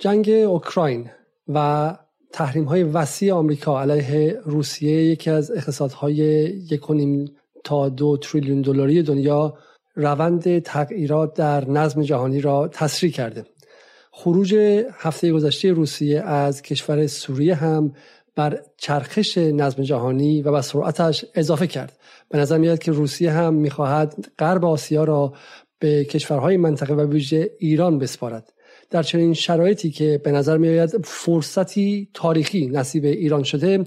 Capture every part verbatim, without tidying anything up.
جنگ اوکراین و تحریم‌های وسیع آمریکا علیه روسیه یکی از اقتصادهای یک و نیم تا دو تریلیون دلاری دنیا روند تغییرات در نظم جهانی را تسریع کرده. خروج هفته گذشته روسیه از کشور سوریه هم بر چرخش نظم جهانی و بر سرعتش اضافه کرد. به نظر میاد که روسیه هم میخواهد غرب آسیا را به کشورهای منطقه و ویژه ایران بسپارد. در چنین شرایطی که به نظر میاد فرصتی تاریخی نصیب ایران شده،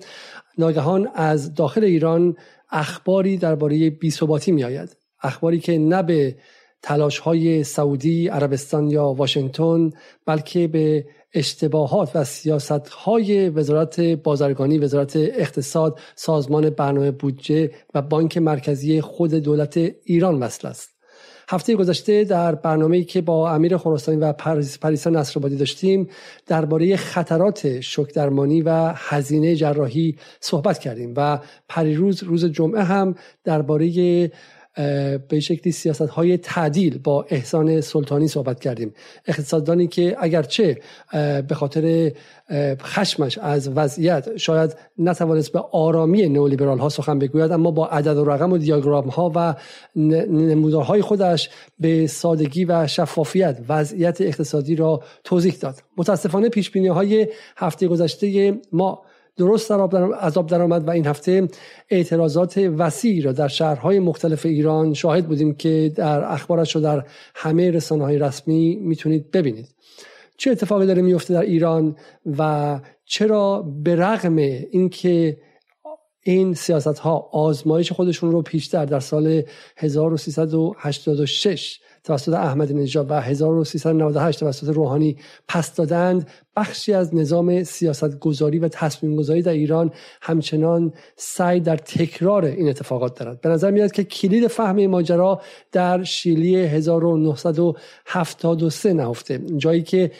ناگهان از داخل ایران اخباری درباره بی‌ثباتی میآید، اخباری که نه به تلاش‌های سعودی، عربستان یا واشنگتن، بلکه به اشتباهات و سیاست‌های وزارت بازرگانی، وزارت اقتصاد، سازمان برنامه بودجه و بانک مرکزی خود دولت ایران وصل است. هفته گذشته در برنامه‌ای که با امیر خراسانی و پریسا نصرآبادی داشتیم درباره خطرات شوک‌درمانی و هزینه جراحی صحبت کردیم و پریروز روز جمعه هم درباره به شکلی سیاست‌های تعدیل با احسان سلطانی صحبت کردیم، اقتصاددانی که اگرچه به خاطر خشمش از وضعیت شاید نتوانست به آرامی نئولیبرال ها سخن بگوید، اما با عدد و رقم و دیاگرام ها و نمودارهای خودش به سادگی و شفافیت وضعیت اقتصادی را توضیح داد. متاسفانه پیشبینی‌های هفته گذشته ما درست از آب در آمد و این هفته اعتراضات وسیعی را در شهرهای مختلف ایران شاهد بودیم که در اخبارش رو در همه رسانه‌های رسمی میتونید ببینید. چه اتفاقی داره میفته در ایران و چرا به رغم اینکه این سیاست‌ها آزمایش خودشون رو پیشتر در سال هزار و سیصد و هشتاد و شش توسط احمدینژاد و هزار و سیصد و نود و هشت توسط روحانی پس دادند، بخشی از نظام سیاست‌گذاری و تصمیم‌گذاری در ایران همچنان سعی در تکرار این اتفاقات دارد. به نظر میاد که کلید فهم ماجرا در شیلی هزار و نهصد و هفتاد و سه نهفته، جایی که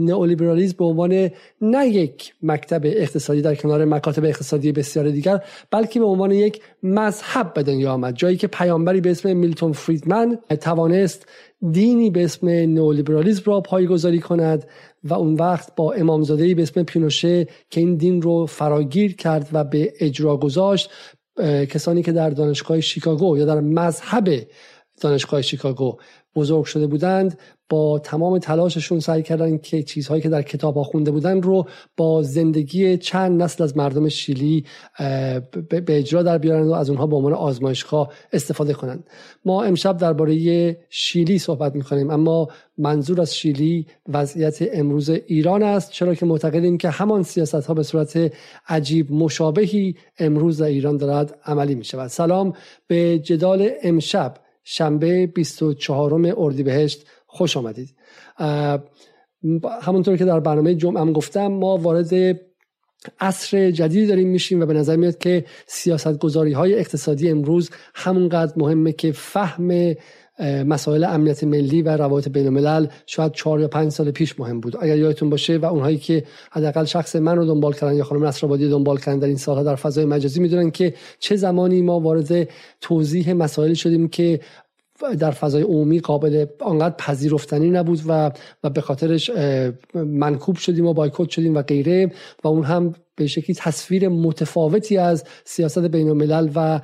نئولیبرالیسم به عنوان نه یک مکتب اقتصادی در کنار مکاتب اقتصادی بسیار دیگر، بلکه به عنوان یک مذهب به دنیا آمد، جایی که پیامبری به اسم میلتون فریدمن توانست دینی به اسم نئولیبرالیسم را پایه‌گذاری کند و اون وقت با امامزاده‌ای به اسم پینوشه که این دین رو فراگیر کرد و به اجرا گذاشت، کسانی که در دانشگاه شیکاگو یا در مذهب دانشگاه شیکاگو بزرگ شده بودند با تمام تلاششون سعی کردن که چیزهایی که در کتاب‌ها خونده بودن رو با زندگی چند نسل از مردم شیلی به اجرا در بیارن و از اونها به عنوان آزمایشگاه استفاده کنن. ما امشب درباره شیلی صحبت می‌کنیم، اما منظور از شیلی وضعیت امروز ایران است، چرا که معتقدیم که همان سیاست‌ها به صورت عجیب مشابهی امروز در ایران دارد عملی می‌شود. سلام به جدال امشب شنبه بیست و چهارم اردیبهشت خوش آمدید. همونطور که در برنامه جمعه هم گفتم، ما وارد عصر جدیدی داریم میشیم و به نظر میاد که سیاست‌گذاری‌های اقتصادی امروز همونقدر مهمه که فهم مسائل امنیت ملی و روابط بین الملل شاید چهار یا پنج سال پیش مهم بود. اگر یادتون باشه و اونهایی که حداقل شخص من رو دنبال کردن یا خانم نصرآبادی دنبال کردن در این سالها در فضای مجازی میدونن که چه زمانی ما وارد توضیح مسائلی شدیم که در فضای عمومی قابل آنقدر پذیرفتنی نبود و و به خاطرش منکوب شدیم و بایکوت شدیم و غیره، و اون هم به شکلی تصویر متفاوتی از سیاست بین الملل و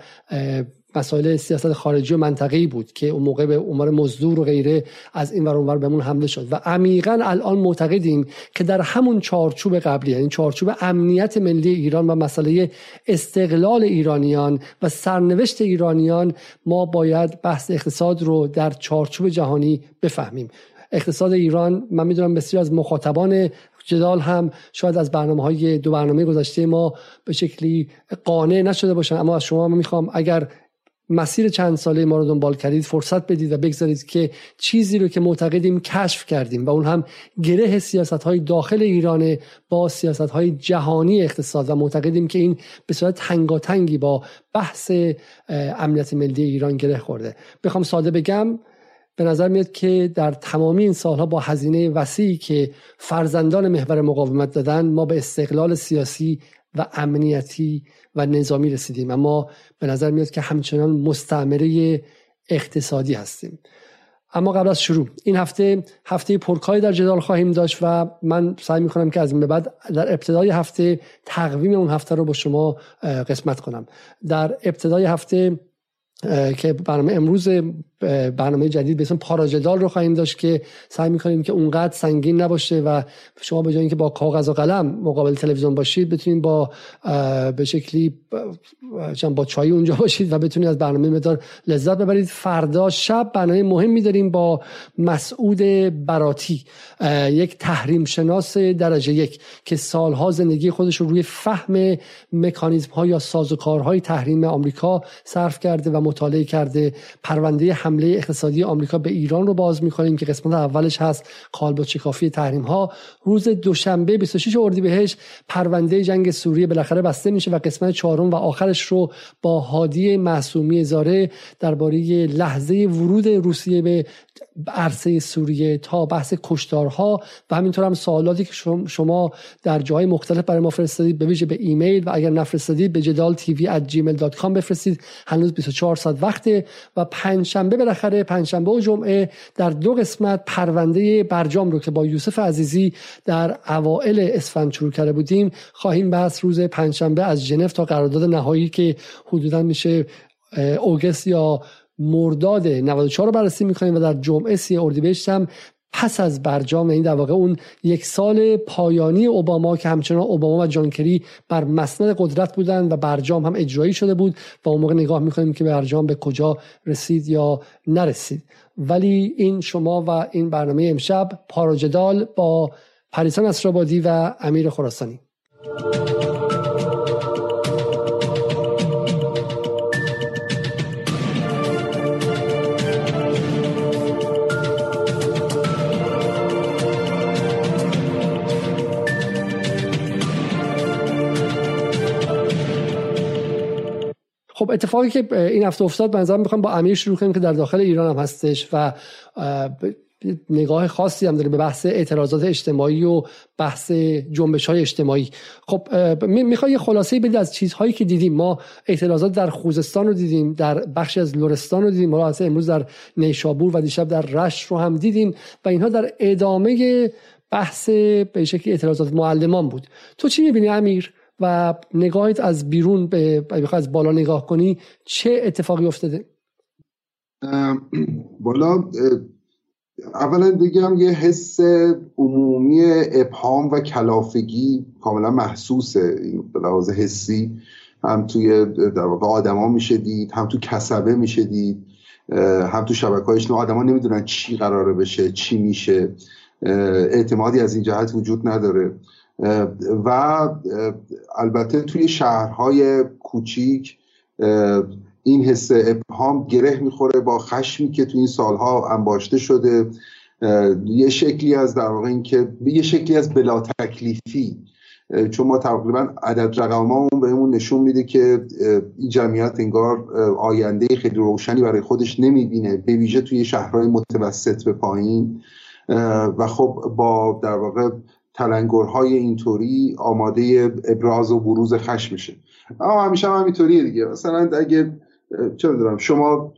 مسائل سیاست خارجی و منطقه‌ای بود که اون موقع به امور مزدور و غیره از این ور اونور بهمون حمله شد و عمیقاً الان معتقدیم که در همون چارچوب قبلی، یعنی چارچوب امنیت ملی ایران و مسئله استقلال ایرانیان و سرنوشت ایرانیان، ما باید بحث اقتصاد رو در چارچوب جهانی بفهمیم. اقتصاد ایران، من میدونم بسیار از مخاطبان جدال هم شاید از برنامه‌های دو برنامه گذشته ما به شکلی قانع نشده باشن، اما از شما من می‌خوام اگر مسیر چند ساله ما رو دنبال کردید فرصت بدید و بگذارید که چیزی رو که معتقدیم کشف کردیم و اون هم گره سیاست‌های داخل ایران با سیاست‌های جهانی اقتصاد، و معتقدیم که این به صورت تنگاتنگی با بحث امنیت ملی ایران گره خورده. بخوام ساده بگم، به نظر میاد که در تمامی این سالها با هزینه وسیعی که فرزندان محور مقاومت دادن، ما به استقلال سیاسی و امنیتی و نظامی رسیدیم، اما به نظر میاد که همچنان مستعمره اقتصادی هستیم. اما قبل از شروع این هفته هفته پرکاری در جدال خواهیم داشت و من سعی می‌کنم که از این به بعد در ابتدای هفته تقویم اون هفته رو با شما قسمت کنم. در ابتدای هفته که برنامه امروز برنامه جدید به اسم پاراجدال رو خواهیم داشت که سعی می‌کنیم که اونقدر سنگین نباشه و شما به جای اینکه با کاغذ و قلم مقابل تلویزیون باشید بتونید با به شکلی با چای اونجا باشید و بتونید از برنامه مدار لذت ببرید. فردا شب برنامه مهمی داریم با مسعود براتی، یک تحریم شناس درجه یک که سالها زندگی خودش رو روی فهم مکانیزم‌ها یا سازوکارهای تحریم آمریکا صرف کرده و مطالعه کرده. پرونده حمله اقتصادی آمریکا به ایران رو باز می‌کنیم که قسمت اولش هست کالبدشکافی تحریم‌ها. روز دوشنبه بیست و ششم اردیبهشت پرونده جنگ سوریه بالاخره بسته میشه و قسمت چهارم و آخرش رو با هادی معصومی زاره درباره لحظه ورود روسیه به عرصه سوریه تا بحث کشتارها و همینطور هم سوالاتی که شما در جاهای مختلف برای ما فرستادید، به ویژه به ایمیل و اگر نفرستادید به جدال تی وی ات جی میل دات کام بفرستید. هنوز بیست و چهار ساعت وقته. و پنجشنبه بالاخره پنجشنبه و جمعه در دو قسمت پرونده برجام رو که با یوسف عزیزی در اوائل اسفند شروع کرده بودیم خواهیم بحث. روز پنجشنبه از ژنو تا قرارداد نهایی که حدوداً میشه اوگست یا مرداد نود و چهار رو بررسی می‌کنیم و در جمعه سی اردیبهشت هم پس از برجام، یعنی در واقع اون یک سال پایانی اوباما که همچنان اوباما و جان کری بر مسند قدرت بودن و برجام هم اجرایی شده بود و اون موقع نگاه می‌کنیم که برجام به کجا رسید یا نرسید. ولی این شما و این برنامه امشب پاراجدال با پریسا نصرآبادی و امیر خراسانی. خب اتفاقی که این هفته افتاد، به نظرم میخوام با امیر شروع کنیم که در داخل ایران هم هستش و نگاه خاصی هم داره به بحث اعتراضات اجتماعی و بحث جنبش‌های اجتماعی. خب میخوام یه خلاصه‌ای بدید از چیزهایی که دیدیم. ما اعتراضات در خوزستان رو دیدیم، در بخشی از لرستان رو دیدیم، ما امروز در نیشابور و دیشب در رشت رو هم دیدیم و اینها در ادامه بحث به شکلی اعتراضات معلمان بود. تو چی می‌بینی امیر؟ و نگاهت از بیرون به بخوای از بالا نگاه کنی چه اتفاقی افتاده؟ بالا اولا بگم یه حس عمومی ابهام و کلافگی کاملا محسوسه. این به لحاظ حسی هم توی در واقع آدما میشه دید، هم تو کسبه میشه دید، هم تو شبکه‌های اجتماعی آدما نمیدونن چی قراره بشه، چی میشه، اعتمادی از این جهت وجود نداره. و البته توی شهرهای کوچیک این حس ابهام گره میخوره با خشمی که توی این سالها انباشته شده، یه شکلی از در واقع این که یه شکلی از بلا تکلیفی، چون ما تقریبا عدد رقمامون بهمون نشون میده که این جمعیت انگار آینده خیلی روشنی برای خودش نمیبینه، به ویژه توی شهرهای متوسط به پایین. و خب با در واقع تلنگرهای اینطوری آماده ابراز و بروز خشم میشه. اما همیشه هم همینطوریه دیگه. مثلا اگه چه می‌دونم شما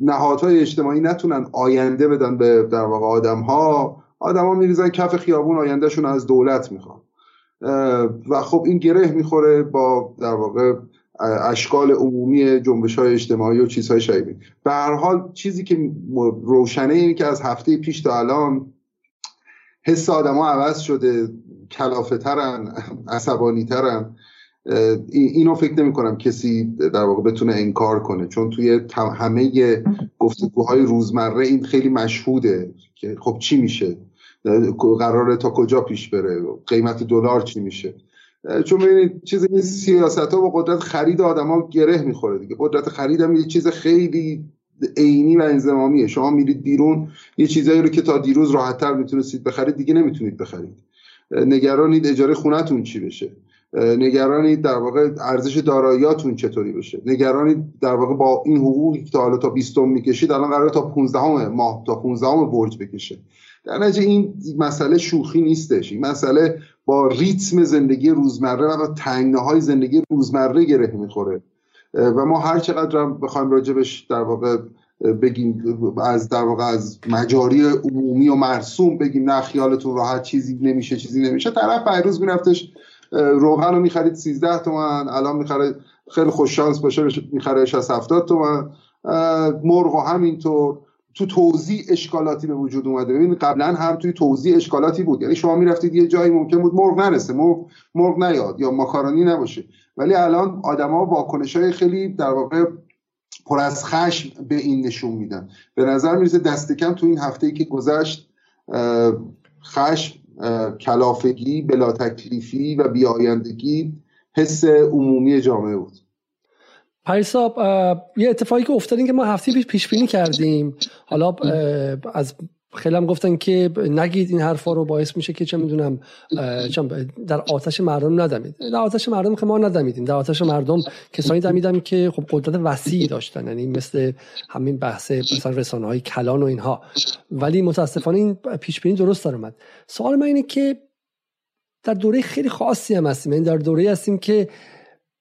نهادهای اجتماعی نتونن آینده بدن به در واقع آدم‌ها، آدم‌ها میریزن کف خیابون آیندهشون از دولت میخوان. و خب این گره میخوره با در واقع اشکال عمومی جنبش‌های اجتماعی و چیزهای شبیه. به هر حال چیزی که روشنه اینه که از هفته پیش تا الان حس آدم‌ها عوض شده، کلافترن، عصبانی‌ترن. اینو فکر نمی‌کنم کسی در واقع بتونه انکار کنه، چون توی همه گفتگوهای روزمره این خیلی مشهوده که خب چی میشه، قراره تا کجا پیش بره، قیمت دلار چی میشه. چون ببینید چیزی این سیاست‌ها و قدرت خرید آدم‌ها گره می‌خوره دیگه. قدرت خرید هم یه چیز خیلی عینی و انضمامیه. شما میرید بیرون یه چیزایی رو که تا دیروز راحت‌تر میتونستید بخرید دیگه نمیتونید بخرید. نگرانید اجاره خونه‌تون چی بشه، نگرانید در واقع ارزش داراییاتون چطوری بشه، نگرانید در واقع با این حقوقی که تا حالا تا بیست میکشید الان قراره تا پانزده ماه تا پانزده برج بکشه. در نتیجه این مسئله شوخی نیستش. این مسئله با ریتم زندگی روزمره و با تنگناهای زندگی روزمره گره میخوره و ما هر چقدر بخوایم راجبش در واقع بگیم از در واقع از مجاری عمومی و مرسوم بگیم نه خیالتون راحت چیزی نمیشه چیزی نمیشه. طرف پیروز میرفتش روغن رو میخرید سیزده تومن، الان میخره خیلی خوش شانس باشه میخرهش از هفتاد تومن. مرغ و همینطور تو توزیع اشکالاتی به وجود اومده. ببینید قبلا هم توی توزیع اشکالاتی بود، یعنی شما میرفتید یه جایی ممکن بود مرغ نرسه، مرغ مرغ نیاد یا ماکارونی نباشه، ولی الان آدما واکنش‌های خیلی در واقع پر از خشم به این نشون میدن. به نظر میرسه دست کم تو این هفته‌ای که گذشت خشم، کلافگی، بلا تکلیفی و بی‌آیندگی حس عمومی جامعه بود. پریسا، یه اتفاقی که افتاد این که ما هفته پیش پیش بینی کردیم، حالا از خیلی هم گفتن که نگید این حرفا رو، باعث میشه که چه میدونم در آتش مردم ندمید. در آتش مردم که ما ندمیدیم، در آتش مردم کسانی دمیدن که خب قدرت وسیعی داشتن، یعنی مثل همین بحث مثلا رسانه‌های کلان و اینها، ولی متاسفانه این پیش بینی درست در اومد. سوال من اینه که در دوره خیلی خاصی هم هستیم، یعنی در دوره هستیم که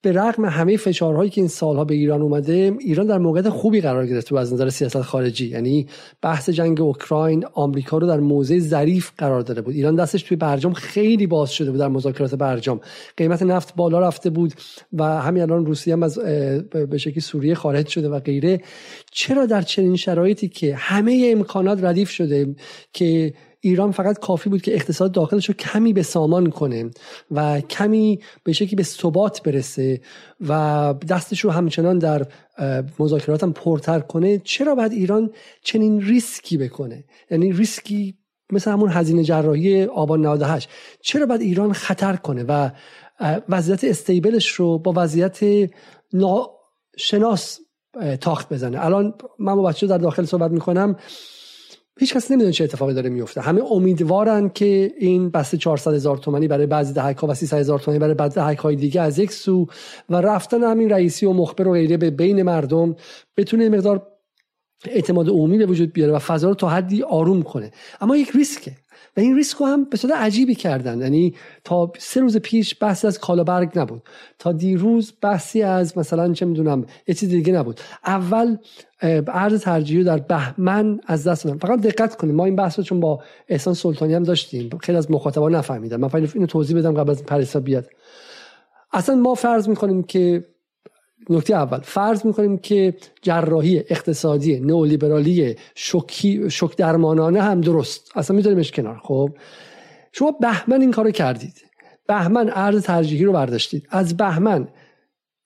به رغم همه فشارهایی که این سالها به ایران اومده، ایران در موقعیت خوبی قرار گرفته از نظر سیاست خارجی. یعنی بحث جنگ اوکراین آمریکا رو در موضع ظریف قرار داده بود، ایران دستش توی برجام خیلی باز شده بود. در مذاکرات برجام قیمت نفت بالا رفته بود و همین الان روسیه هم از به شکلی سوریه خارج شده و غیره. چرا در چنین شرایطی که همه امکانات ردیف شده که ایران فقط کافی بود که اقتصاد داخلش رو کمی به سامان کنه و کمی به شکلی به ثبات برسه و دستش رو همچنان در مذاکرات هم پرتر کنه، چرا باید ایران چنین ریسکی بکنه؟ یعنی ریسکی مثل همون هزینه جراحی آبان نود و هشت. چرا باید ایران خطر کنه و وضعیت استیبلش رو با وضعیت ناشناس تاخت بزنه؟ الان من با بچه در داخل صحبت میکنم، هیچ کس نمیدونه چه اتفاقی داره میفته. همه امیدوارن که این بسته چهارصد هزار تومانی برای بعضی دهک‌ها و سیصد هزار تومانی برای بعضی دهک‌های دیگه از یک سو و رفتن همین رئیسی و مخبر و غیره به بین مردم بتونه مقدار اعتماد عمومی به وجود بیاره و فضا رو تا حدی آروم کنه، اما یک ریسکه و این ریسک رو هم به صورت عجیبی کردن. یعنی تا سه روز پیش بحثی از کالابرگ نبود، تا دیروز بحثی از مثلا چه میدونم یه چیز دیگه نبود، اول ارز ترجیحی در بهمن از دست دادن. فقط دقت کنید، ما این بحث رو چون با احسان سلطانی هم داشتیم، خیلی از مخاطبان نفهمیدن، من فعلا اینو توضیح بدم قبل از پریسا بیاد. اصلا ما فرض می‌کنیم که نکته اول فرض می‌کنیم که جراحی اقتصادی نئولیبرالی شوکی شوک درمانانه هم درست، اصلا می‌ذاریمش کنار. خب شما بهمن این کارو کردید، بهمن ارز ترجیحی رو برداشتید، از بهمن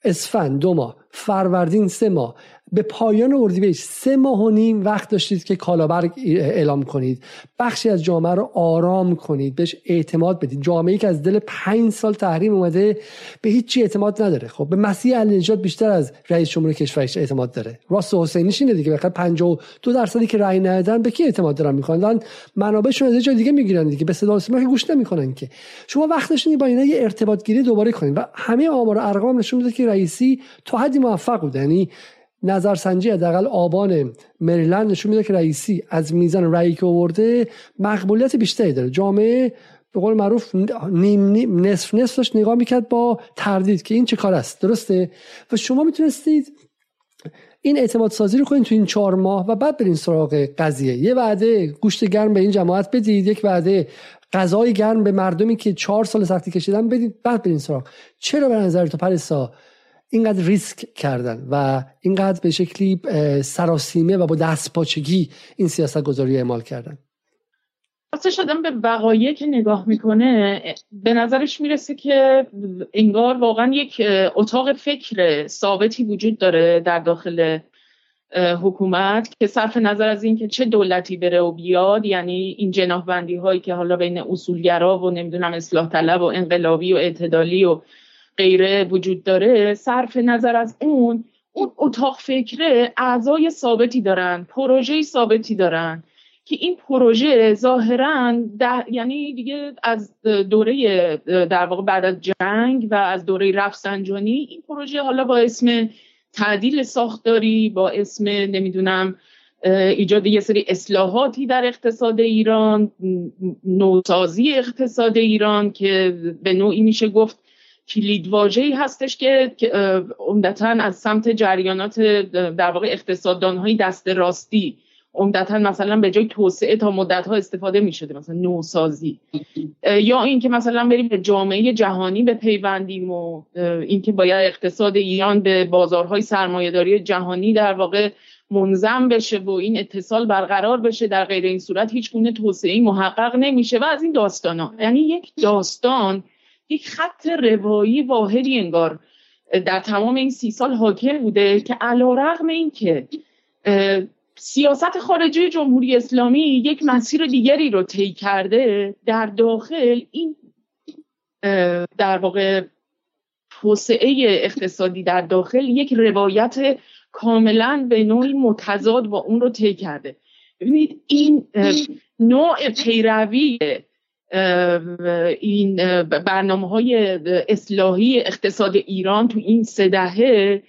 اسفند دو ماه، فروردین سه ماه، به پایان اردیبهشت سه ماه و نیم وقت داشتید که کالابرگ اعلام کنید، بخشی از جامعه رو آرام کنید، بهش اعتماد بدید. جامعه‌ای که از دل پنج سال تحریم اومده به هیچ چی اعتماد نداره. خب به مسیح علینژاد بیشتر از رئیس جمهور کشورش اعتماد داره، راست حسینیش اینه دیگه، بخاطر پنجاه و دو درصدی که رأی ندادن به کی اعتماد دارن؟ می‌خوان منابعشون از جای دیگه می‌گیرن دیگه، به صدا و سیما گوش نمی‌کنن که. شما وقتشون با اینا یه ارتباط گیری دوباره کنید و همه آمار و ارقام نشون میده که رئیسی تا حدی موفق بود. یعنی نظرسنجی حداقل آبان مریلند نشون میده که رئیسی از میزان رأیی که آورده مقبولیت بیشتری داره. جامعه به قول معروف نیم نیم نصف نصفش نگاه میکرد با تردید که این چه کار است، درسته؟ و شما میتونستید این اعتماد سازی رو کنین تو این چهار ماه و بعد برین سراغ قضیه. یه وعده گوشت گرم به این جماعت بدید، یک وعده غذای گرم به مردمی که چهار سال سختی کشیدن بدید، بعد برین سراغ. چرا به نظر تو پریسا اینقدر ریسک کردن و اینقدر به شکلی سراسیمه و با دستپاچگی این سیاست گذاری اعمال کردن؟ واسه شدم به وقایعی که نگاه میکنه به نظرش میرسه که انگار واقعا یک اتاق فکر ثابتی وجود داره در داخل حکومت که صرف نظر از این که چه دولتی بره و بیاد، یعنی این جناح بندی هایی که حالا بین اصولگرا و نمیدونم اصلاح طلب و انقلابی و اعتدالی و غیره وجود داره، صرف نظر از اون اون اتاق فکره اعضای ثابتی دارن، پروژه ثابتی دارن که این پروژه ظاهراً یعنی دیگه از دوره در واقع بعد از جنگ و از دوره رفسنجانی این پروژه حالا با اسم تعدیل ساختاری، با اسم نمیدونم ایجاد یه سری اصلاحاتی در اقتصاد ایران، نوسازی اقتصاد ایران که به نوعی میشه گفت کلیدواژه‌ای هستش که عمدتاً از سمت جریانات در واقع اقتصاددان‌های دست راستی عمدتاً مثلا به جای توسعه تا مدت‌ها استفاده می‌شده، مثلا نوسازی، یا این که مثلا بریم به جامعه جهانی بپیوندیم و این که باید اقتصاد ایران به بازارهای سرمایه‌داری جهانی در واقع منظم بشه و این اتصال برقرار بشه، در غیر این صورت هیچ گونه توسعه‌ای محقق نمیشه و از این داستانا. یعنی یک داستان، یک خط روایی واحدی انگار در تمام این سی سال حاکم بوده که علی‌رغم این که سیاست خارجی جمهوری اسلامی یک مسیر دیگری رو طی کرده، در داخل این در واقع توسعه اقتصادی در داخل یک روایت کاملا به نوعی متضاد با اون رو طی کرده. ببینید این نوع پیروی این برنامه‌های اصلاحی اقتصاد ایران تو این سه دهه،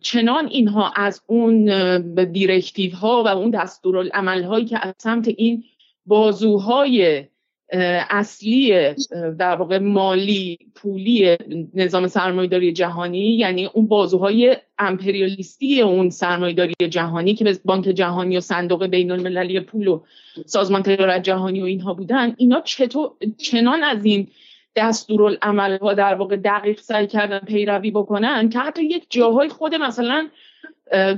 چنان اینها از اون دیرکتیوها و اون دستورالعمل‌هایی که از سمت این بازوهای اصلی در واقع مالی پولی نظام سرمایه‌داری جهانی، یعنی اون بازوهای امپریالیستی اون سرمایه‌داری جهانی که به بانک جهانی و صندوق بین‌المللی پول و سازمان تجارت جهانی و اینها بودن، اینا چطور چنان از این دستورالعمل‌ها در واقع دقیق سعی کردن پیروی بکنن که حتی یک جاهای خود مثلا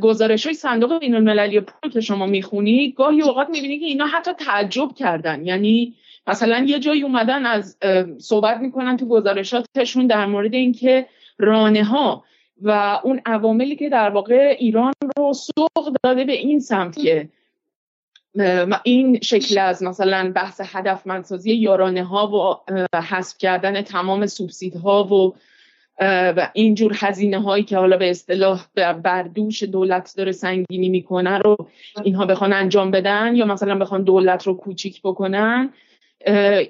گزارش‌های صندوق بین‌المللی پول که شما می‌خونی گاهی اوقات می‌بینی که اینا حتی تعجب کردن. یعنی مثلا یه جایی اومدن از صحبت میکنن تو گزارشاتشون در مورد اینکه رانه‌ها و اون عواملی که در واقع ایران رو سوق داده به این سمت که این شکل از مثلا بحث هدفمندسازی یارانه‌ها و حذف کردن تمام سوبسیدها و و اینجور هزینه هایی که حالا به اصطلاح بردوش دولت داره سنگینی میکنن رو اینها بخوان انجام بدن، یا مثلا بخوان دولت رو کوچیک بکنن،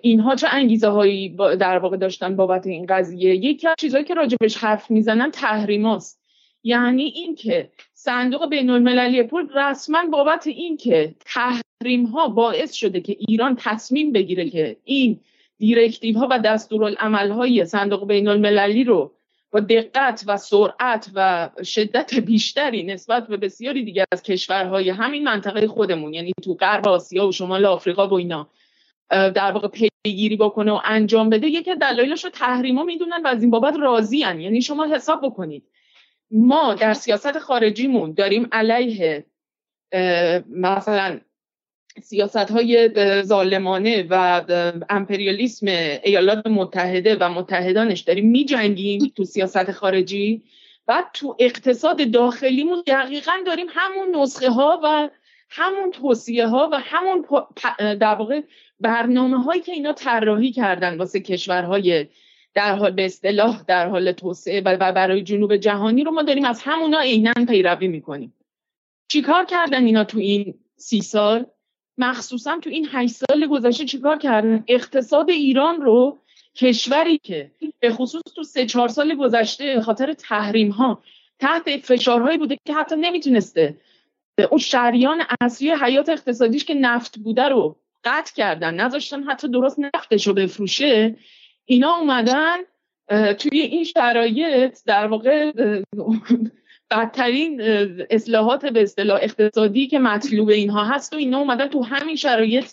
اینها چه انگیزه هایی در واقع داشتن بابت این قضیه. یکی از چیزهایی که راجبش حرف میزنن تحریماست. یعنی این که صندوق بین‌المللی پول رسما بابت این که تحریم ها باعث شده که ایران تصمیم بگیره که این دیرکتیو ها و دستورالعمل های صندوق بین‌المللی رو با دقت و سرعت و شدت بیشتری نسبت به بسیاری دیگر از کشورهای همین منطقه خودمون، یعنی تو غرب آسیا و شمال آفریقا و اینا، در واقع پیگیری بکنه و انجام بده. یکی از دلایلش رو تحریما میدونن و از این بابت راضی ان. یعنی شما حساب بکنید ما در سیاست خارجیمون داریم علیه مثلا سیاست‌های ظالمانه و امپریالیسم ایالات متحده و متحدانش داریم می‌جنگیم تو سیاست خارجی، بعد تو اقتصاد داخلیمون دقیقاً داریم همون نسخه‌ها و همون توصیه‌ها و همون در واقع برنامه‌هایی که اینا طراحی کردن واسه کشورهای در حال به اصطلاح در حال توسعه و برای جنوب جهانی رو ما داریم از همونا عیناً پیروی می‌کنیم. چیکار کردن اینا تو این سی سال؟ مخصوصا تو این هشت سال گذشته چیکار کردن؟ اقتصاد ایران رو، کشوری که به خصوص تو سه چهار سال گذشته خاطر تحریم ها تحت فشارهایی بوده که حتی نمیتونسته اون شریان اصلی حیات اقتصادیش که نفت بوده رو قطع کردن، نذاشتن حتی درست نفتش رو بفروشه، اینا اومدن توی این شرایط در واقع بدترین اصلاحات به اصطلاح اقتصادی که مطلوب اینها هست و اینا اومدن تو همین شرایط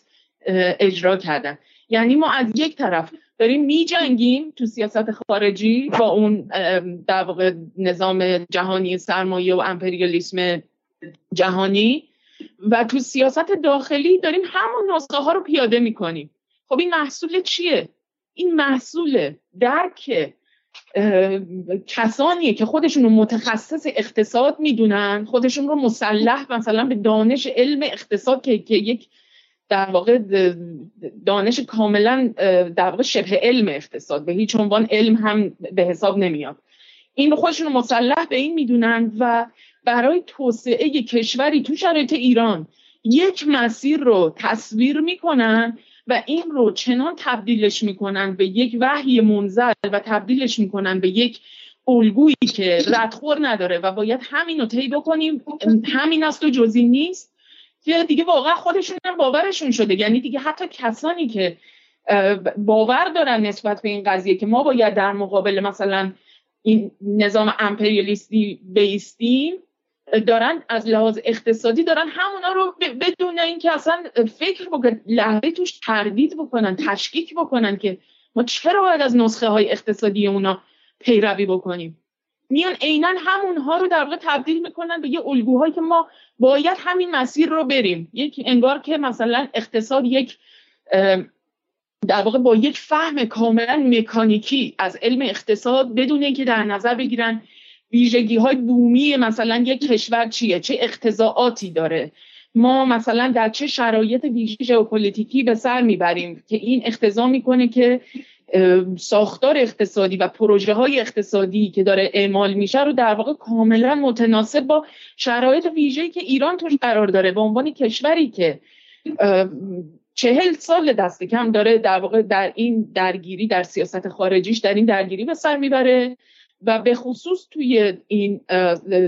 اجرا کردن. یعنی ما از یک طرف داریم می جنگیم تو سیاست خارجی با اون در واقع نظام جهانی سرمایه و امپریالیسم جهانی، و تو سیاست داخلی داریم همون نسخه ها رو پیاده می کنیم. خب این محصول چیه؟ این محصول درک کسانیه که خودشون رو متخصص اقتصاد میدونن، خودشون رو مسلح مثلا به دانش علم اقتصاد که, که یک در واقع دانش کاملا در واقع شبه علم اقتصاد، به هیچ عنوان علم هم به حساب نمیاد، این رو خودشون رو مسلح به این میدونن و برای توسعه کشوری تو شرایط ایران یک مسیر رو تصویر میکنن و این رو چنان تبدیلش میکنن به یک وحی منزل و تبدیلش میکنن به یک الگویی که ردخور نداره و باید همین رو طی بکنیم، همین است و جزی نیست، که دیگه واقعا خودشون هم باورشون شده. یعنی دیگه حتی کسانی که باور دارن نسبت به این قضیه که ما باید در مقابل مثلا این نظام امپریالیستی بیستیم، دارن از لحاظ اقتصادی دارن همونا رو بدون اینکه اصلا فکر بکنن، لحظه توش تردید بکنن، تشکیک بکنن که ما چرا باید از نسخه های اقتصادی اونا پیروی بکنیم، میان عیناً همونها رو در واقع تبدیل میکنن به یه الگوهایی که ما باید همین مسیر رو بریم. یک انگار که مثلا اقتصاد یک در واقع با یک فهم کاملا مکانیکی از علم اقتصاد، بدون اینکه در نظر بگیرن ویژگی‌های بومی مثلا یک کشور چیه، چه اقتضاعاتی داره، ما مثلا در چه شرایط ویژه ژئوپلیتیکی به سر میبریم که این اقتضا میکنه که ساختار اقتصادی و پروژه های اقتصادی که داره اعمال میشه رو در واقع کاملا متناسب با شرایط ویژه‌ای که ایران توش قرار داره به عنوان کشوری که چهل سال دست کم داره در واقع در این درگیری، در سیاست خارجیش در این درگیری به سر میبره و به خصوص توی این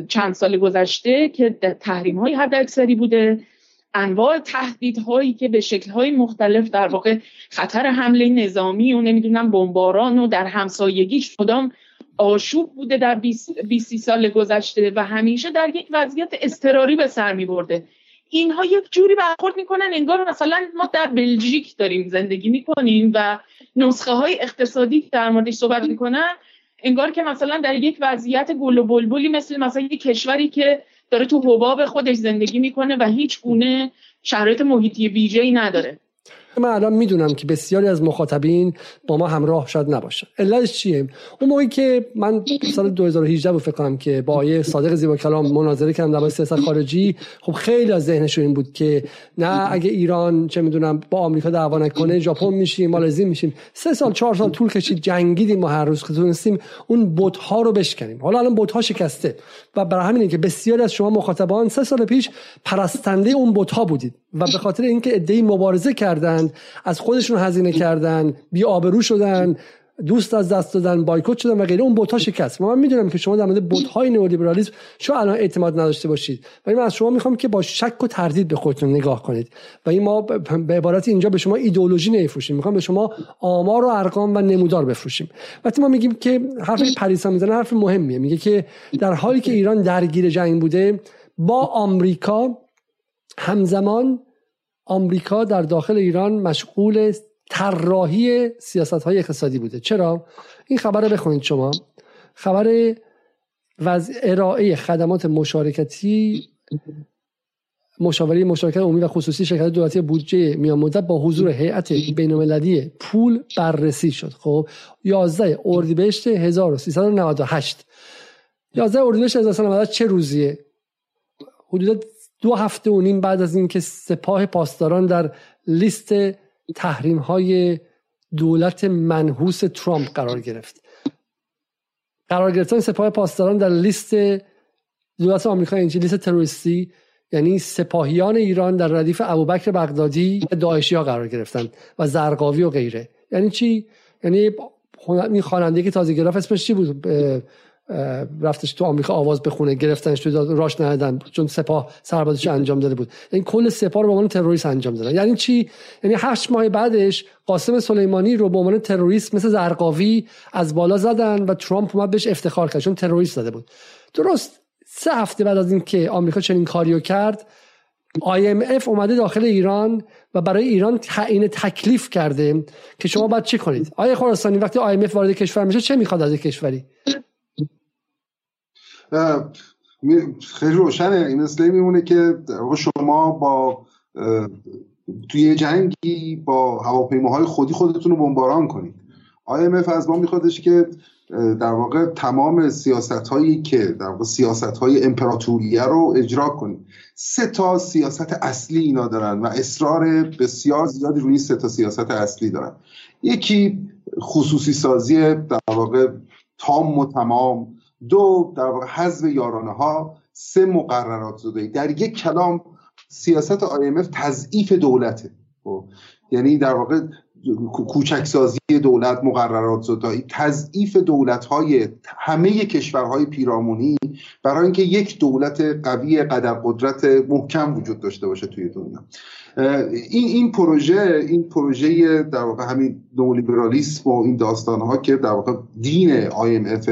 چند سال گذشته که تحریم‌های حداکثری بوده، انواع تهدیدهایی که به شکل‌های مختلف در واقع خطر حمله نظامی و نمیدونم بمباران و در همسایگیش مدام آشوب بوده در بیست سی سال گذشته و همیشه در یک وضعیت اضطراری به سر می‌برده. اینها یک جوری برخورد میکنن انگار مثلا ما در بلژیک داریم زندگی میکنیم و نسخه های اقتصادی در موردش صحبت میکنن انگار که مثلا در یک وضعیت گل و بلبلی مثل مثلا یک کشوری که داره تو حباب خودش زندگی میکنه و هیچ گونه شرایط محیطی ویژه‌ای نداره. من الان میدونم که بسیاری از مخاطبین با ما همراه شاید نباشن. علتش چیه؟ اون موقعی که من سال دو هزار و هجده فکر کنم که با آقای صادق زیبا کلام مناظره کردم در باره سیاست خارجی، خب خیلی از ذهنشون این بود که نه اگه ایران چه میدونم با آمریکا دعوا نکنه ژاپن میشیم، مالزی میشیم. سه سال چهار سال طول کشید، جنگیدیم، ما هر روز تونستیم اون بت‌ها رو بشکنیم. حالا الان بت‌ها شکسته و برای همینه که بسیاری از شما مخاطبان سه سال پیش پرستنده اون بت‌ها بودید و به خاطر اینکه ادعی مبارزه کردن، از خودشون هزینه کردن، بی آبرو شدن، دوست از دست دادن، بایکوت شدن و غیره، اون بت‌ها شکست. من میدونم که شما در مورد بت‌های نئولیبرالیسم شو الان اعتماد نداشته باشید، ولی من از شما میخوام که با شک و تردید به خودتون نگاه کنید و این ما به عبارت اینجا به شما ایدئولوژی نمیفروشیم، میخوام به شما آمار و ارقام و نمودار بفروشیم. وقتی ما میگیم که حرف پریسا میزنه حرف مهمیه، میگه که در حالی که ایران درگیر جنگ بوده با آمریکا، همزمان آمریکا در داخل ایران مشغول طراحی سیاست‌های اقتصادی بوده. چرا؟ این خبر رو بخونید شما. خبر وضع ارائه خدمات مشارکتی، مشاوره مشارکت عمومی و خصوصی شرکت دولتی بودجه میان مدت با حضور هیئت بین‌المللی پول بررسی شد. خب یازده اردیبهشت هزار و سیصد و نود و هشت یازده اردیبهشت هزار و سیصد و نود و هشت چه روزیه؟ حدوداً دو هفته و نیم بعد از اینکه سپاه پاسداران در لیست تحریم‌های دولت منحوس ترامپ قرار گرفت. قرار گرفتن سپاه پاسداران در لیست دولت آمریکا، این لیست تروریستی، یعنی سپاهیان ایران در ردیف ابوبکر بغدادی و داعشی‌ها قرار گرفتن و زرقاوی و غیره. یعنی چی؟ یعنی این خواننده که تازه گرفت اسمش چی بود؟ رفتش تو آمریکا آواز بخونه، گرفتنش تو راش ندادن چون سپاه سربازش انجام داده بود. این کل سپاه رو به عنوان تروریست انجام دادن. یعنی چی؟ یعنی هشت ماه بعدش قاسم سلیمانی رو به عنوان تروریست مثل زرقاوی از بالا زدن و ترامپ اومد بهش افتخار کرد چون تروریست زده بود. درست سه هفته بعد از این که آمریکا چنین کاریو کرد، آی ام اف اومده داخل ایران و برای ایران تعیین تکلیف کرده که شما باید چی کنید. آقای خراسانی وقتی آی ام اف وارد کشور میشه چه میخواد از کشوری؟ خیلی روشنه این اسلامی میمونه که شما با توی جنگی با هواپیماهای خودی خودتون رو بمباران کنید. آی ام اف از ما میخوادش که در واقع تمام سیاست‌هایی که در واقع سیاست‌های امپراتوریه رو اجرا کنید. سه تا سیاست اصلی اینا دارن و اصرار بسیار زیادی روی سه تا سیاست اصلی دارن. یکی خصوصی سازی در واقع تام و تمام، دو در واقع حذف یارانه ها، سه مقررات زدایی. در یک کلام سیاست آی ام اف تضعیف دولته. یعنی در واقع کوچکسازی دولت، مقررات زدایی، تضعیف دولت‌های همه کشورهای پیرامونی برای اینکه یک دولت قوی قدر قدرت محکم وجود داشته باشه توی دنیا. این این پروژه این پروژه در واقع همین نئولیبرالیسم و این داستان‌ها که در واقع دین آی ام اف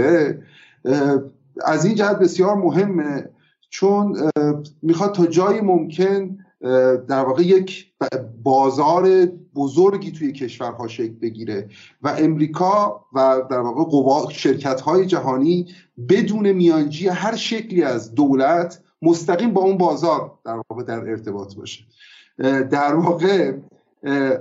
از این جهت بسیار مهمه، چون میخواد تا جایی ممکن در واقع یک بازار بزرگی توی کشورها شکل بگیره و امریکا و در واقع قوا شرکت‌های جهانی بدون میانجی هر شکلی از دولت مستقیم با اون بازار در واقع در ارتباط باشه. در واقع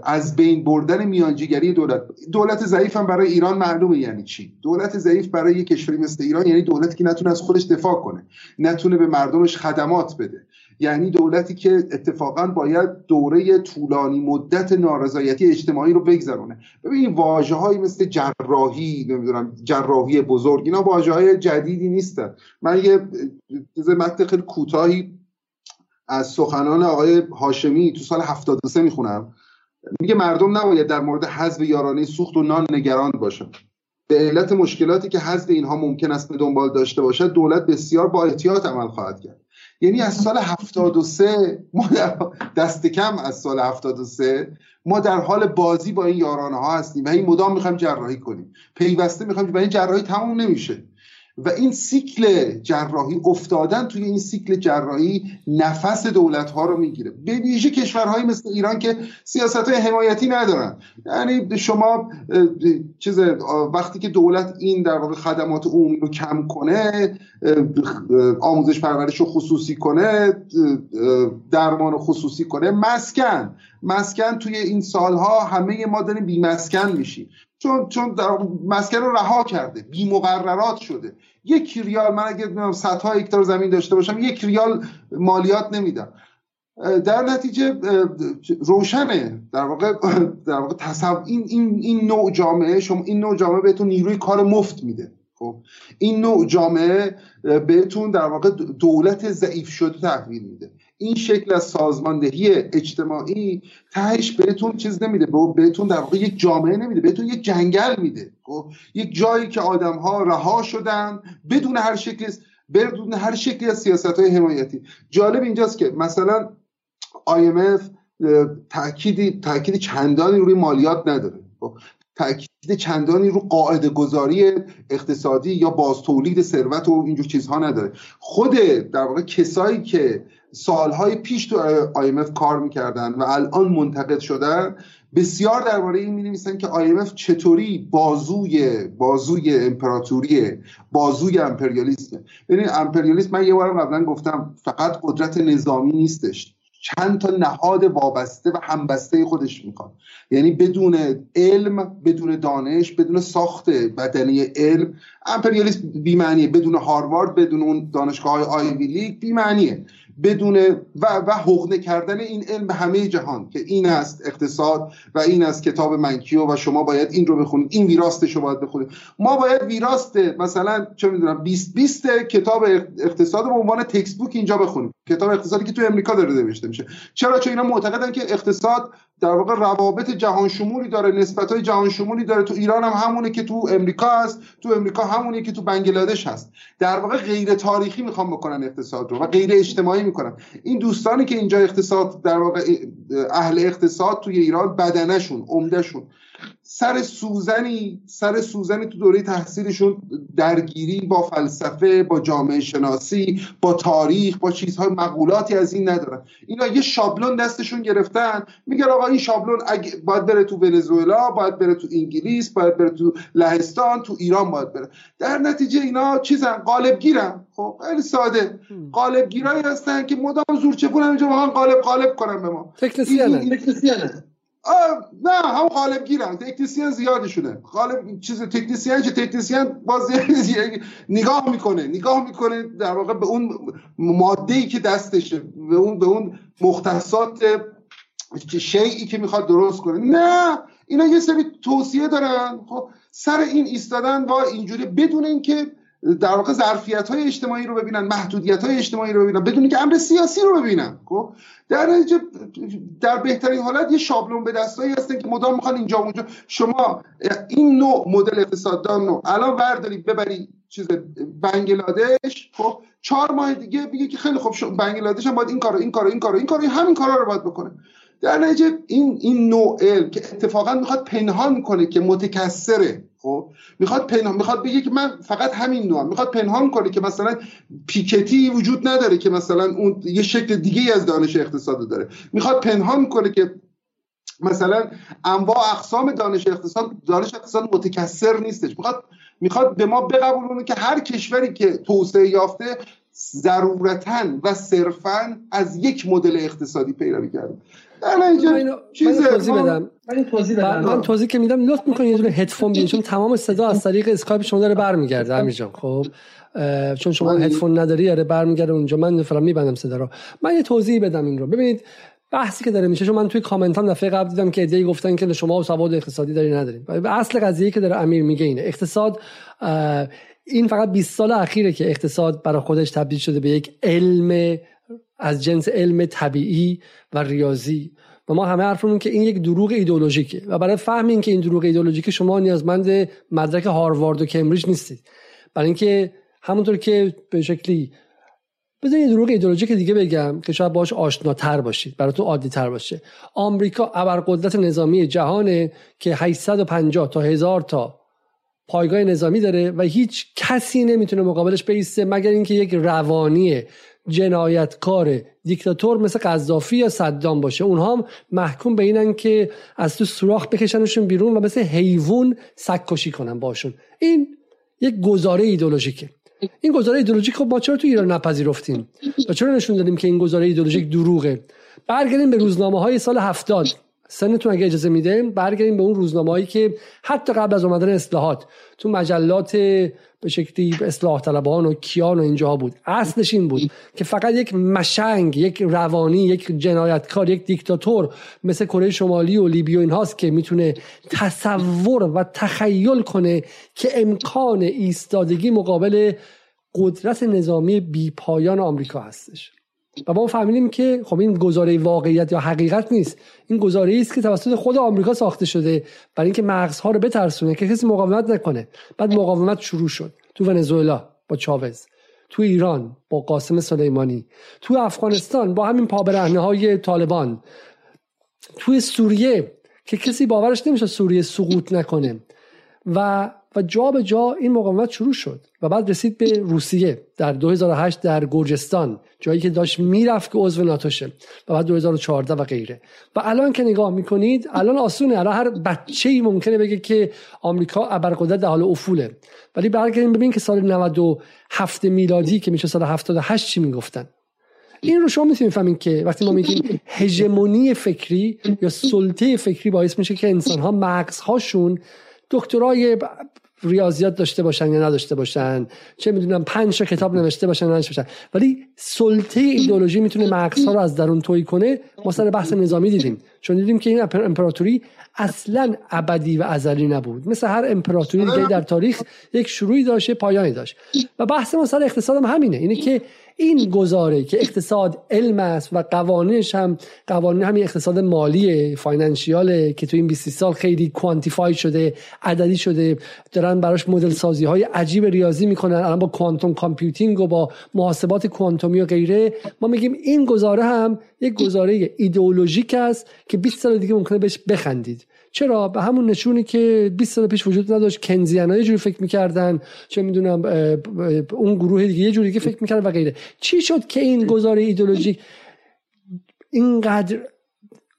از بین بردن میانجیگری دولت دولت ضعیف هم برای ایران معلومه یعنی چی. دولت ضعیف برای یک کشوری مثل ایران یعنی دولتی که نتونه از خودش دفاع کنه، نتونه به مردمش خدمات بده، یعنی دولتی که اتفاقا باید دوره طولانی مدت نارضایتی اجتماعی رو بگذرونه. ببین واژه‌هایی مثل جراحی، نمیدونم جراحی بزرگ، اینا واژه‌های جدیدی نیستن. من یه متن خیلی کوتاهی از سخنان آقای هاشمی تو سال هفتاد و سه میخونم. میگه مردم نباید در مورد حذف یارانه سوخت و نان نگران باشند. به علت مشکلاتی که حذف اینها ممکن است به دنبال داشته باشد، دولت بسیار با احتیاط عمل خواهد کرد. یعنی از سال هفتاد و سه ما دست کم از سال هفتاد و سه ما در حال بازی با این یارانه ها هستیم و این مدام میخوایم جراحی کنیم، پیوسته میخوایم و این جراحی تموم نمیشه و این سیکل جراحی، افتادن توی این سیکل جراحی نفس دولت‌ها رو میگیره، به ویژه کشورهایی مثل ایران که سیاست‌های حمایتی ندارن. یعنی شما چیز وقتی که دولت این در واقع خدمات عمومی رو کم کنه، آموزش پرورش رو خصوصی کنه، درمان رو خصوصی کنه، مسکن مسکن توی این سالها همه ما داریم بی مسکن میشیم، چون چون در مسکن رو رها کرده، بی مقررات شده. یک ریال، من اگه میدونم صدها هکتار زمین داشته باشم یک ریال مالیات نمیدم. در نتیجه روشنه در واقع در واقع تصور این این این نوع جامعه، شما این نوع جامعه بهتون نیروی کار مفت میده. خب این نوع جامعه بهتون در واقع دولت ضعیف شده تحویل میده. این شکل از سازماندهی اجتماعی تهش بهتون چیز نمیده، بهتون در واقع یک جامعه نمیده، بهتون یک جنگل میده، یک جایی که آدم‌ها رها شدن بدون هر شکل بدون هر شکلی از سیاست‌های حمایتی. جالب اینجاست که مثلا آی ام اف تأکیدی تأکید چندانی روی مالیات نداره، تأکید چندانی رو قاعده گذاری اقتصادی یا بازتولید ثروت و اینجور چیزها نداره. خود در واقع کسایی که سالهای پیش تو آی ام اف کار میکردن و الان منتقد شدن بسیار درباره این مینویسن که آی ام اف چطوری بازوی بازوی امپراتوریه، بازوی امپریالیسمه. ببینید امپریالیسم، من یه بارم قبلا گفتم، فقط قدرت نظامی نیستش، چند تا نهاد وابسته و همبسته خودش میکنه. یعنی بدون علم، بدون دانش، بدون ساخت بدنی علم، امپریالیسم بی‌معنیه. بدون هاروارد، بدون اون دانشگاه‌های آیوی لیگ بی‌معنیه. بدون و و حقنه کردن این علم به همه جهان که این است اقتصاد و این است کتاب منکیو و شما باید این رو بخونید، این ویراستش رو باید بخونید. ما باید ویراست مثلا چه میدونم بیست بیست کتاب اقتصاد به عنوان تکست بوک اینجا بخونیم، کتاب اقتصادی که تو امریکا داره نوشته میشه. چرا؟ چون اینا معتقدن که اقتصاد در واقع روابط جهان شمولی داره، نسبت‌های جهان شمولی داره، تو ایران هم همونه که تو امریکا هست، تو امریکا همونه که تو بنگلادش هست. در واقع غیر تاریخی میخوام بکنن اقتصاد رو و غیر اجتماعی میکنن. این دوستانی که اینجا اقتصاد در واقع اهل اقتصاد توی ایران بدنشون، عمدهشون سر سوزنی سر سوزنی تو دوره تحصیلشون درگیری با فلسفه، با جامعه شناسی، با تاریخ، با چیزهای مقولاتی از این ندارن. اینا یه شابلون دستشون گرفتن، میگن آقا این شابلون باید بره تو ونزوئلا، باید بره تو انگلیس، باید بره تو لهستان، تو ایران باید بره. در نتیجه اینا چیزن، قالب گیرن. خب خیلی ساده، قالب گیرایی هستن که مدام زورچپون اینجا واقعا قالب قالب کنن به ما. تکنسیانه آه نه هم قالب گیرن، تکنسین زیادشونه. قالب چیز تکنسین چه تکنسین باز نگاه میکنه نگاه میکنه در واقع به اون ماده‌ای که دستشه، به اون به اون مختصات شیئی که میخواد درست کنه. نه اینا یه سری توصیه دارن. خب سر این ایستادن و اینجوری بدون اینکه در واقع ظرفیت‌های اجتماعی رو ببینن، محدودیت‌های اجتماعی رو ببینن، بدون که امر سیاسی رو ببینن. خب در نتیجه در بهترین حالت یه شابلون به دستایی هستن که مدام میخوان اینجا اونجا. شما این نوع مدل اقتصاددان رو الان برداری ببری چیز بنگلادش، خب چهار ماه دیگه میگه که خیلی خوب بنگلادش هم باید این کارو این کارو این کارو این کارو همین کارا رو باید بکنه. در نتیجه این این نوع علم که اتفاقا میخواد پنهان کنه که متکثره، خب میخواد پنهان میخواد بگه که من فقط همین نوع هم. میخواد پنهان کنه که مثلا پیکتی وجود نداره که مثلا اون یه شکل دیگه از دانش اقتصاد داره. میخواد پنهان کنه که مثلا انواع اقسام دانش اقتصاد دانش اقتصاد متکثر نیستش. میخواد میخواد به ما بقبولونه که هر کشوری که توسعه یافته ضرورتاً و صرفاً از یک مدل اقتصادی پیروی کرده. من اینو توضیح بدم. من توضیح بدم. من توضیح که میدم لطف می‌کنید یه دونه هدفون بیارید، چون تمام صدا از طریق اسکایپ شما داره برمیگرده همینجا. خب چون شما هدفون نداری داره برمیگرده اونجا. من فرام میبندم صدا رو. من یه توضیح بدم این رو. ببینید بحثی که داره میشه، چون من توی کامنت هم دفعه قبل دیدم که ایده گفتن که شما سواد اقتصادی داری ندارین. اصل قضیه که داره امیر میگه اینه. اقتصاد این فقط بیست سال اخیره که اقتصاد برای خودش تبدیل شده به یک علم از جنس علم طبیعی و ریاضی و ما همه حرفمون که این یک دروغ ایدئولوژیکه و برای فهم این که این دروغ ایدئولوژیکه شما نیازمند مدرک هاروارد و کمبریج نیستید. برای اینکه همونطور که به شکلی بذارید دروغ ایدئولوژیک دیگه بگم که شاید باهاش آشناتر باشید، براتون عادی تر باشه. آمریکا ابرقدرت نظامی جهانه که هشتصد و پنجاه تا هزار تا پایگاه نظامی داره و هیچ کسی نمیتونه مقابلش بیسته مگر اینکه یک روانی جنایتکار دیکتاتور مثل قذافی یا صدام باشه. اونها هم محکوم به اینن که از تو سوراخ بکشنشون بیرون و مثل حیوان سگ‌کشی کنن باشون. این یک گزاره ایدئولوژیکه. این گزاره ایدئولوژیک رو ما چرا تو ایران نپذیرفتیم و چرا نشون دادیم که این گزاره ایدئولوژیک دروغه؟ برگردیم به روزنامه‌های سال هفتاد. سنتون اگه اجازه میده برگردیم به اون روزنامه‌ای که حتی قبل از اومدن اصلاحات تو مجلات به شکلی اصلاح طلبان و کیان و اینجاها بود. اصلش این بود که فقط یک مشنگ، یک روانی، یک جنایتکار، یک دیکتاتور مثل کره شمالی و لیبیا اینهاست که میتونه تصور و تخیل کنه که امکان ایستادگی مقابل قدرت نظامی بی‌پایان آمریکا هستش. و ما فهمیدیم که خب این گزاره واقعیت یا حقیقت نیست، این گزاره ای است که توسط خود آمریکا ساخته شده برای اینکه مغزها رو بترسونه که کسی مقاومت نکنه. بعد مقاومت شروع شد تو ونزوئلا با چاوز، تو ایران با قاسم سلیمانی، تو افغانستان با همین پابرهنه‌های طالبان، تو سوریه که کسی باورش نمیشه سوریه سقوط نکنه و و جا به جا این مقاومت شروع شد و بعد رسید به روسیه در دو هزار و هشت در گرجستان، جایی که داشت میرفت که عضو ناتو شه، و بعد دو هزار و چهارده و غیره. و الان که نگاه میکنید الان آسونه، الان هر بچه‌ای ممکنه بگه که آمریکا ابرقدرت در حال افوله. ولی برگردیم ببینیم که سال نود و هفت میلادی که میشه سال هفتاد و هشت چی میگفتن. این رو شما میتونید بفهمید که وقتی ما میگیم هژمونی فکری یا سلطه فکری باعث میشه که انسان‌ها مغزهاشون دکترای ریاضیات داشته باشن یا نداشته باشن، چه میدونم پنج تا کتاب نوشته باشن یا ننوشته باشن، ولی سلطه ایدئولوژی میتونه مغزها رو از درون تویی کنه. ما سر بحث نظامی دیدیم، چون دیدیم که این امپراتوری اصلا ابدی و ازلی نبود، مثل هر امپراتوری دیگه در تاریخ یک شروعی داشت پایانی داشت. و بحث ما سر اقتصاد هم همینه، اینه که این گزاره که اقتصاد علم است و قوانینش هم قوانین همین اقتصاد مالی فاینانشیاله که تو این بیست سال خیلی کوانتیفای شده، عددی شده، دارن براش مدل سازی های عجیب ریاضی میکنن الان با کوانتوم کامپیوتینگ و با محاسبات کوانتومی و غیره. ما میگیم این گزاره هم یک گزاره ایدئولوژیک است که بیست سال دیگه ممکنه بهش بخندید. چرا؟ به همون نشونی که بیست سال پیش وجود نداشت، کنزیان‌ها یه جوری فکر می‌کردن، چه می‌دونم اون گروه دیگه یه جوری که فکر می‌کردن و غیره. چی شد که این گزاره ایدئولوژیک اینقدر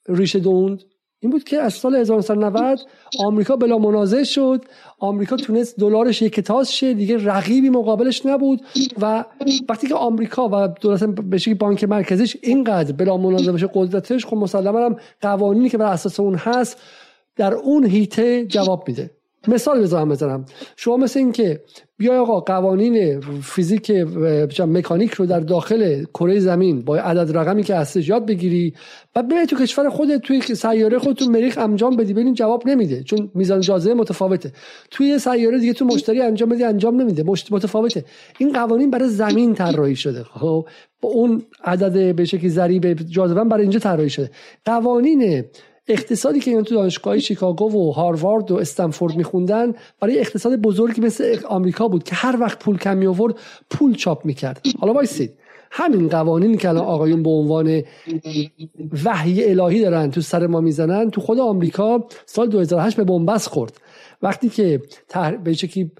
ریشه دوند؟ این بود که از سال هزار و نهصد و نود آمریکا بلا منازع شد، آمریکا تونست دلارش یک تاس شه، دیگه رقیبی مقابلش نبود. و وقتی که آمریکا و دولت به شکلی بانک مرکزیش اینقدر بلا منازع بشه قدرتش، خب مسلماً هم قوانینی که بر اساس اون هست در اون هیته جواب میده. مثال بذارم بذارم شما مثل این که بیای آقا قوانین فیزیک مکانیک رو در داخل کره زمین با عدد رقمی که هستش یاد بگیری و بری تو کشور خودت توی سیاره خودت تو مریخ انجام بدی، ببین جواب نمیده چون میزان جاذبه متفاوته. توی سیاره دیگه تو مشتری انجام بدی انجام نمیده، متفاوته. این قوانین برای زمین طراحی شده، خب با اون عدد به شکلی ضریب جاذبه برای اینجا طراحی شده. قوانین اقتصادی که اینا تو دانشگاه شیکاگو و هاروارد و استنفورد میخوندن برای اقتصاد بزرگی مثل آمریکا بود که هر وقت پول کمی آورد پول چاپ میکرد. حالا وایسید، همین قوانینی که الان آقایون به عنوان وحی الهی دارن تو سر ما میزنن، تو خود آمریکا سال دو هزار و هشت به بنبست خورد وقتی که تح... به شکلی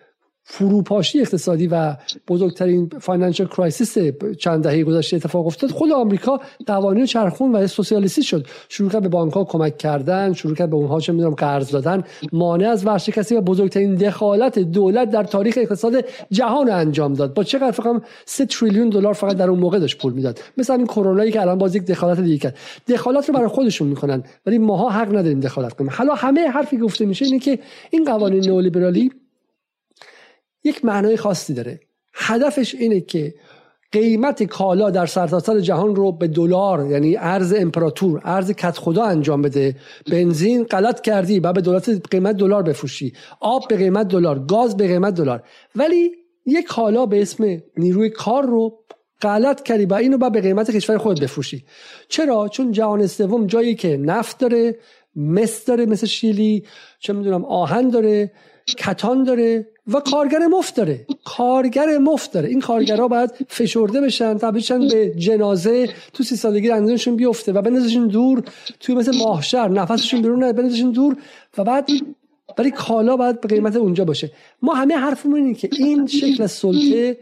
فروپاشی اقتصادی و بزرگترین فاینانشال کرایسیس چند دهه گذشته اتفاق افتاد. خود آمریکا قوانین چرخون و سوسیالیستی شد، شروع کرد به بانک‌ها کمک کردن، شروع کرد به اونها چه می‌دونم قرض دادن، مانع از ورشکستگی و بزرگترین دخالت دولت در تاریخ اقتصاد جهان انجام داد. با چقدر فقط سه تریلیون دلار فقط در اون موقع داشت پول میداد. مثلا این کرونایی که الان باز یک دخالت دیگه کرد. دخالت رو برای خودشون میکنن ولی ماها حق نداریم دخالت کنیم. حالا همه حرفی گفته میشه اینه که این قوانین نئولیبرالی یک معنای خاصی داره، هدفش اینه که قیمت کالا در سرتاسر جهان رو به دلار، یعنی ارز امپراتور، ارز کت خدا انجام بده. بنزین غلط کردی و به دولت قیمت دلار بفروشی، آب به قیمت دلار، گاز به قیمت دلار، ولی یک کالا به اسم نیروی کار رو غلط کردی و اینو با به قیمت کشور خودت بفروشی. چرا؟ چون جهان سوم جایی که نفت داره، مس داره مثل شیلی، چه میدونم آهن داره، کتان داره و کارگر مفت داره. کارگر مفت داره. این کارگرها باید فشرده بشن، تبدیل شن به جنازه، تو سی سالگی اندازشون بیفته و بندازشون دور توی مثل ماهشر، نفسشون بیرون نره، بندازشون دور و بعد برای کالا باید به قیمت اونجا باشه. ما همه حرفمون اینه که این شکل سلطه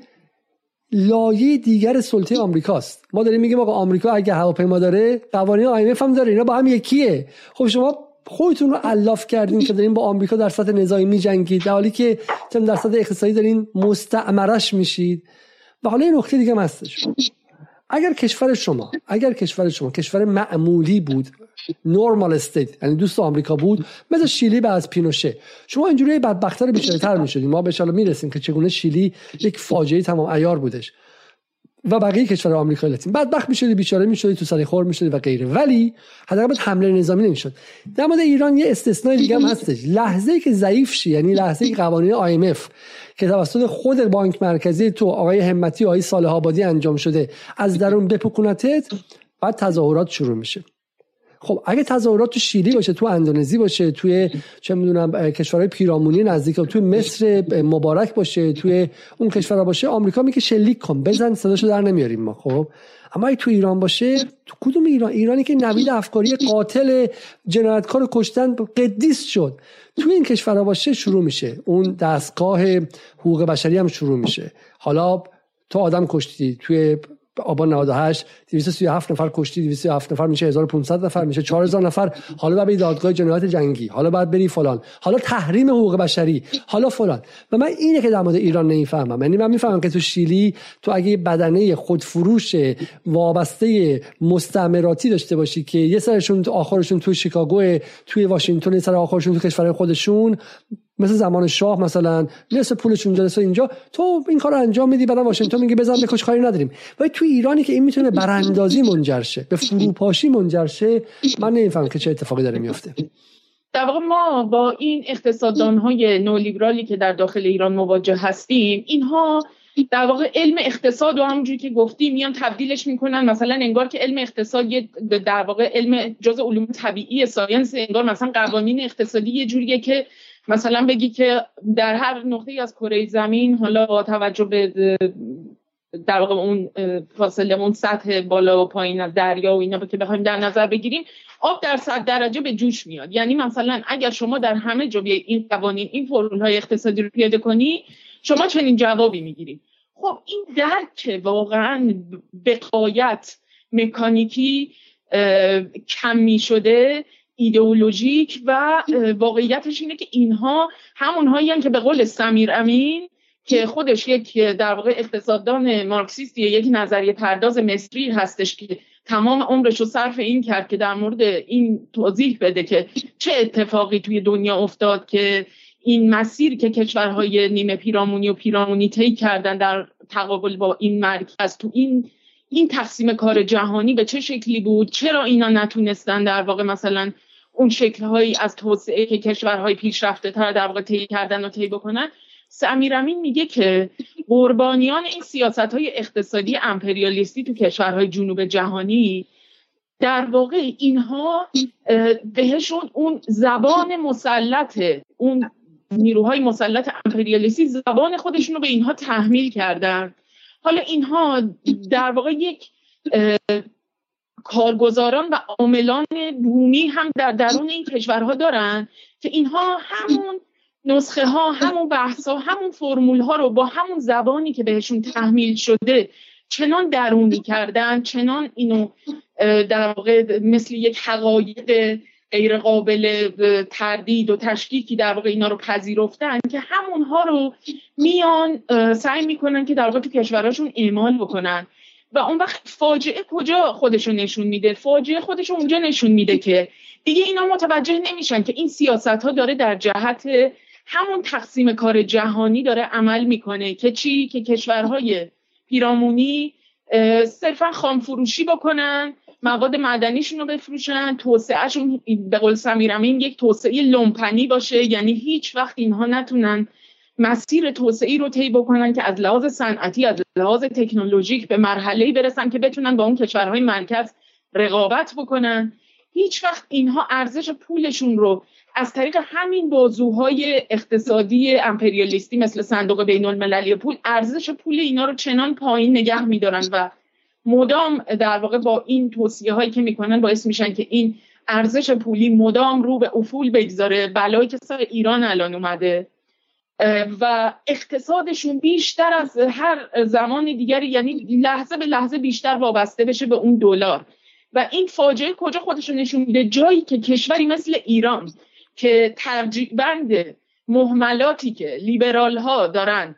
لایه دیگر سلطه آمریکاست. ما داریم میگیم آقا آمریکا اگه هواپیما داره، قوانین آی ام اف هم داره، اینا با هم یکیه. خب شما خودتون رو علاف کردین که دارین با آمریکا در سطح نظامی می‌جنگید در حالی که تم در سطح اقتصادی دارین مستعمرش میشید. و حالا این نکته دیگه هم هستش، اگر کشور شما اگر کشور شما کشور معمولی بود، نورمال استیت، یعنی دوست آمریکا بود، مثل شیلی بعد از پینوشه، شما اینجوری بدبخت‌تر و بیچاره‌تر می‌شدید. ما به شاءالله میرسیم که چگونه شیلی یک فاجعه تمام عیار بودش و بقیه کشور آمریکای لاتین. بدبخت می‌شدی، بیچاره می‌شدی، تو سر خور می‌شدی و غیره، ولی حداقل حمله نظامی نمی‌شد. در مورد ایران یه استثنای دیگه هم هستش. لحظه‌ای که ضعیف شی، یعنی لحظه‌ای که قوانین آی ام اف که توسط خود بانک مرکزی تو آقای همتی و آقای صالح آبادی انجام شده از درون بپکونتت، بعد تظاهرات شروع میشه. خب اگه تظاهرات تو شیلی باشه، تو اندونزی باشه، توی چه میدونم کشورهای پیرامونی نزدیک، توی مصر مبارک باشه، توی اون کشورها باشه، آمریکا میگه شلیک کن، بزن، صداشو در نمیاریم ما. خب اما اگه تو ایران باشه، تو کدوم ایران؟ ایرانی که نوید افکاری قاتل جنایتکار کشتن قدیس شد، تو این کشورها باشه شروع میشه اون دستگاه حقوق بشری هم شروع میشه. حالا تو آدم کشتی، توی آبان نود و هشت دویست و سی و هفت نفر کشتی، دویست و سی و هفت نفر میشه هزار و پانصد نفر، میشه چهار هزار نفر. حالا بعد بری دادگاه جنایات جنگی، حالا بعد بری فلان، حالا تحریم حقوق بشری، حالا فلان. و من اینه که در مورد ایران نمیفهمم. یعنی من میفهمم که تو شیلی تو اگه بدنه خودفروش وابسته مستعمراتی داشته باشی که یه سرشون تو آخرشون تو شیکاگو، توی واشنگتن، یه سر آخرشون تو کشورهای خودشون، مثل زمان شاه مثلا، نصف پولشون جلسه اینجا، تو این کارو انجام میدی، بعد واشنگتن میگه بزن بکش، کاری نداریم. ولی تو ایرانی که این میتونه براندازی منجر شه، به فروپاشی منجر شه، من نمیفهمم که چه اتفاقی داره میفته. در واقع ما با این اقتصاددانهای نولیبرالی که در داخل ایران مواجه هستیم، اینها در واقع علم اقتصاد و همونجوری که گفتیم میان تبدیلش میکنن، مثلا انگار که علم اقتصاد در واقع علم جزء علوم طبیعی ساینس، انگار مثلا قوانین اقتصادی یه جوریه که مثلا بگی که در هر نقطه‌ای از کره زمین، حالا با توجه به در واقع اون فاصله، اون سطح بالا و پایین از دریا و اینا که بخوایم در نظر بگیریم، آب در صد درجه به جوش میاد. یعنی مثلا اگر شما در همه جا بیای این قوانین، این فرمول‌های اقتصادی رو پیاده کنی، شما چنین جوابی میگیرید. خب این درک واقعا بقایت مکانیکی کمی شده ایدئولوژیک و واقعیتش اینه که اینها همونهایی هستند که به قول سمیر امین که خودش یک در واقع اقتصاددان مارکسیستیه، یک نظریه پرداز مصری هستش که تمام عمرش رو صرف این کرد که در مورد این توضیح بده که چه اتفاقی توی دنیا افتاد که این مسیر که کشورهای نیمه پیرامونی و پیرامونی طی کردن در تقابل با این مرکز، تو این این تقسیم کار جهانی به چه شکلی بود؟ چرا اینا نتونستن در واقع مثلا اون شکل‌هایی از توسعه که کشورهای پیشرفته‌تر در واقع طی کردن و طی بکنن؟ سمیر امین میگه که قربانیان این سیاست‌های اقتصادی امپریالیستی تو کشورهای جنوب جهانی در واقع اینها بهشون اون زبان مسلطه، اون نیروهای مسلط امپریالیستی زبان خودشون رو به اینها تحمیل کردن. حالا اینها در واقع یک کارگزاران و عاملان بومی هم در درون این کشورها دارن که اینها همون نسخه ها، همون بحث ها، همون فرمول ها رو با همون زبانی که بهشون تحمیل شده چنان درونی کردن، چنان اینو در واقع مثل یک حقایق غیر قابل تردید و تشکیکی در واقع اینا رو پذیرفتن که همونها رو میان سعی میکنن که در واقع تو کشوراشون اعمال بکنن. و اون وقت فاجعه کجا خودشو نشون میده؟ فاجعه خودشو اونجا نشون میده که دیگه اینا متوجه نمیشن که این سیاست ها داره در جهت همون تقسیم کار جهانی داره عمل میکنه که چی؟ که کشورهای پیرامونی صرفا خامفروشی بکنن، مواد معدنیشون رو بفروشن، توسعهشون به قول سمیر امین یک توسعه لومپنی باشه، یعنی هیچ وقت اینها نتونن مسیر توسعه‌ای رو طی بکنن که از لحاظ صنعتی، از لحاظ تکنولوژیک به مرحله‌ای برسن که بتونن با اون کشورهای مرکز رقابت بکنن. هیچ وقت اینها ارزش پولشون رو از طریق همین بازوهای اقتصادی امپریالیستی مثل صندوق بین‌المللی پول، ارزش پول اینا رو چنان پایین نگه می‌دارن و مدام در واقع با این توصیه‌هایی که می‌کنن باعث میشن که این ارزش پولی مدام رو به افول بگذاره. بلایی که سر ایران الان اومده و اقتصادشون بیشتر از هر زمان دیگری، یعنی لحظه به لحظه بیشتر وابسته بشه به اون دلار. و این فاجعه کجا خودشون نشون میده؟ جایی که کشوری مثل ایران که ترجیح بند مهملاتی که لیبرال ها دارن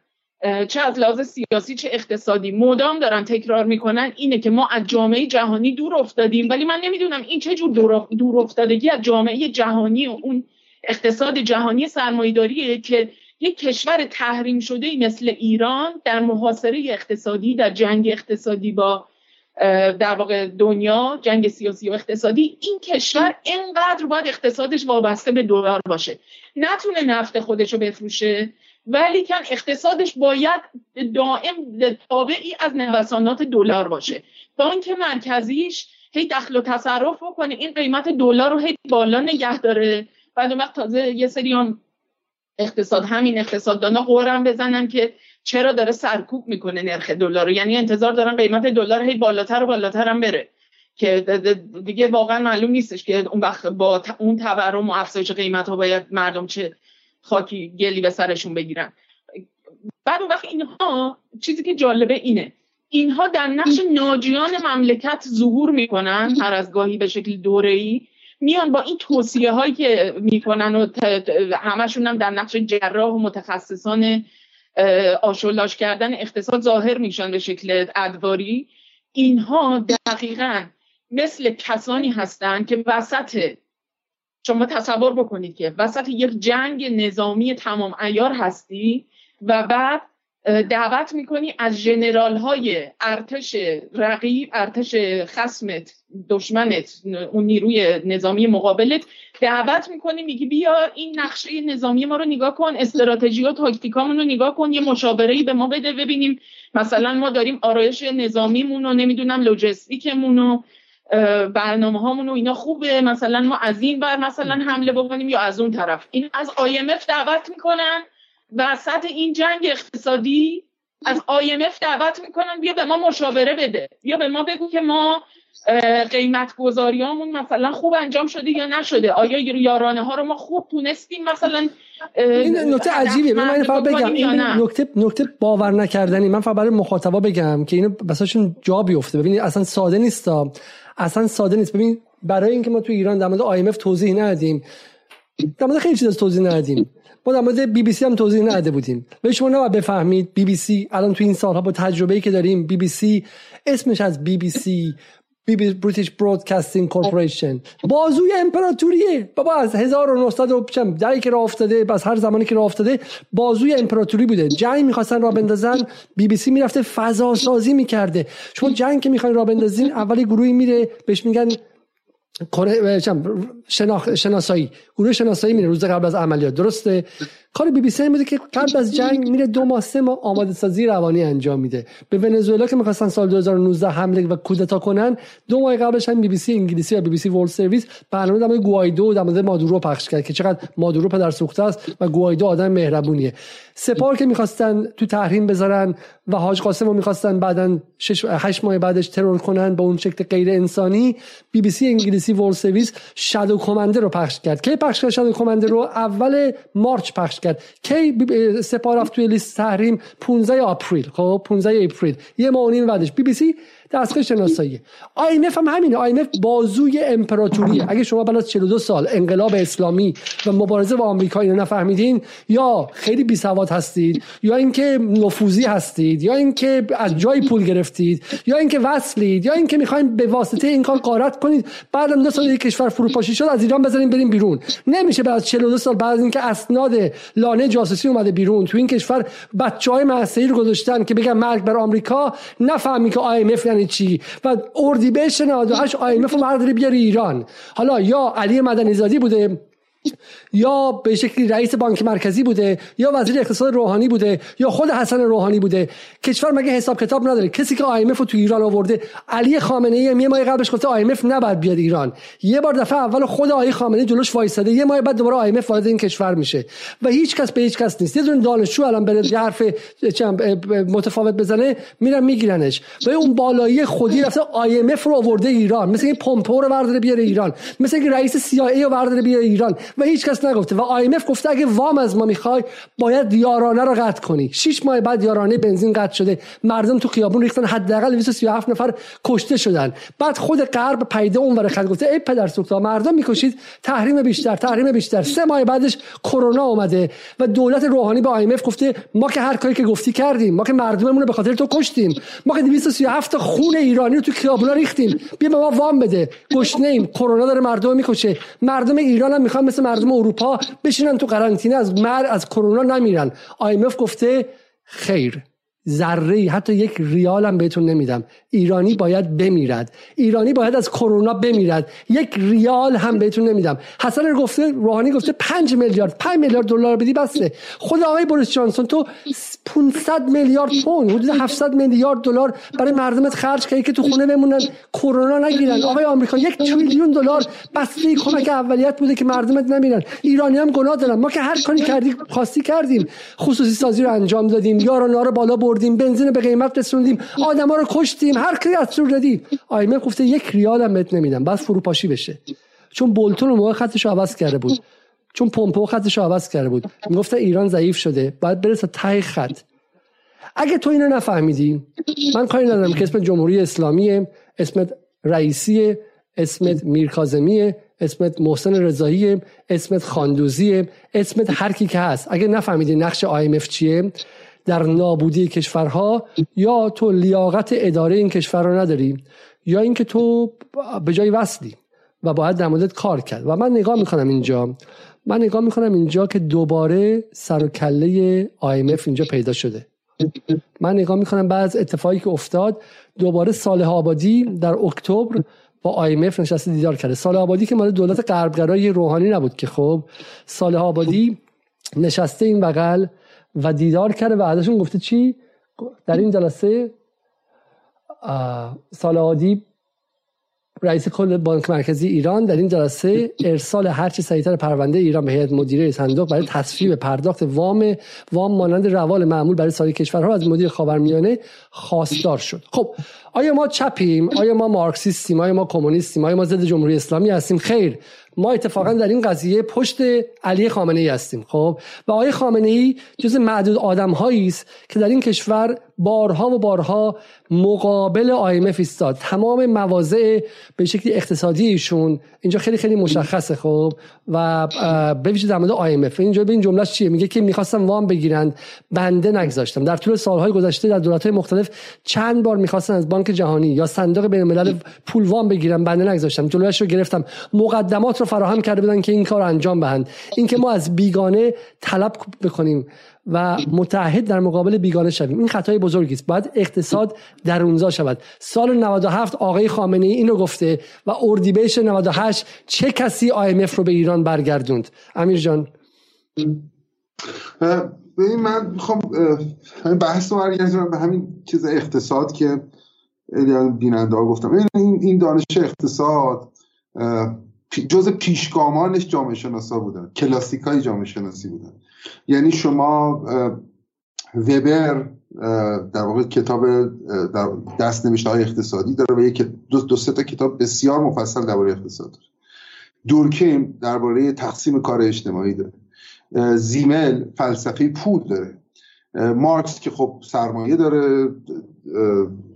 چه از لحاظ سیاسی چه اقتصادی مدام دارن تکرار میکنن اینه که ما از جامعه جهانی دور افتادیم، ولی من نمیدونم این چه جور دور افتادگی از جامعه جهانی و اون اقتصاد جهانی سرمایه‌داریه که یک کشور تحریم شده مثل ایران در محاصره اقتصادی، در جنگ اقتصادی با در واقع دنیا، جنگ سیاسی و اقتصادی، این کشور اینقدر باید اقتصادش وابسته به دلار باشه، نتونه نفت خودشو بفروشه، ولی که اقتصادش باید دائم تابعی از نوسانات دلار باشه. بانک مرکزیش هی دخل و تصرف بکنه، این قیمت دلار رو هی بالا نگه داره. بعد وقت تازه یه سری هم اقتصاد همین اقتصاددانا قورم بزنن که چرا داره سرکوب میکنه نرخ دلار رو، یعنی انتظار دارن قیمت دلار هی بالاتر و بالاتر هم بره که دیگه واقعا معلوم نیستش که اون وقت با اون تورم و افزایش قیمت ها باید مردم چه خاکی گلی به سرشون بگیرن. بعد اون وقت اینها چیزی که جالبه اینه اینها در نقش ناجیان مملکت ظهور میکنن، هر از گاهی به شکل دوره‌ای میان با این توصیه هایی که میکنن و همشون هم در نقش جراح و متخصصان آشولاش کردن اقتصاد ظاهر میشن به شکل ادواری. اینها دقیقاً مثل کسانی هستند که وسط، شما تصور بکنید که وسط یک جنگ نظامی تمام عیار هستی و بعد دعوت میکنی از ژنرال های ارتش رقیب، ارتش خصمت، دشمنت، اون نیروی نظامی مقابلت دعوت میکنی، میگی بیا این نقشه نظامی ما رو نگاه کن، استراتژی و تاکتیکامون رو نگاه کن، یه مشاوره‌ای به ما بده ببینیم مثلا ما داریم آرایش نظامیمون و نمیدونم لوجستیکمون و برنامه هامون و اینا خوبه، مثلا ما از این بر مثلا حمله بکنیم یا از اون طرف. این از آی ام اف دعوت میکنن وسط این جنگ اقتصادی، از آی ام اف دعوت میکنن بیا به ما مشاوره بده، بیا به ما بگو که ما قیمت گذاریامون مثلا خوب انجام شده یا نشده، آیا یارانه ها رو ما خوب تونستیم مثلا. این نکته عجیبیه، من فقط بگم این نکته نکته باور نکردنی، من فقط برای مخاطبا بگم که اینو بساشون جا بیفته. ببینید اصلا ساده نیستا، اصلا ساده نیست. ببین برای اینکه ما تو ایران در مورد آی ام اف توضیح ندیم، در مورد خیلی چیزا توضیح ندیم، ما در مورد بی بی سی هم توضیح نداده بودیم. ولی شما نباید بفهمید بی بی سی الان تو این سالها با تجربه‌ای که داریم، بی بی سی اسمش از بی بی سی بی بی بریتیش برودکاستینگ کورپوریشن، بازوی امپراتوریه بابا. از هزار و نهصد و چند دایی که راه افتاده، بس هر زمانی که راه افتاده بازوی امپراتوری بوده. جنگ می‌خواستن راه بندازن، بی بی سی میرفته فضا سازی می‌کرده. شما جنگ که می‌خواید راه بندازین، اولی گروهی میره بهش میگن کره شناخ... شناسایی، گروه شناسایی میره روز قبل از عملیات. درسته؟ کار بی بی سی میده که قبل از جنگ میره دو ماه سه ماه آماده سازی روانی انجام میده. به ونزوئلا که میخواستن سال دو هزار و نوزده حمله و کودتا کنن، دو ماه قبلش هم بی بی سی انگلیسی و بی بی سی ورلد سرویس برنامه درباره گوایدو و درباره مادورو پخش کرد که چقدر مادورو پدر سوخته است و گوایدو آدم مهربونیه. سپاه که میخواستن تو تحریم بذارن و حاج قاسم رو میخواستن بعدن شش هشت ماه بعدش ترور کنن به اون شکل غیر انسانی، بی بی سی انگلیسی ورلد سرویس شادو کماندر رو پخش کرد. کی پخش کرد شادو کماندر رو؟ اول مارچ پخش کرد. کی سپاه رفت توی لیست تحریم؟ پانزده آپریل. خب پانزده آپریل، یه ماه و نیم بعدش بی بی سی دستگاه شناسایی. آی ام اف هم همینه. آی ام اف بازوی امپراتوریه. اگه شما بعد از چهل و دو سال انقلاب اسلامی و مبارزه با آمریکا اینو نفهمیدین، یا خیلی بی سواد هستید، یا اینکه نفوذی هستید، یا اینکه از جای پول گرفتید، یا اینکه وصلید، یا اینکه میخواین به واسطه این کار غارت کنید. بعد از دو سال یک کشور فروپاشی شد، از ایران بزنین بریم بیرون. نمیشه. بعد از چهل و دو سال بعد از اینکه اسناد لانه جاسوسی اومده بیرون، تو این کشور بچهای معصری رو گذاشتن که بگن مرگ بر آمریکا، نفهمی که آی ام اف چی و اردیبهشت نود و هشت آی ام اف رو برداری بیاری ایران. حالا یا علی مدنیزادی بوده، یا به شکلی رئیس بانک مرکزی بوده، یا وزیر اقتصاد روحانی بوده، یا خود حسن روحانی بوده. کشور مگه حساب کتاب نداره؟ کسی که آی ام اف رو تو ایران آورده، علی خامنه‌ای یه ماه قبلش گفته آی ام اف نباید بیاد ایران، یه بار دفعه اول خود آقای خامنه‌ای جلوش وایساده، یه ماه بعد دوباره آی ام اف وارد این کشور میشه و هیچ کس به هیچ کس نیست. یه دونه دانشجو الان بره حرف متفاوت بزنه، میرن میگیرنش. و اون بالایی خودی رفته آی ام اف رو آورده ایران، مثل این پمپئو رو برداره بیاره ایران، مثل این رئیس سی آی ای رو برداره بیاره ایران و هیچ کس نگفته. و آی ام اف گفته اگه وام از ما میخوای باید یارانه رو قطع کنی. شش ماه بعد یارانه بنزین قطع شده، مردم تو خیابون ریختن، حداقل دویست و سی و هفت نفر کشته شدن. بعد خود غرب پیدا اون ور خط گفته ای پدر سوختا، مردم میکشید، تحریم بیشتر، تحریم بیشتر. سه ماه بعدش کرونا اومده و دولت روحانی به آی ام اف گفته ما که هر کاری که گفتی کردیم، ما که مردممون رو به خاطر تو کشتیم، ما که دویست و سی و هفت تا خون ایرانی رو تو خیابونا ریختیم، بیا به ما وام بده، گشنه‌ایم، کرونا داره مردم میکشه. مردم ایران هم میخوان مثل مردم اروپا بشینن تو قرنطینه، از مر از کرونا نمیرن. آی ام اف گفته خیر، ذره‌ای، حتی یک ریال هم بهتون نمیدم. ایرانی باید بمیرد، ایرانی باید از کرونا بمیرد، یک ریال هم بهتون نمیدم. حسن گفته، روحانی گفته پنج میلیارد، پنج میلیارد دلار بدی بسه. خود آقای بوریس جانسون تو پانصد میلیارد پوند، حدود هفتصد میلیارد دلار برای مردمت خرج کردی که تو خونه بمونن، کرونا نگیرن. آقای آمریکا یک تریلیون دلار بسیج کمک اولیت بوده که مردمت نمیرن. ایرانی هم گناه دارن، ما که هر کاری کردی خواستی کردیم، خصوصی سازی رو انجام دادیم، یارانه رو بالا بردیم، بنزین به قیمت رسوندیم، آدما رو کشتیم، هر کی دستور دادیم. آی ام اف گفته یک ریال هم بهت نمیدم، بعد فروپاشی بشه. چون بولتون موقع خطش رو عوض کرده بود، چون پمپئو خطش رو عوض کرده بود، میگفت ایران ضعیف شده، باید برسه ته خط. اگه تو اینو نفهمیدی، من کاری ندارم که اسم جمهوری اسلامیه، اسمت رئیسیه، اسمت میرکاظمیه، اسمت محسن رضاییه، اسمت خاندوزیه، اسمت هر کی که هست. اگه نفهمیدی نقش آی ام اف چیه در نابودی کشورها، یا تو لیاقت اداره این کشور رو نداری، یا اینکه تو به جای وصلی و باید در موردت کار کرد. و من نگاه میکنم اینجا، من نگاه میکنم اینجا که دوباره سر و کله آی ام اف اینجا پیدا شده. من نگاه میکنم بعض اتفاقی که افتاد، دوباره صالح آبادی در اکتبر با آی ام اف نشسته دیدار کرده. صالح آبادی که مال دولت غربگرای روحانی نبود که، خب صالح آبادی نشسته این بغل و دیدار کرده و ازشون گفته چی؟ در این جلسه صالح آبادی رئیس کل بانک مرکزی ایران در این جلسه ارسال هرچه سریعتر پرونده ایران به هیئت مدیره صندوق برای تصویب پرداخت وام وام مانند روال معمول برای سایر کشورها از مدیر خاورمیانه خواستار شد. خب آیا ما چپیم؟ آیا ما مارکسیستیم؟ آیا ما کمونیستیم؟ آیا ما ضد جمهوری اسلامی هستیم؟ خیر، ما اتفاقا در این قضیه پشت علی خامنه‌ای هستیم. خب و آقای خامنه‌ای جز معدود آدم‌هایی است که در این کشور بارها و بارها مقابل آی ام اف ایستاد. تمام مواضع به شکلی اقتصادیشون اینجا خیلی خیلی مشخصه. خب و به ویژه در مورد آی ام اف اینجا به این جملهش چیه؟ میگه که میخواستم وام بگیرند، بنده نگذاشتم. در طول سالهای گذشته در دولت‌های مختلف چند بار میخواستن از بانک جهانی یا صندوق بین الملل پول وام بگیرن، بنده نگذاشتم، جلویش رو گرفتم، مقدمات رو فراهم کرده بودن که این کار انجام بدهند. این که ما از بیگانه طلب بکنیم و متحد در مقابل بیگانه شویم، این خطای بزرگی است. باید اقتصاد درونزا شود. سال نود و هفت آقای خامنه ای اینو گفته و اردیبهشت نود و هشت چه کسی آی ام اف رو به ایران برگردوند؟ امیر جان ببین، من میخوام همین بحث رو برگردونم به همین چیز اقتصاد که بیننده ها گفتم. این دانش اقتصاد جز پیشگامانش جامعه شناسا بودن، کلاسیکای جامعه شناسی بودن. یعنی شما وبر در واقع کتاب دست نوشته‌های اقتصادی داره و یک دو, دو سه تا کتاب بسیار مفصل درباره اقتصاد داره. دورکیم درباره تقسیم کار اجتماعی داره. زیمل فلسفه پول داره. مارکس که خب سرمایه داره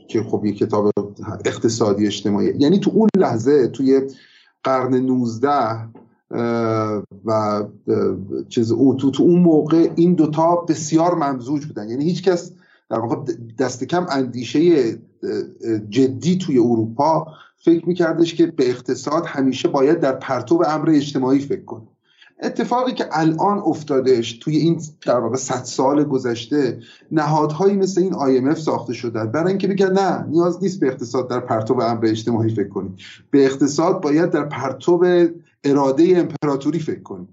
که خب یک کتاب اقتصادی اجتماعی. یعنی تو اون لحظه توی قرن نوزده و چیز او تو, تو اون موقع این دوتا بسیار ممزوج بودن. یعنی هیچ کس در واقع دست کم اندیشه جدی توی اروپا فکر میکردش که به اقتصاد همیشه باید در پرتو امر اجتماعی فکر کنه. اتفاقی که الان افتادش توی این در واقع صد سال گذشته، نهادهایی مثل این آی ام اف ساخته شدن برای اینکه بگن نه، نیاز نیست به اقتصاد در پرتو امر اجتماعی فکر کنی، به اقتصاد باید در پرتو اراده امپراتوری فکر کنی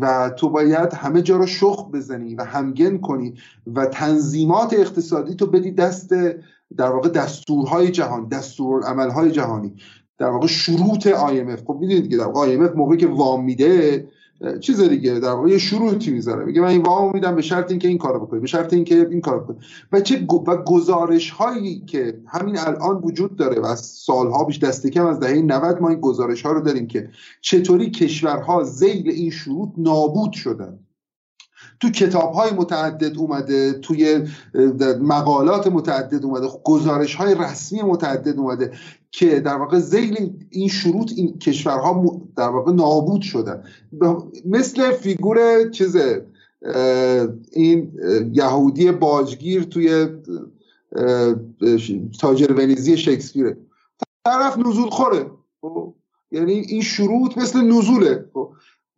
و تو باید همه جا رو شخم بزنی و همگن کنی و تنظیمات اقتصادی تو بدی دست در واقع دستورهای جهان، دستورالعمل‌های جهانی، در واقع شروط آی ام اف. خب می‌دونید که در واقع آی ام اف موقعی که وام میده چیز دیگه در واقع یه شروطی میذاره، میگه من این وام میدم به شرط اینکه این کارو بکنی، به شرط اینکه این کارو بکنی. و چه و گزارش هایی که همین الان وجود داره و سالها پیش دست کم از دهه نود ما این گزارش ها رو داریم که چطوری کشورها ذیل این شروط نابود شدن. تو کتاب‌های متعدد اومده، توی مقالات متعدد اومده، گزارش‌های رسمی متعدد اومده که در واقع ذیل این شروط این کشورها در واقع نابود شدن. مثل فیگور چیزه این یهودی باجگیر توی تاجر ونیزی شکسپیره، طرف نزول خوره. یعنی این شروط مثل نزوله،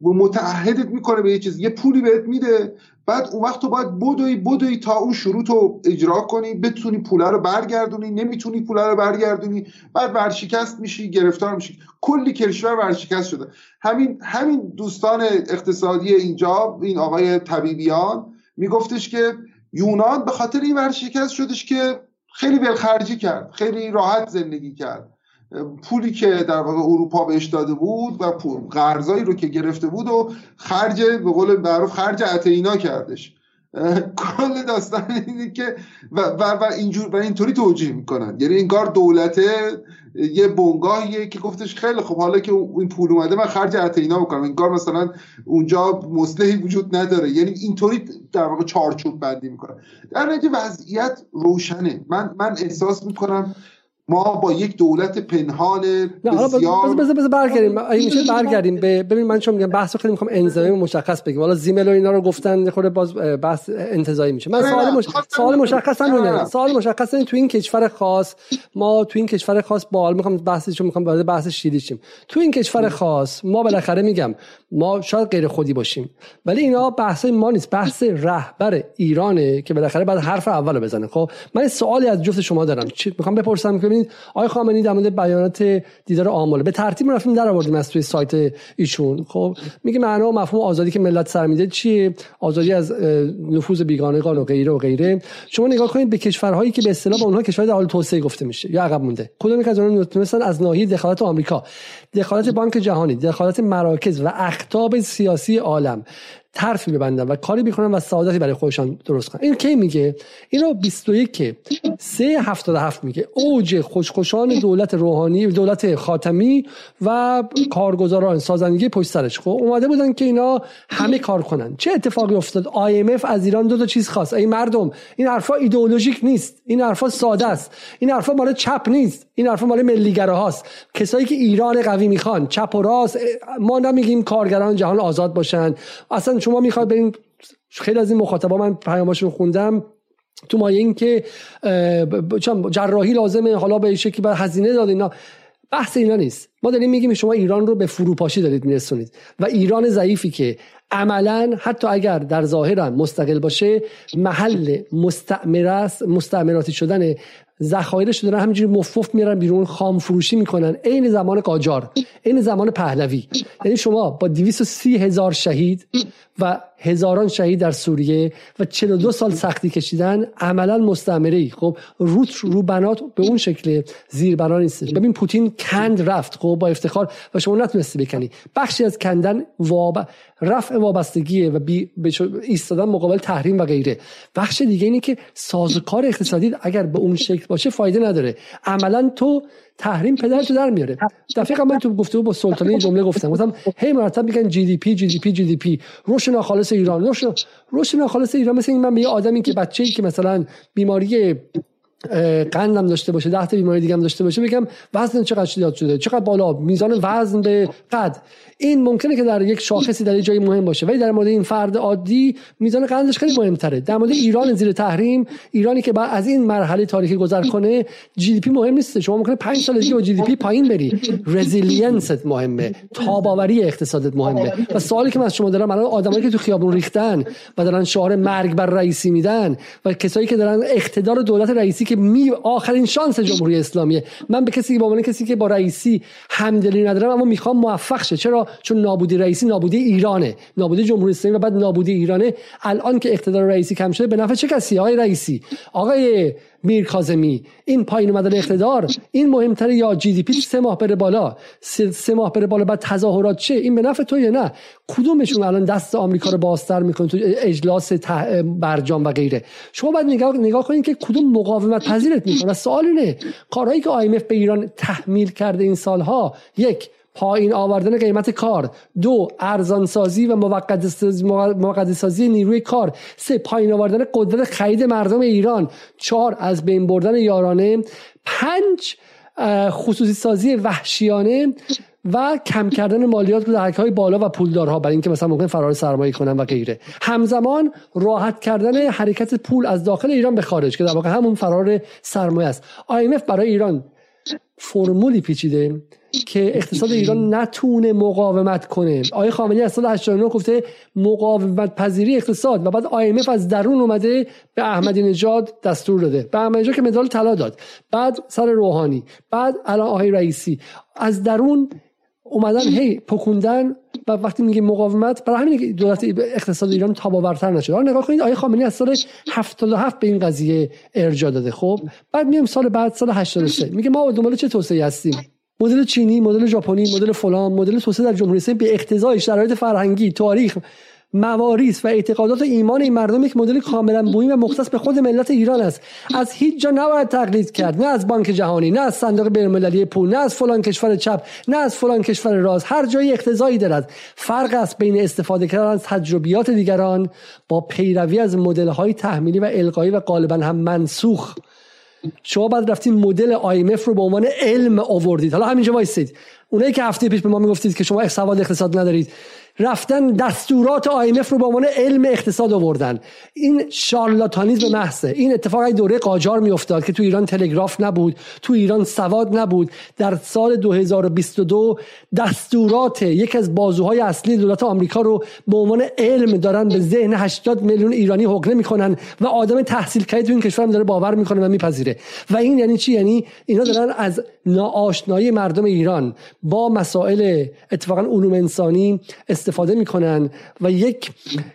و متعهدت میکنه به یه چیز، یه پولی بهت میده، بعد اون وقت تو باید بدوی بدوی تا اون شروط رو اجرا کنی، بتونی پوله رو برگردونی. نمیتونی پوله رو برگردونی، بعد ورشکست میشی، گرفتار میشی. کلی کشور ورشکست شده. همین همین دوستان اقتصادی اینجا، این آقای طبیبیان میگفتش که یونان به خاطر این ورشکست شدش که خیلی ولخرجی کرد، خیلی راحت زندگی کرد. پولی که در واقع اروپا بهش داده بود و قرضایی رو که گرفته بود و خرج به قول معروف خرج اثینا کردش. کل داستان اینه که و و و اینجور و اینطوری توجیه میکنن. یعنی این کار دولت یه بنگاهیه که گفتش خیلی خب حالا که این پول اومده من خرج اثینا میکنم. این کار مثلا اونجا مصلحی وجود نداره. یعنی اینطوری در واقع چارچوب بندی میکنن. در نتیجه وضعیت روشنه. من من احساس میکنم ما با یک دولت پنهان بسیار بذار بذار برگردیم اگه میشه برگردیم به ببین من چون میگم بحثو خیلی میخوام انزامی مشخص بگیم. حالا زیمل و اینا رو گفتن خود باز بحث انتزاعی میشه. من سوال مش... سوال مشخصا اینه، سوال مشخصا تو این کشور خاص، ما تو این کشور خاص باحال میخوام بحثشو میخوام وارد بحث شیلی شیم. تو این کشور خاص ما بالاخره میگم ما شاید غیر خودی باشیم ولی اینا بحثای ما نیست، بحث رهبر ایرانه که بالاخره بعد حرف اولو بزنه. خب من سوالی از جفت شما دارم، چی میخوام بپرسم که آقای خامنه‌ای در مورد بیانات دیدار آماله به ترتیب رفتیم در آوردیم از توی سایت ایشون. خب میگه معنا و مفهوم آزادی که ملت سر میده چیه؟ آزادی از نفوذ بیگانگان و غیره و غیره. شما نگاه کنید به کشورهایی که به اصطلاح با اونها کشور در حال توسعه گفته میشه یا عقب مونده، کدومی که از اونها نتونستن از ناحیه دخالت آمریکا، دخالت بانک جهانی، دخالت مراکز و اخطاب سیاسی عالم، ترفی ببندن و کاری بکنن و سعادتی برای خودشان درست کنن. این کی میگه؟ اینو بیست و یک سه هفتاد و هفت میگه. اوج خوشخوشان دولت روحانی، دولت خاتمی و کارگزاران سازندگی پشت سرش. خب اومده بودن که اینا همه کار کنن. چه اتفاقی افتاد؟ آی ام اف از ایران دو تا چیز خواست. ای مردم، این حرفا ایدئولوژیک نیست. این حرفا ساده است. این حرفا مال چپ نیست. این حرفا مال ملی‌گراهاست. کسایی که ایران قوی میخوان، چپ و راست. ما نمیگیم کارگران جهان آزاد باشن. اصلا شما میخواید برین، خیلی از این مخاطبا من پیاماشون خوندم تو مایه این که جراحی لازمه، حالا به شکلی بر هزینه داد، اینا بحث اینا نیست. ما داریم میگیم شما ایران رو به فروپاشی دارید میرسونید و ایران ضعیفی که عملاً حتی اگر در ظاهرا مستقل باشه محل مستعمره است، مستعمراتی شدن ذخایرش دارن همینجوری مفوف میارن بیرون، خام فروشی میکنن، عین زمان قاجار، عین زمان پهلوی. یعنی شما با دویست و سی هزار شهید و هزاران شهید در سوریه و چهل و دو سال سختی کشیدن عملا مستعمره‌ای. خب روت رو بنات به اون شکل زیر بنا نیست. ببین پوتین کند رفت خب با افتخار و شما نتونستی بکنی. بخشی از کندن واب رفع وابستگیه و بی... ایستادن مقابل تحریم و غیره. بخش دیگه اینه که سازوکار اقتصادی اگر به اون شکل باشه فایده نداره. عملا تو تحریم پدرتو در میاره. دفعه من تو گفتگو با سلطانی جمله گفتم، گفتم هی مرتب میگن جی دی پی جی دی پی جی دی پی، رشد ناخالص ایران، رشد رشد ناخالص ایران. مثلا من به یه آدمی که بچه‌ای که مثلا بیماری قندم داشته باشه، ده تا بیماری دیگه هم داشته باشه، بگم وزن چقدر زیاد شده، چقدر بالا، میزان وزن به قد. این ممکنه که در یک شاخصی در یک جایی مهم باشه، ولی در مورد این فرد عادی میزان قندش خیلی مهم‌تره. در مورد ایران زیر تحریم، ایرانی که بعد از این مرحله تاریخی گذر کنه، جی دی پی مهم نیست. شما ممکنه پنج سال دیگه با جی دی پی پایین بری. رزیلینست مهمه، تاب‌آوری اقتصادت مهمه. و سوالی که من از شما دارم، الان آدمایی که تو خیابون ریختن و دارن شعار مرگ بر رئیسی میدن و کسایی که دارن اقتدار دولت رئیسی که می آخرین شانس جمهوری اسلامیه، من به کسی که با من کسی که با رئیسی همدلی ندارم اما میخوام موفق شه. چرا؟ چون نابودی رئیسی نابودی ایرانه، نابودی جمهوری اسلامی و بعد نابودی ایرانه. الان که اقتدار رئیسی کم شده به نفع چه کسی؟ آقای رئیسی، آقای میر کاظمی، این پایین اومدن اقتدار این مهمتره یا جی دی پی سه ماه بره بالا، سه, سه ماه بره بالا بعد تظاهرات چه؟ این به نفع تو یا نه؟ کدومشون الان دست آمریکا رو بازتر میکنه تو اجلاس ته... برجام و غیره؟ شما باید نگاه نگاه کنین که کدوم مقاومت پذیرت میکنه. و سوال اینه کارهایی که آی ام اف به ایران تحمیل کرده این سالها، یک، پایین آوردن قیمت کار، دو، ارزانسازی و موقت سازی نیروی کار، سه، پایین آوردن قدرت خرید مردم ایران، چهار، از بین بردن یارانه، پنج، خصوصی سازی وحشیانه و کم کردن مالیات در حقهای بالا و پولدارها برای اینکه مثلا ممکن فرار سرمایه کنن و غیره. همزمان راحت کردن حرکت پول از داخل ایران به خارج که در واقع همون فرار سرمایه است. آی ام اف برای ایران فرمولی پیچیده که اقتصاد ایران نتونه مقاومت کنه. آقای خامنه‌ای از سال هشتاد و نه گفته مقاومت پذیری اقتصاد و بعد آی ام اف از درون اومده به احمدی‌نژاد دستور داده، به احمدی‌نژاد که مدال طلا داد، بعد سر روحانی، بعد الان آقای رئیسی از درون اومدن هی پکوندن. و وقتی میگه مقاومت، برای همین دولت اقتصاد ایران تاب‌آورتر نشد. آره نگاه کنید آقای خامنه‌ای از سال هفتاد و هفت به این قضیه ارجاع داده. خب بعد میام سال بعد سال هشتاد و سه میگه ما دنبال چه توسعه‌ای هستیم؟ مدل چینی، مدل ژاپنی، مدل فلان، مدل توسعه در جمهوری اسلامی به اقتضای شرایط فرهنگی، تاریخ، مواریث و اعتقادات و ایمان این مردم یک مدل کاملا بومی و مختص به خود ملت ایران است. از هیچ جا نباید تقلید کرد، نه از بانک جهانی، نه از صندوق بین‌المللی پول، نه از فلان کشور چپ، نه از فلان کشور راست. هر جایی اقتضایی دارد. فرق است بین استفاده کردن از تجربیات دیگران با پیروی از مدل‌های تحمیلی و القایی و غالبا هم منسوخ. شما بعد رفتین مدل آی ام اف رو به عنوان علم آوردید. حالا همینجا وایسید، اونایی که هفته پیش به ما میگفتید که شما سواد اقتصاد ندارید، رفتن دستورات آی ام اف رو به عنوان علم اقتصاد آوردن. این شارلاتانیزم محضه. این اتفاقی دوره قاجار میافتاد که تو ایران تلگراف نبود، تو ایران سواد نبود. در سال دو هزار و بیست و دو دستورات یک از بازوهای اصلی دولت آمریکا رو به عنوان علم دارن به ذهن هشتاد میلیون ایرانی حقنه میکنن و آدم تحصیل کرده تو این کشورم داره باور میکنه و میپذیره. و این یعنی چی؟ یعنی اینا دارن از ناآشنایی مردم ایران با مسائل اتفاقا علوم انسانی استفاده میکنن و یک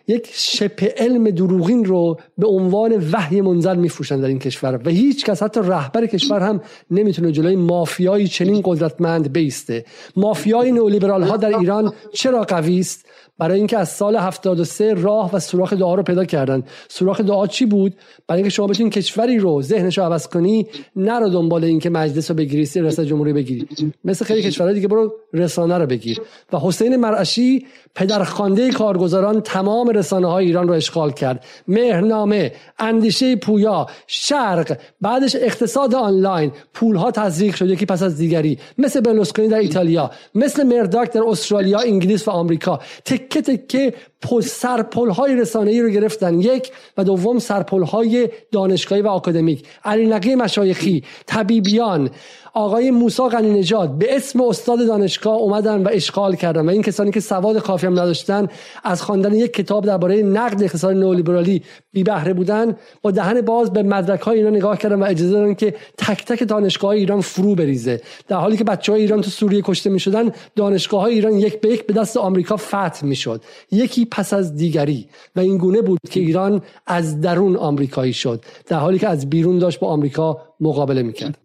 یک شبه علم دروغین رو به عنوان وحی منزل میفروشن در این کشور و هیچ کس حتی رهبر کشور هم نمیتونه جلوی مافیایی چنین قدرتمند بیسته. مافیای نئولیبرال ها در ایران چرا قوی است؟ برای اینکه از سال هفتاد و سه راه و سوراخ دعا رو پیدا کردن. سوراخ دعا چی بود؟ برای اینکه شما بتونید کشوری رو ذهنش رو عوض کنی، نرو دنبال اینکه مجلس رو بگیری، رئیس جمهوری بگیری، مثل خیلی کشورهای دیگه برو رسانه رو بگیر. و حسین مرعشی پدرخوانده کارگزاران تمام رسانه‌های ایران رو اشغال کرد. مهرنامه، اندیشه پویا، شرق، بعدش اقتصاد آنلاین، پول‌ها تزریق شد یکی پس از دیگری، مثل برلوسکونی در ایتالیا، مثل مرداک در استرالیا، انگلیس و آمریکا. تکه تکه پل سرپل‌های رسانه‌ای رو گرفتن، یک و دوم سرپل‌های دانشگاهی و آکادمیک، علی نقی مشایخی، طبیبیان، آقای موسی قنی نژاد به اسم استاد دانشگاه اومدن و اشغال کردن. و این کسانی که سواد کافی هم نداشتن، از خواندن یک کتاب درباره نقد اقتصاد نئولیبرالی بی بهره بودن، با دهن باز به مدرک‌های اینا نگاه کردن و اجازه دادن که تک تک دانشگاه‌های ایران فرو بریزه. در حالی که بچه‌های ایران تو سوریه کشته می‌شدن، دانشگاه‌های ایران یک به یک به دست آمریکا فتح می‌شد، یکی پس از دیگری. و این گونه بود که ایران از درون آمریکایی شد، در حالی که از بیرون داشت با آمریکا مقابله می‌کرد.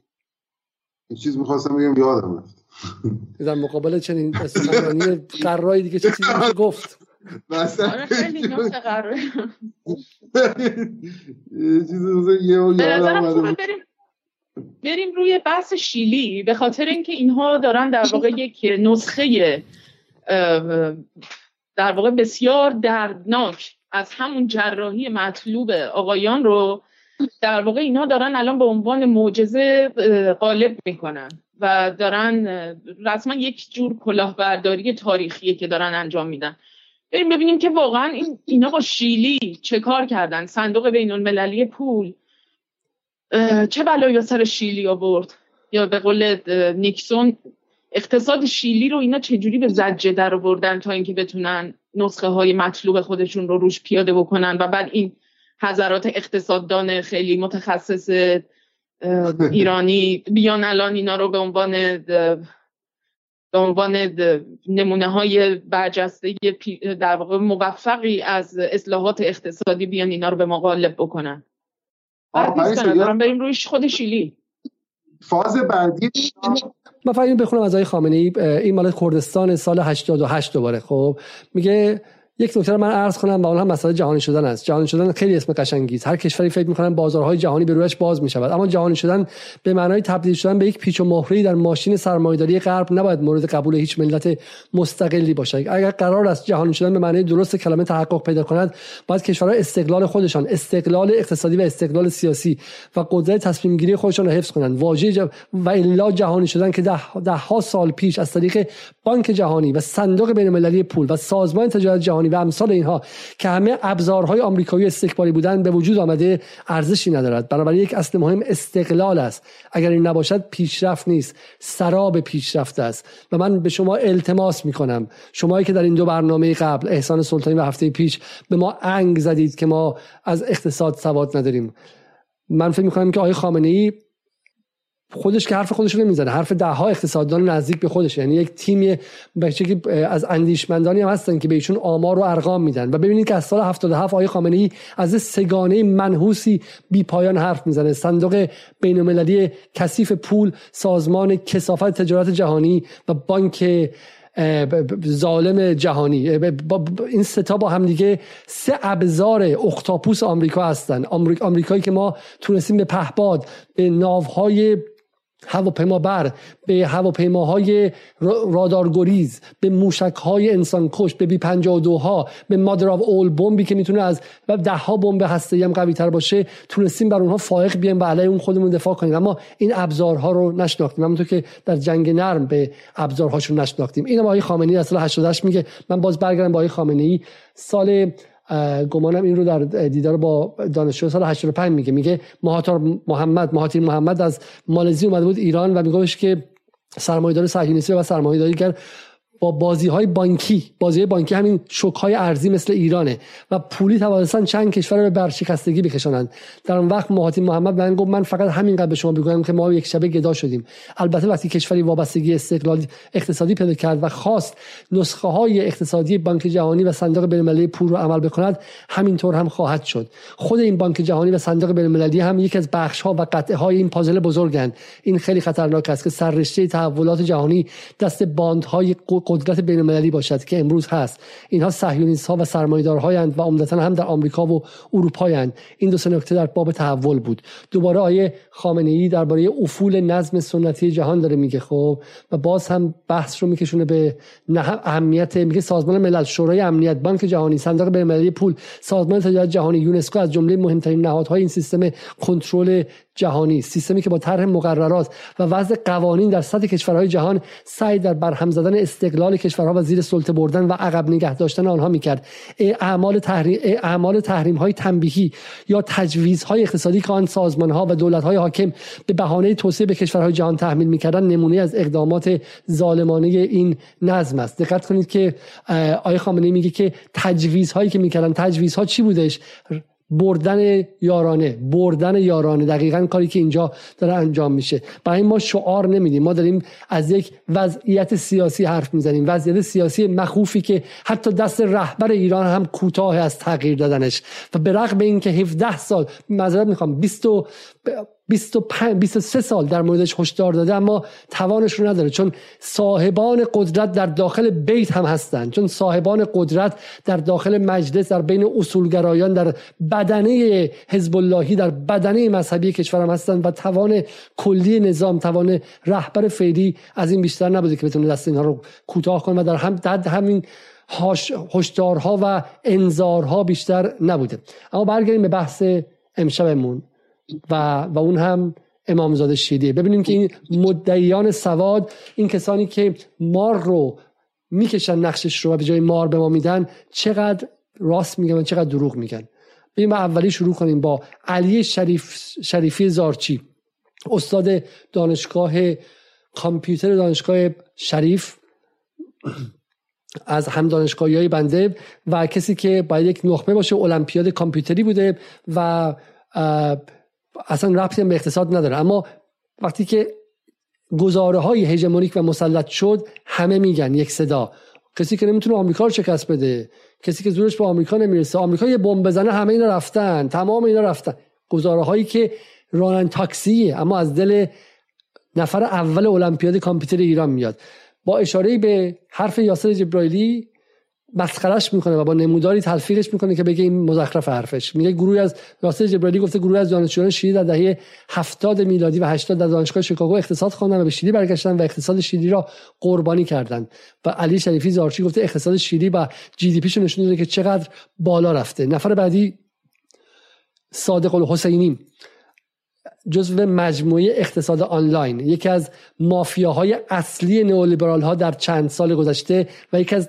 این چیز می‌خواستم بگم یادم رفت. در مقابل چنین سخنرانی قرایی دیگه چه چیزی میشه گفت؟ مثلا خیلی نکته قرایی. یه چیزی یادم اومد. بریم روی بحث شیلی، به خاطر اینکه اینها دارن در واقع یک نسخه در واقع بسیار دردناک از همون جراحی مطلوب آقایان رو در واقع اینا دارن الان به عنوان معجزه غالب میکنن و دارن رسما یک جور کلاهبرداری تاریخیه که دارن انجام میدن. بریم ببینیم که واقعا این اینا با شیلی چه کار کردن. صندوق بین المللی پول چه بلایی سر شیلی آورد، یا به قول نیکسون اقتصاد شیلی رو اینا چجوری به زجه در آوردن تا اینکه بتونن نسخه های مطلوب خودشون رو روش پیاده بکنن. و بعد این حضرات اقتصاددان خیلی متخصص ایرانی بیان الان اینا رو به عنوان به عنوان نمونه‌های برجسته در واقع موفقی از اصلاحات اقتصادی بیان اینا رو به ما غالب بکنن. بعد بریم روی خود شیلی. فاز بعدی ما فعلا بخونم از آقای خامنه‌ای، این مال کردستان سال هشتاد و هشت دوباره. خب میگه یک نکته من عرض کنم و اون هم مسئله جهانی شدن است. جهانی شدن خیلی اسم قشنگی است. هر کشوری فکر می‌کنن بازارهای جهانی به رویش باز می‌شود، اما جهانی شدن به معنای تبدیل شدن به یک پیچ و مهره‌ای در ماشین سرمایه‌داری غرب نباید مورد قبول هیچ ملت مستقلی باشد. اگر قرار است جهانی شدن به معنای درست کلمه تحقق پیدا کند، باید کشورها استقلال خودشان، استقلال اقتصادی و استقلال سیاسی و قدرت تصمیم‌گیری خودشان را حفظ کنند. واژه جه... و الا جهانی شدن که ده ده‌ها سال پیش از طریق بانک جهانی و صندوق بین‌المللی پول و سازمان تجارت جهانی و امثال اینها که همه ابزارهای آمریکایی استکباری بودن به وجود آمده، ارزشی ندارد. بنابراین یک اصل مهم استقلال است. اگر این نباشد پیشرفت نیست، سراب پیشرفت است. و من به شما التماس میکنم، شمایی که در این دو برنامه قبل، احسان سلطانی و هفته پیش، به ما انگ زدید که ما از اقتصاد سواد نداریم، من فکر میکنم که آقای خامنه‌ای خودش که حرف خودش رو نمیزنه، حرف ده ها اقتصاددان نزدیک به خودش، یعنی یک تیمی بچگی از اندیشمندانی هم هستن که به ایشون آمار و ارقام میدن. و ببینید که از سال هفتاد و هفت آقای خامنه‌ای از سگانه منحوسی بی پایان حرف میزنه: صندوق بین‌المللی کثیف پول، سازمان کثافت تجارت جهانی و بانک ظالم جهانی. این سه تا با هم دیگه سه ابزار اختاپوس آمریکا هستند. آمریکا آمریکایی که ما تونستیم به پهپاد، به ناوهای هواپیمابر، به هواپیماهای رادارگریز، به موشک‌های انسانکش، به بی پنجاه و دو ها، به مادر آف اول بمبی که میتونه از ده ها بمب هسته‌ای هم قوی‌تر باشه، تونستیم بر اونها فائق بیایم و علیه اون خودمون دفاع کنیم. اما این ابزارها رو نشناختیم، همونطور که در جنگ نرم به ابزارهاشون نشناختیم. اینم آقای خامنه‌ای در سال هشتاد و هشت میگه. من باز برگردم با آقای خامنه‌ای، سال گمانم این رو در دیدار با دانشجو سال هشتاد و پنج میگه. میگه مهاتیر محمد مهاتیر محمد از مالزی اومده بود ایران و میگوش که سرمایه‌دار صهیونیستی و سرمایه‌داریگر با بازی‌های بانکی، بازی‌های بانکی همین شوک‌های ارزی مثل ایرانه و پولی توانستن چند کشور رو به برشکستگی بکشونن. در اون وقت مهاتیر محمد من گفت من فقط همینقدر به شما بگم که ما یک شبه گدا شدیم. البته وقتی کشوری وابستگی استقلال اقتصادی پیدا کرد و خواست نسخه‌های اقتصادی بانک جهانی و صندوق بین‌المللی پول رو عمل بکند، همینطور هم خواهد شد. خود این بانک جهانی و صندوق بین‌المللی هم یکی از بخش‌ها و قطعه‌های این پازل بزرگن. این خیلی خطرناک است که سررشته تحولات جهانی دست باندهای قدرت بین‌المللی باشد که امروز هست. اینها صهیونیست‌ها و سرمایه‌دارهایند و عمدتاً هم در آمریکا و اروپایند. این دو سه نکته در باب تحول بود. دوباره آیه خامنه‌ای درباره افول نظم سنتی جهان داره میگه خب، و باز هم بحث رو میکشونه به اهمیت، میگه سازمان ملل، شورای امنیت، بانک جهانی، صندوق بین‌المللی پول، سازمان تجارت جهانی، یونسکو از جمله مهمترین نهادهای این سیستم کنترل جهانی، سیستمی که با طرح مقررات و وضع قوانین در سطح کشورهای جهان سعی در برهم زدن استقلال کشورها و زیر سلطه بردن و عقب نگه داشتن آنها میکرد. اعمال تحریم، اعمال تحریم‌های تنبیهی یا تجویزهای اقتصادی که آن سازمان‌ها و دولت‌های حاکم به بهانه توسعه به کشورهای جهان تحمیل می‌کردند نمونه از اقدامات ظالمانه این نظم است. دقت کنید که آیه خامنه‌ای میگه که تجویزهایی که می‌کردن، تجویزها چی بودش؟ بردن یارانه، بردن یارانه، دقیقاً کاری که اینجا داره انجام میشه. برای ما شعار نمیدیم، ما داریم از یک وضعیت سیاسی حرف میزنیم، وضعیت سیاسی مخوفی که حتی دست رهبر ایران هم کوتاه از تغییر دادنش و به رغم اینکه هفده سال، معذرت میخوام، بیست و بیست و پنج بیست و سه سال در موردش هشدار داده اما توانش رو نداره، چون صاحبان قدرت در داخل بیت هم هستند، چون صاحبان قدرت در داخل مجلس، در بین اصولگرایان، در بدنه حزب اللهی، در بدنه مذهبی کشور هم هستند و توان کلی نظام، توان رهبر فعلی از این بیشتر نبوده که بتونه دست اینها رو کوتاه کنه و در هم در همین هشدارها و انذارها بیشتر نبوده. اما برگردیم به بحث امشبمون و و اون هم امامزاده شیدیه. ببینیم که این مدعیان سواد، این کسانی که مار رو میکشن نقشش رو و به جای مار به ما میدن، چقدر راست میگن و چقدر دروغ میگن. بریم با اولی شروع کنیم، با علی شریف شریفی زارچی، استاد دانشگاه کامپیوتر دانشگاه شریف، از هم دانشگاهیای بنده و کسی که باید یک نخبه باشه، المپیاد کامپیوتری بوده و اصلا ربطی به اقتصاد نداره، اما وقتی که گزاره های هژمونیک و مسلط شد همه میگن یک صدا، کسی که نمیتونه آمریکا رو شکست بده، کسی که زورش به آمریکا نمیرسه، آمریکا یه بمب بزنه همه اینا رفتن، تمام اینا رفتن. گزاره هایی که رانن تاکسیه اما از دل نفر اول المپیاد کامپیوتر ایران میاد. با اشاره به حرف یاسر جبرائیلی مسخرهش میکنه و با نموداری تلفیقش میکنه که بگه این مزخرف حرفش. میگه گروهی از یاسر جبرائیلی گفته گروهی از دانشجویان شیلی در دهه هفتاد میلادی و هشتاد در دانشگاه شیکاگو اقتصاد خواندن و به شیلی برگشتن و اقتصاد شیلی را قربانی کردند. و علی شریفی زارچی گفته اقتصاد شیلی و جی دی پی شون نشون داده که چقدر بالا رفته. نفر بعدی صادق الحسینی، جزو مجموعه اقتصاد آنلاین، یکی از مافیاهای اصلی نئولیبرال ها در چند سال گذشته و یکی از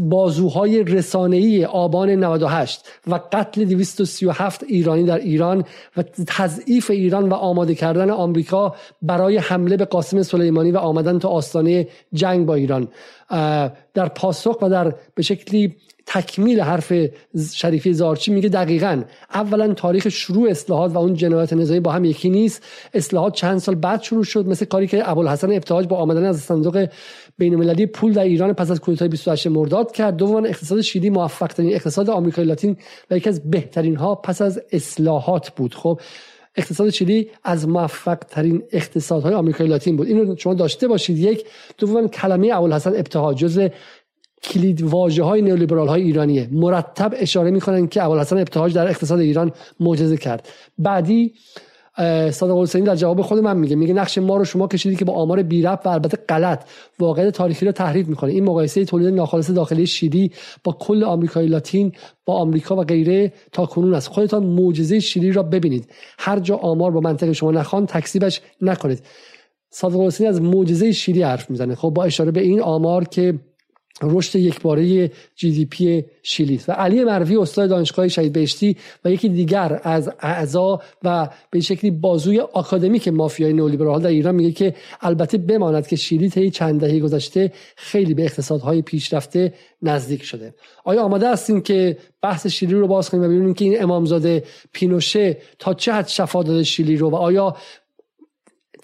بازوهای رسانه‌ای آبان نود و هشت و قتل دویست و سی و هفت ایرانی در ایران و تضعیف ایران و آماده کردن آمریکا برای حمله به قاسم سلیمانی و آمدن تا آستانه جنگ با ایران. در پاسخ و در به شکلی تکمیل حرف شریفی زارچی میگه دقیقاً، اولا تاریخ شروع اصلاحات و اون جنایات نظامی با هم یکی نیست. اصلاحات چند سال بعد شروع شد، مثل کاری که ابوالحسن ابتهاج با آمدن از صندوق بین‌المللی پول در ایران پس از کودتای بیست و هشت مرداد کرد. دوم، اقتصاد شیلی موفق ترین اقتصاد آمریکای لاتین و یکی از بهترین ها پس از اصلاحات بود. خب اقتصاد شیلی از موفق ترین اقتصادهای آمریکای لاتین بود، اینو شما داشته باشید. یک دوم، کلمه ابوالحسن ابتهاج جزء کلید واژه‌های نئولیبرال های ایرانیه، مرتب اشاره می‌کنن که ابوالحسن ابتهاج در اقتصاد ایران معجزه کرد. بعدی صادق حسینی در جواب خود من میگه، میگه نقش ما رو شما کشیدی که با آمار بی ربط و البته غلط واقعیت تاریخی رو تحریف می‌کنه. این مقایسه تولید ناخالص داخلی شیلی با کل آمریکای لاتین با آمریکا و غیره تا کنون است. خودتان معجزه شیلی را ببینید، هر جا آمار با منطق شما نخوان تکذیبش نکنید. صادق حسینی از معجزه شیلی حرف میزنه، خب با اشاره به این آمار که رشد یکباره جی دی پی شیلی. و علی مروی، استاد دانشگاه شهید بهشتی و یکی دیگر از اعضا و به شکلی بازوی آکادمیک مافیای نئولیبرال در ایران، میگه که البته بماند که شیلی طی چند دهه گذشته خیلی به اقتصادهای پیشرفته نزدیک شده. آیا آماده هستیم که بحث شیلی رو باز کنیم و ببینیم که این امامزاده پینوشه تا چه حد شفا داده شیلی رو و آیا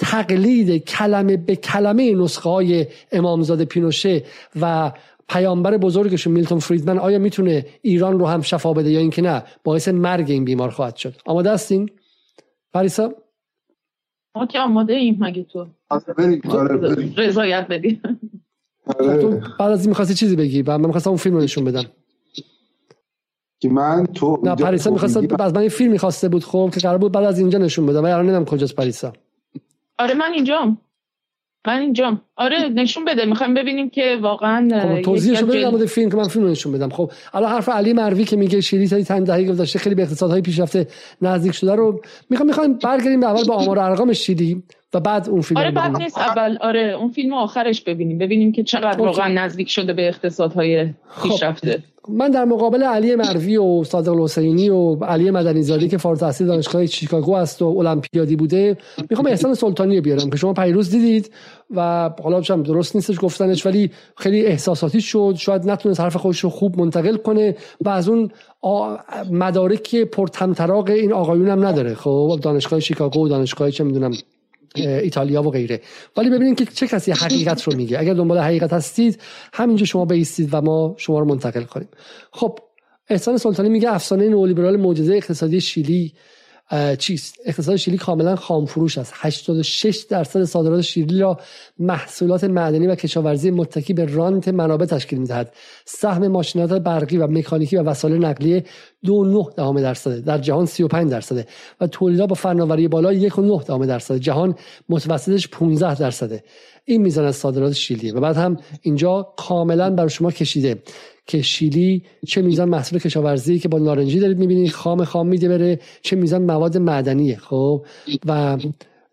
تقلید کلمه به کلمه نسخه های امامزاده پینوشه و پیامبر بزرگشون میلتون فریدمن آیا میتونه ایران رو هم شفا بده یا اینکه نه باعث مرگ این بیمار خواهد شد؟ آماده هستین پریسا؟ ما که آماده ایم، مگه تو رضایت بدی؟ تو بعد از این می‌خواستی چیزی بگی و من می‌خواستم اون فیلم رو نشون بدم که من تو نه پریسا می‌خواستم باز من این فیلم می‌خواسته بود خب که قرار بود بعد از اینجا نشون بدم و الان نمی‌دونم کجاست پریسا. آره من اینجام من اینجام آره نشون بده می‌خوام ببینیم که واقعا خب توضیحش بده در مورد فیلم که من فیلم رو نشون بدم. خب الان حرف علی مروی که میگه شیلی تا چند دهه گذشته خیلی به اقتصادهای پیشرفته نزدیک شده رو می‌خوام می‌خوام برگردیم اول با آمار و ارقام شیلی و بعد اون فیلم. آره بعد نیست اول آره اون فیلمو آخرش ببینیم ببینیم که چقدر واقعا نزدیک شده به اقتصادهای پیشرفته. خب. من در مقابل علی مروی و صادق الحسینی و علی مدنی زاده که فارغ التحصیل دانشگاه شیکاگو است و المپیادی بوده میخوام احسان سلطانی رو بیارم که شما پیروز دیدید و حالا شم درست نیستش گفتنش ولی خیلی احساساتی شد، شاید نتونست حرف خودش رو خوب منتقل کنه و از اون آ... مدارک پرطمطراق این آقایون هم نداره. خب دانشگاه شیکاگو و دانشگاه چه میدونم ایتالیا و غیره. ولی ببینید که چه کسی حقیقت رو میگه. اگر دنبال حقیقت هستید همینجا شما بایستید و ما شما رو منتقل کنیم. خب احسان سلطانی میگه افسانه نئولیبرال معجزه اقتصادی شیلی چیست؟ اقتصاد شیلی کاملا خام فروش است. هشتاد و شش درصد صادرات شیلی را محصولات معدنی و کشاورزی متکی به رانت منابع تشکیل میدهد. سهم ماشینات برقی و مکانیکی و وسایل نقلیه دو و نه دهم درصد در جهان سی و پنج درصد و تولیدات با فناوری بالا یک و نه دهم درصد جهان متوسطش پانزده درصد. این میزان از صادرات شیلیه و بعد هم اینجا کاملا برای شما کشیده که شیلی چه میزان محصول کشاورزی که با نارنجی دارید میبینید خام خام میده بره، چه میزان مواد معدنیه خب و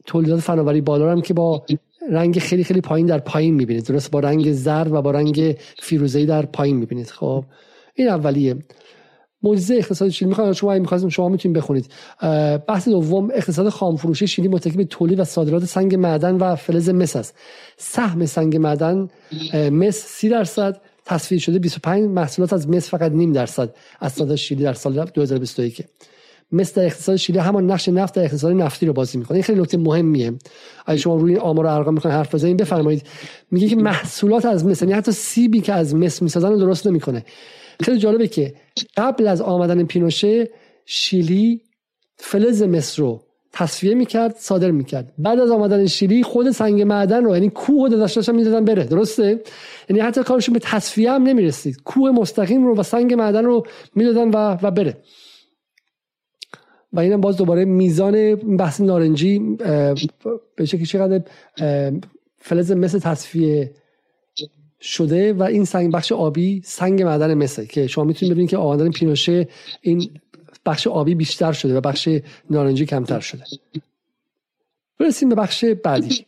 تولیدات فناوری بالا هم که با رنگ خیلی خیلی پایین در پایین میبینید، درست با رنگ زرد و با رنگ فیروزه‌ای در پایین میبینید. خب این اولیه معجزه اقتصاد شیلی. میخوام شما میخواستم شما میتونید بخونید. بحث دوم اقتصاد خام فروشی شیلی متکی به تولید و صادرات سنگ معدن و فلز مس است. سهم سنگ معدن مس سی درصد تصفیه شده بیست و پنج، محصولات از مس فقط نیم درصد از صادرات شیلی در سال دو هزار و بیست و یک. مس در اقتصاد شیلی همان نقش نفت در اقتصاد نفتی رو بازی میکنه. این خیلی نکته مهمیه. اگه شما روی آمار و ارقام میخواین حرف بزنید بفرمایید. میگه که محصولات از مس، یعنی حتی سیبی که از مس میسازن رو درست نمیکنه. خیلی جالبه که قبل از آمدن پینوشه شیلی فلز مس رو تصفیه میکرد صادر میکرد، بعد از آمدن شیلی خود سنگ معدن رو یعنی کوه رو داشتن میدادن بره، درسته؟ یعنی حتی کارشون به تصفیه هم نمیرسید، کوه مستقیم رو و سنگ معدن رو میدادن و و بره. و اینم باز دوباره میزان بحث نارنجی به شکلی چقدر فلز مس تصفیه شده و این سنگ بخش آبی سنگ معدن مس که شما میتونید ببینید که آمدن پینوشه این بخش آبی بیشتر شده و بخش نارنجی کمتر شده. برسیم به بخش بعدی.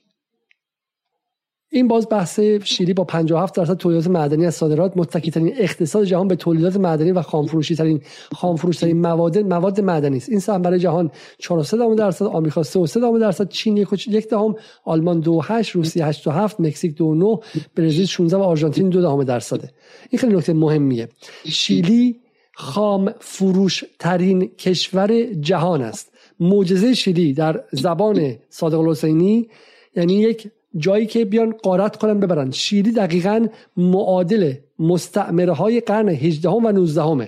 این باز بحث شیلی با پنجاه و هفت درصد تولیدات معدنی از صادرات متکی ترین اقتصاد جهان به تولیدات معدنی و خام فروشی ترین خام فروش ترین مواد مواد معدنی است. این سهم برای جهان چهار و سه دهم درصد، آمریکا سه و سه دهم درصد، چین یک و یک دهم، آلمان دو و هشت، روسیه هشت و هفت، مکزیک دو و نه، برزیل شانزده و آرژانتین دو دهم درصده. این خیلی نکته مهمیه. شیلی خام فروش ترین کشور جهان است. معجزه شیلی در زبان صادق الحسینی یعنی یک جایی که بیان غارت کنن ببرن. شیلی دقیقاً معادل مستعمره‌های قرن هجدهم و نوزدهم.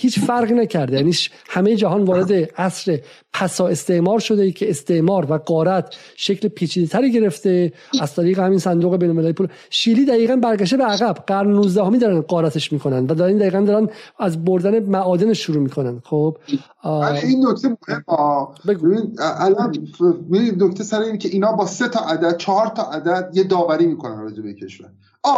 هیچ فرق نکرده، یعنی همه جهان وارد عصر پسا استعمار شده که استعمار و غارت شکل پیچیده‌تری گرفته از طریق همین صندوق بین‌المللی پول. شیلی دقیقاً برگشته به عقب، قرن نوزدهمی دارن غارتش میکنن و دارن دقیقاً دارن از بردن معادن شروع میکنن. خب ولی این نکته مهمه. ببینید الان ببینید نکته سر اینه که اینا با سه تا عدد چهار تا عدد یه داوری میکنن راجع به کشور.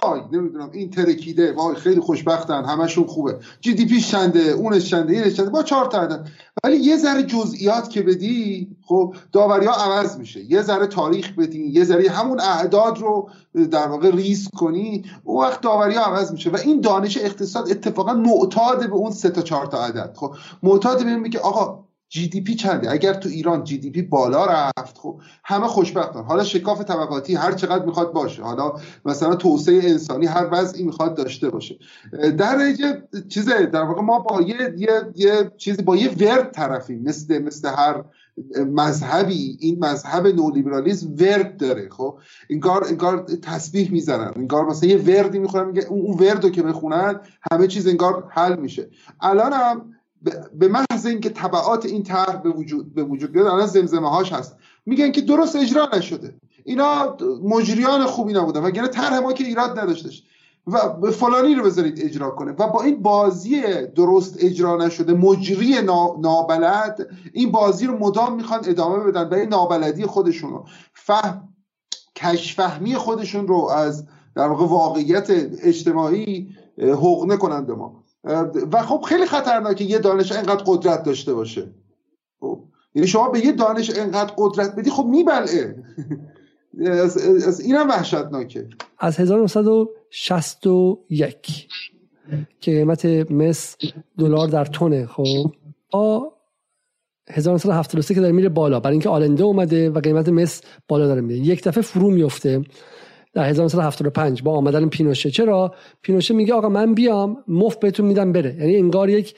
آی نمیدونم این ترکیده، وای خیلی خوشبختن همشون خوبه، جی دی پی شنده، اونش چنده، اینش چنده، با چهار تا عدد. ولی یه ذره جزئیات که بدی خب داوری‌ها عوض میشه. یه ذره تاریخ بدی، یه ذره همون اعداد رو در واقع ریز کنی، اون وقت داوری‌ها عوض میشه. و این دانش اقتصاد اتفاقا معتاد به اون سه تا چهار تا عدد. خب معتاد به میگه آقا جی دی پی چنده؟ اگر تو ایران جی دی پی بالا رفت خب همه خوشبختن. حالا شکاف طبقاتی هر چقدر میخواد باشه، حالا مثلا توسعه انسانی هر وضعی میخواد داشته باشه. در نتیجه چیزه در واقع ما با یه یه, یه چیزی با یه ورد طرفیم. مثل مثل هر مذهبی این مذهب نولیبرالیسم ورد داره. خب انگار انگار تسبیح میزنن، انگار مثلا یه وردی میخونن، میگه اون وردو که بخونن همه چیز انگار حل میشه. الانم به محض اینکه تبعات این طرح به وجود به وجود بیاد الان زمزمه هاش هست، میگن که درست اجرا نشده. اینا مجریان خوبی نبودن، وگرنه طرح ما که ایراد نداشتش و فلانی رو بذارید اجرا کنه و با این بازی درست اجرا نشده مجری نابلد این بازی رو مدام میخوان ادامه بدن و این نابلدی خودشون رو فهم کشفهمی خودشون رو از در واقع واقعیت اجتماعی حقنه کننده ما. و خب خیلی خطرناکه یه دانش اینقدر قدرت داشته باشه، یعنی شما به یه دانش اینقدر قدرت بدی خب میبلعه. از, از اینم وحشتناکه. از هزار و نهصد و شصت و یک که قیمت مس دلار در تونه، خب آ هزار و نهصد و هفتاد و سه که داره میره بالا برای اینکه آلنده اومده و قیمت مس بالا داره میره، یک دفعه فرو میفته در هزار و نهصد و هفتاد و پنج با آمدن پینوشه. چرا؟ پینوشه میگه آقا من بیام مفت بهتون میدم بره، یعنی انگار یک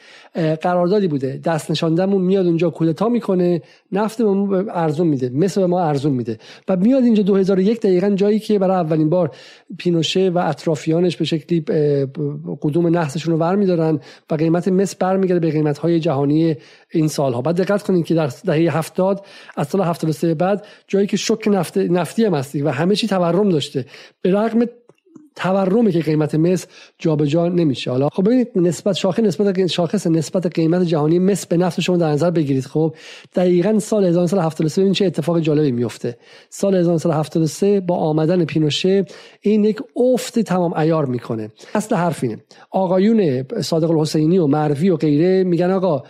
قراردادی بوده، دست نشاندمون میاد اونجا کودتا میکنه، نفت به ما ارزون میده، مس به ما ارزون میده و میاد اینجا دو هزار و یک دقیقاً جایی که برای اولین بار پینوشه و اطرافیانش به شکلی قدوم نحسشون رو ور میدارن و قیمت مس برمیگرده به قیمت‌های جهانی این سال‌ها. بعد دقت کنین که در دهه هفتاد از سال هفتاد و سه بعد جایی که شوک نفت نفتی مسی و همه چی تورم داشته، به رغم تورمی که قیمت مس جابجا نمیشه. حالا خب ببینید نسبت شاخص نسبت شاخص نسبت قیمت جهانی مس به نفت شما در نظر بگیرید. خب دقیقاً سال هزار و نهصد و هفتاد و سه این چه اتفاق جالبی میفته. سال هزار و نهصد و هفتاد و سه با آمدن پینوشه این یک افت تمام عیار میکنه. اصل حرف اینه آقایون صادق الحسینی و مروی و غیره میگن آقا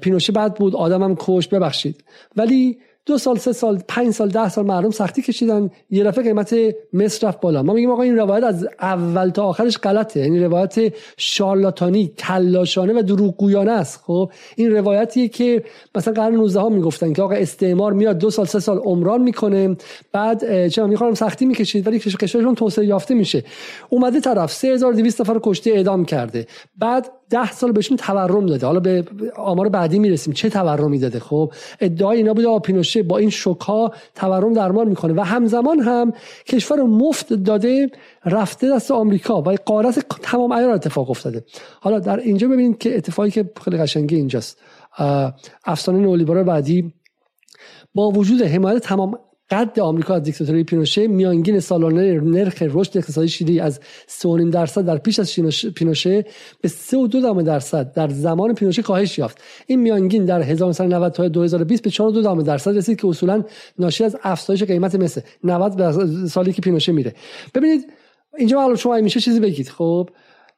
پینوشه بد بود، آدمم کش، ببخشید، ولی دو سال، سه سال، پنج سال، ده سال مردم سختی کشیدن، یه رفع قیمت مصرف رفت بالا. ما میگیم آقا این روایت از اول تا آخرش غلطه، یعنی روایت شارلاتانی، تلاشانه و دروغگویانه است. خب این روایتیه که مثلا قرن نوزده ها میگفتن که آقا استعمار میاد دو سال سه سال عمران میکنه، بعد چه میخوام سختی میکشید ولی کشورشون توسعه یافته میشه. اومده طرف سه هزار و دویست نفر کشته اعدام کرده، بعد ده سال بهشون تورم داده. حالا به آمار بعدی میرسیم چه تورمی داده. خب ادعای اینا بوده پینوشه با این شوک‌ها تورم درمان میکنه و همزمان هم کشور رو مفت داده رفته دست آمریکا و قارت تمام عیار اتفاق افتاده. حالا در اینجا ببینید که اتفاقی که خیلی قشنگی اینجاست، افسانه نئولیبرال بعدی با وجود حمایت تمام قد آمریکا از دیکتاتوری پینوشه، میانگین سالانه نرخ رشد اقتصادی شیلی از سه و نیم درصد در پیش از پینوشه به سه و دو دهم درصد در زمان پینوشه کاهش یافت. این میانگین در هزار و نهصد و نود تا دو هزار و بیست به چهار و دو دهم درصد رسید که اصولاً ناشی از افزایش قیمت مس نود سالی که پینوشه میره. ببینید اینجا حالا شما میشه چیزی بگید. خب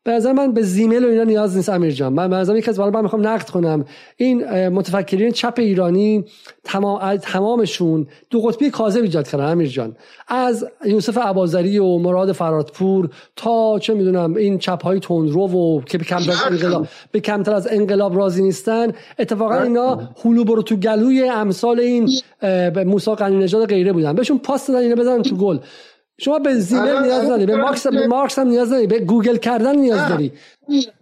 به نظر من به زیمل و اینا نیاز نیست امیر جان. من به نظر یک از بالا من میخوام نقد کنم این متفکرین چپ ایرانی تمام تمامشون دو قطبی کاذب ایجاد کردن امیر جان، از یوسف اباظری و مراد فراتپور تا چه میدونم این چپ های تندرو و که به کمتر از انقلاب به کمتر از انقلاب راضی نیستن. اتفاقا اینا هلو برو تو گلوی امثال این موسی قنی نژاد غیره بودن، بهشون پاس دادن اینا بزنن تو گل. شما به زیمل نیاز داری، به مارکس به مارکس هم نیاز داری، به گوگل کردن نیاز داری.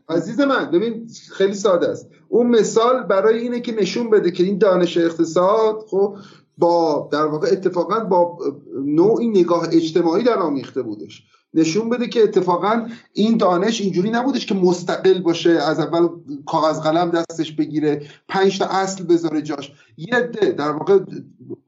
عزیز من ببین خیلی ساده است. اون مثال برای اینه که نشون بده که این دانش اقتصاد خب با در واقع اتفاقا با نوعی نگاه اجتماعی در آمیخته بودش، نشون بده که اتفاقا این دانش اینجوری نبودش که مستقل باشه، از اول کاغذ قلم دستش بگیره، پنج تا اصل بذاره جاش. یه عده در واقع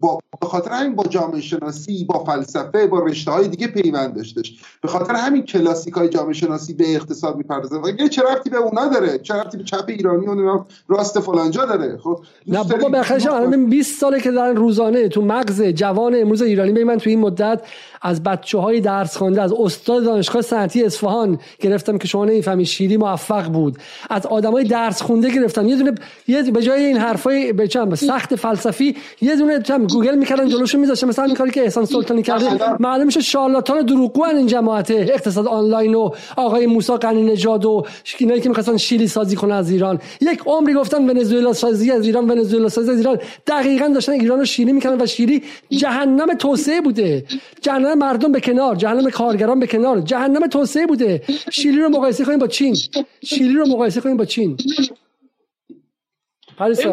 با خاطر همین با جامعه شناسی، با فلسفه، با رشته‌های دیگه پیوند داشتش، به خاطر همین کلاسیکای جامعه شناسی به اقتصاد می‌پردازه. واقعا چه ربطی به اونا داره؟ چه ربطی به چپ ایرانی و راست فلانجا داره؟ خب نه بابا بخیرش، الان بیست ساله که دارن روزانه تو مغز جوان امروز ایرانی ببین. من تو این مدت از بچه‌های درس خوانده، از استاد دانشگاه صنعتی اصفهان گرفتم که شما نمی‌فهمی شیری موفق بود، از آدمای درس خونده گرفتم، یه دونه یه به جای این حرفای بچم سخت فلسفی یه دونه تام گوگل میکردن جلوشو میذاشتن، مثلا این کاری که احسان سلطانی کرده معلوم میشه شارلاتان دروغگو ان این جماعت اقتصاد آنلاین و آقای موسی قنی نژاد و اینایی که می‌خواستن شیلی سازی کنن از ایران، یک عمری گفتن ونزوئلا سازی از ایران، ونزوئلا سازی از ایران، دقیقاً داشتن ایرانو شیلی میکردن و شیلی جهنم توسعه بوده، جهنم مردم به کنار، جهنم کارگران به کنار، جهنم توسعه بوده. شیلی رو مقایسه کنیم با چین، شیلی رو مقایسه کنیم با چین،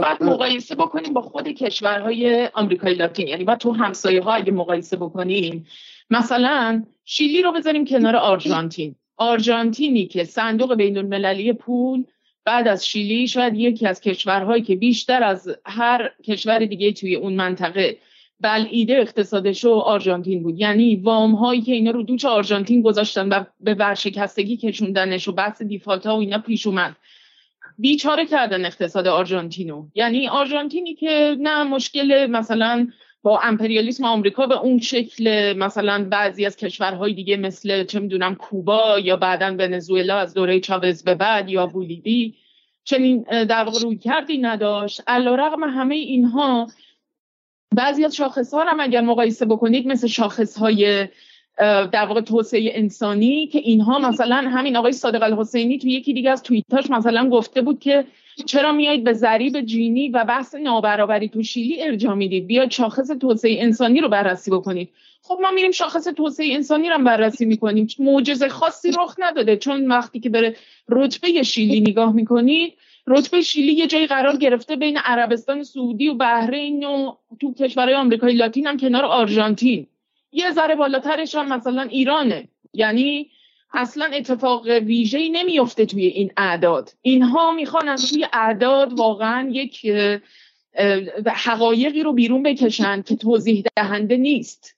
بعد مقایسه بکنیم با خود کشورهای آمریکای لاتین، یعنی بعد تو همسایه ها اگه مقایسه بکنیم، مثلا شیلی رو بذاریم کنار آرژانتین، آرژانتینی که صندوق بین المللی پول بعد از شیلی شاید یکی از کشورهایی که بیشتر از هر کشور دیگه توی اون منطقه بلعیده اقتصادش و آرژانتین بود. یعنی وام هایی که اینا رو دوش آرژانتین گذاشتن و به ورشکستگی کشوندنش و بحث دیفالت ها و اینا پیش اومد، بیچاره کردن اقتصاد آرژانتینو. یعنی آرژانتینی که نه مشکل مثلا با امپریالیسم آمریکا به اون شکل مثلا بعضی از کشورهای دیگه مثل چه میدونم کوبا یا بعداً ونزوئلا از دوره چاوز به بعد یا بولیوی چنین در واقع رویکردی نداشت. علیرغم همه اینها بعضی از شاخص‌ها هم اگر مقایسه بکنید مثل شاخص‌های در واقع توسعه انسانی که اینها مثلا همین آقای صادق الحسینی توی یکی دیگه از توییتاش مثلا گفته بود که چرا میایید به ضریب جینی و بحث نابرابری تو شیلی ارجاع میدید، بیاید شاخص توسعه انسانی رو بررسی بکنید. خب ما میریم شاخص توسعه انسانی رو هم بررسی میکنیم، معجزه خاصی رخ نداده، چون وقتی که بره رتبه شیلی نگاه میکنید، رتبه شیلی یه جایی قرار گرفته بین عربستان سعودی و بحرین و تو کشورهای آمریکای لاتین هم کنار آرژانتین، یه ذره بالاترش هم مثلا ایرانه. یعنی اصلا اتفاق ویژه‌ای نمیفته توی این اعداد. اینها میخوان از توی اعداد واقعا یک حقایقی رو بیرون بکشن که توضیح دهنده نیست،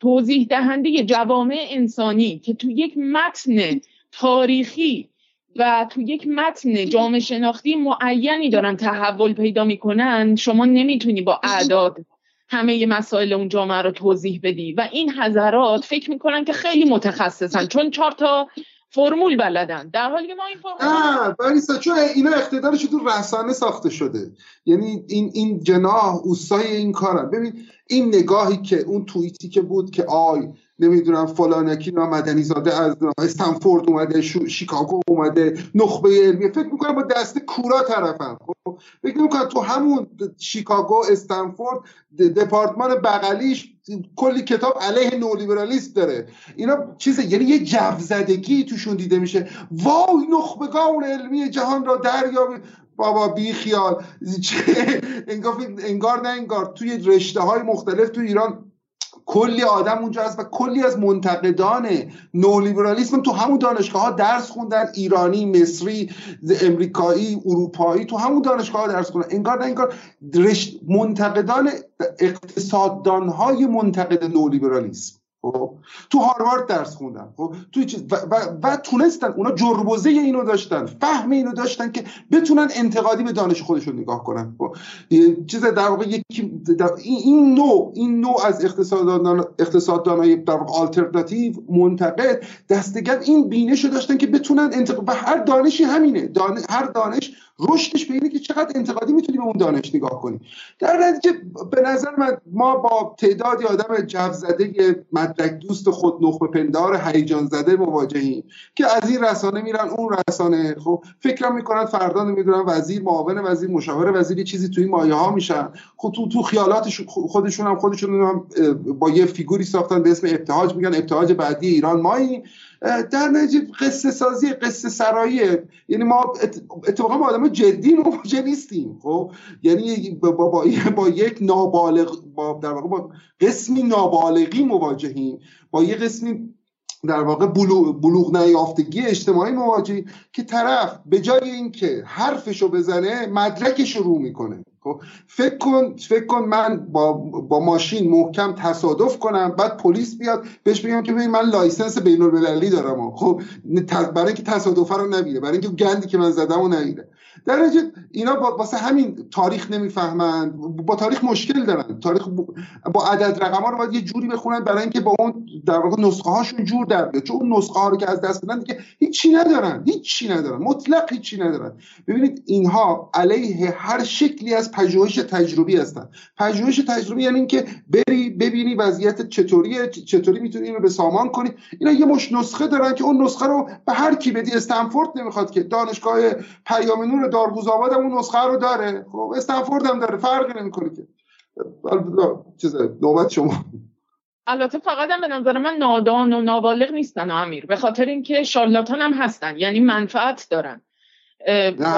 توضیح دهنده جوامع انسانی که تو یک متن تاریخی و تو یک متن جامعه شناختی معینی دارن تحول پیدا میکنن. شما نمیتونی با اعداد همه ی مسائل اون جامعه رو توضیح بدی و این حضرات فکر میکنن که خیلی متخصصن چون چهار تا فرمول بلدن، در حالی که ما این فرمول بریسا چون اینا اقتدارشون تو رسانه ساخته شده. یعنی این این جناح اوسای این کارن. ببین این نگاهی که اون توییتی که بود که آی نمیدونم فلانکی نامدنی زاده از استنفورد اومده، شیکاگو اومده، نخبه علمی، فکر میکنم با دست کورا طرفم. خب فکر میکنم تو همون شیکاگو استنفورد دپارتمان بغلیش کلی کتاب علیه نولیبرالیسم داره. اینا چیزه، یعنی یه جوزدگی توشون دیده میشه. وای نخبگان علمی جهان را دریابید. بابا بی خیال. انگار نه انگار توی رشته های مختلف تو ایران کلی آدم اونجا هست و کلی از منتقدان نولیبرالیسم تو همون دانشگاه ها درس خوندن، ایرانی، مصری، امریکایی، اروپایی تو همون دانشگاه ها درس خوندن. انگار نه انگار رشت منتقدان اقتصاددان های منتقد نولیبرالیسم خب تو هاروارد درس خوندن، خب تو چیز و, و, و تونستن اونا جربوزه اینو داشتن، فهم اینو داشتن که بتونن انتقادی به دانش خودشون نگاه کنن. خب چیز در واقع یکی در این, این نوع این نوع از اقتصاددانان اقتصاددانای در واقع آلترناتیو منتقد دستگرد این بینشو داشتن که بتونن انتقاد و هر دانشی همینه، دانش هر دانش رشدش به اینه که چقدر انتقادی میتونی به اون دانش نگاه کنی. در نتیجه به نظر من ما با تعدادی آدم جوزده مدرک دوست خود نخبه پندار هیجان زده مواجهیم که از این رسانه میرن اون رسانه، خب فکرام میکنن فردا نمیدونن وزیر، معاون وزیر، مشاور وزیر، چیزی توی مایه ها میشن. خب تو تو خیالاتش خودشون هم خودشون هم با یه فیگوری ساختن به اسم ابتهاج، میگن ابتهاج بعدی ایران مایی. در نتیجه قصه سازی، قصه سرایی. یعنی ما اتفاقا ما آدم جدی مواجه نیستیم. خب یعنی با, با, با, با یک نابالغ با در واقع با قسمی نابالغی مواجهیم، با یک قسمی در واقع بلوغ, بلوغ نیافتگی اجتماعی مواجهیم که طرف به جای اینکه حرفشو بزنه مدرکشو رو میکنه. خب فکر کن فکر کن من با با ماشین محکم تصادف کنم، بعد پلیس بیاد بهش بگم که ببین من لایسنس بین‌المللی دارم، خب برای اینکه تصادف رو نبینه، برای اینکه گندی که من زدمو نبینه. در نتیجه اینا واسه همین تاریخ نمیفهمن، با تاریخ مشکل دارن، تاریخ با عدد رقما رو باید یه جوری بخونن برای اینکه با اون در واقع نسخه هاشون جور در بیاد، چون اون نسخه ها رو که از دست بدن دیگه هیچی ندارن، هیچی ندارن، مطلق هیچی ندارن. ببینید اینها علیه هر شکلی از پژوهش تجربی هستن. پژوهش تجربی یعنی اینکه بری ببینی وضعیت چطوریه، چطوری میتونی اینو به سامان کنی. اینا یه مش نسخه دارن که اون نسخه رو به هر کی بدی، استنفورد نمیخواد که، دانشگاه پیام نور دارگوزآباد هم اون نسخه رو داره، خب استنفورد هم داره، فرقی نمیکنه که. چیزه نوبت شما. البته فقط هم به نظر من نادان و نابالغ نیستن امیر، به خاطر اینکه شارلاتان هم هستن، یعنی منفعت دارن.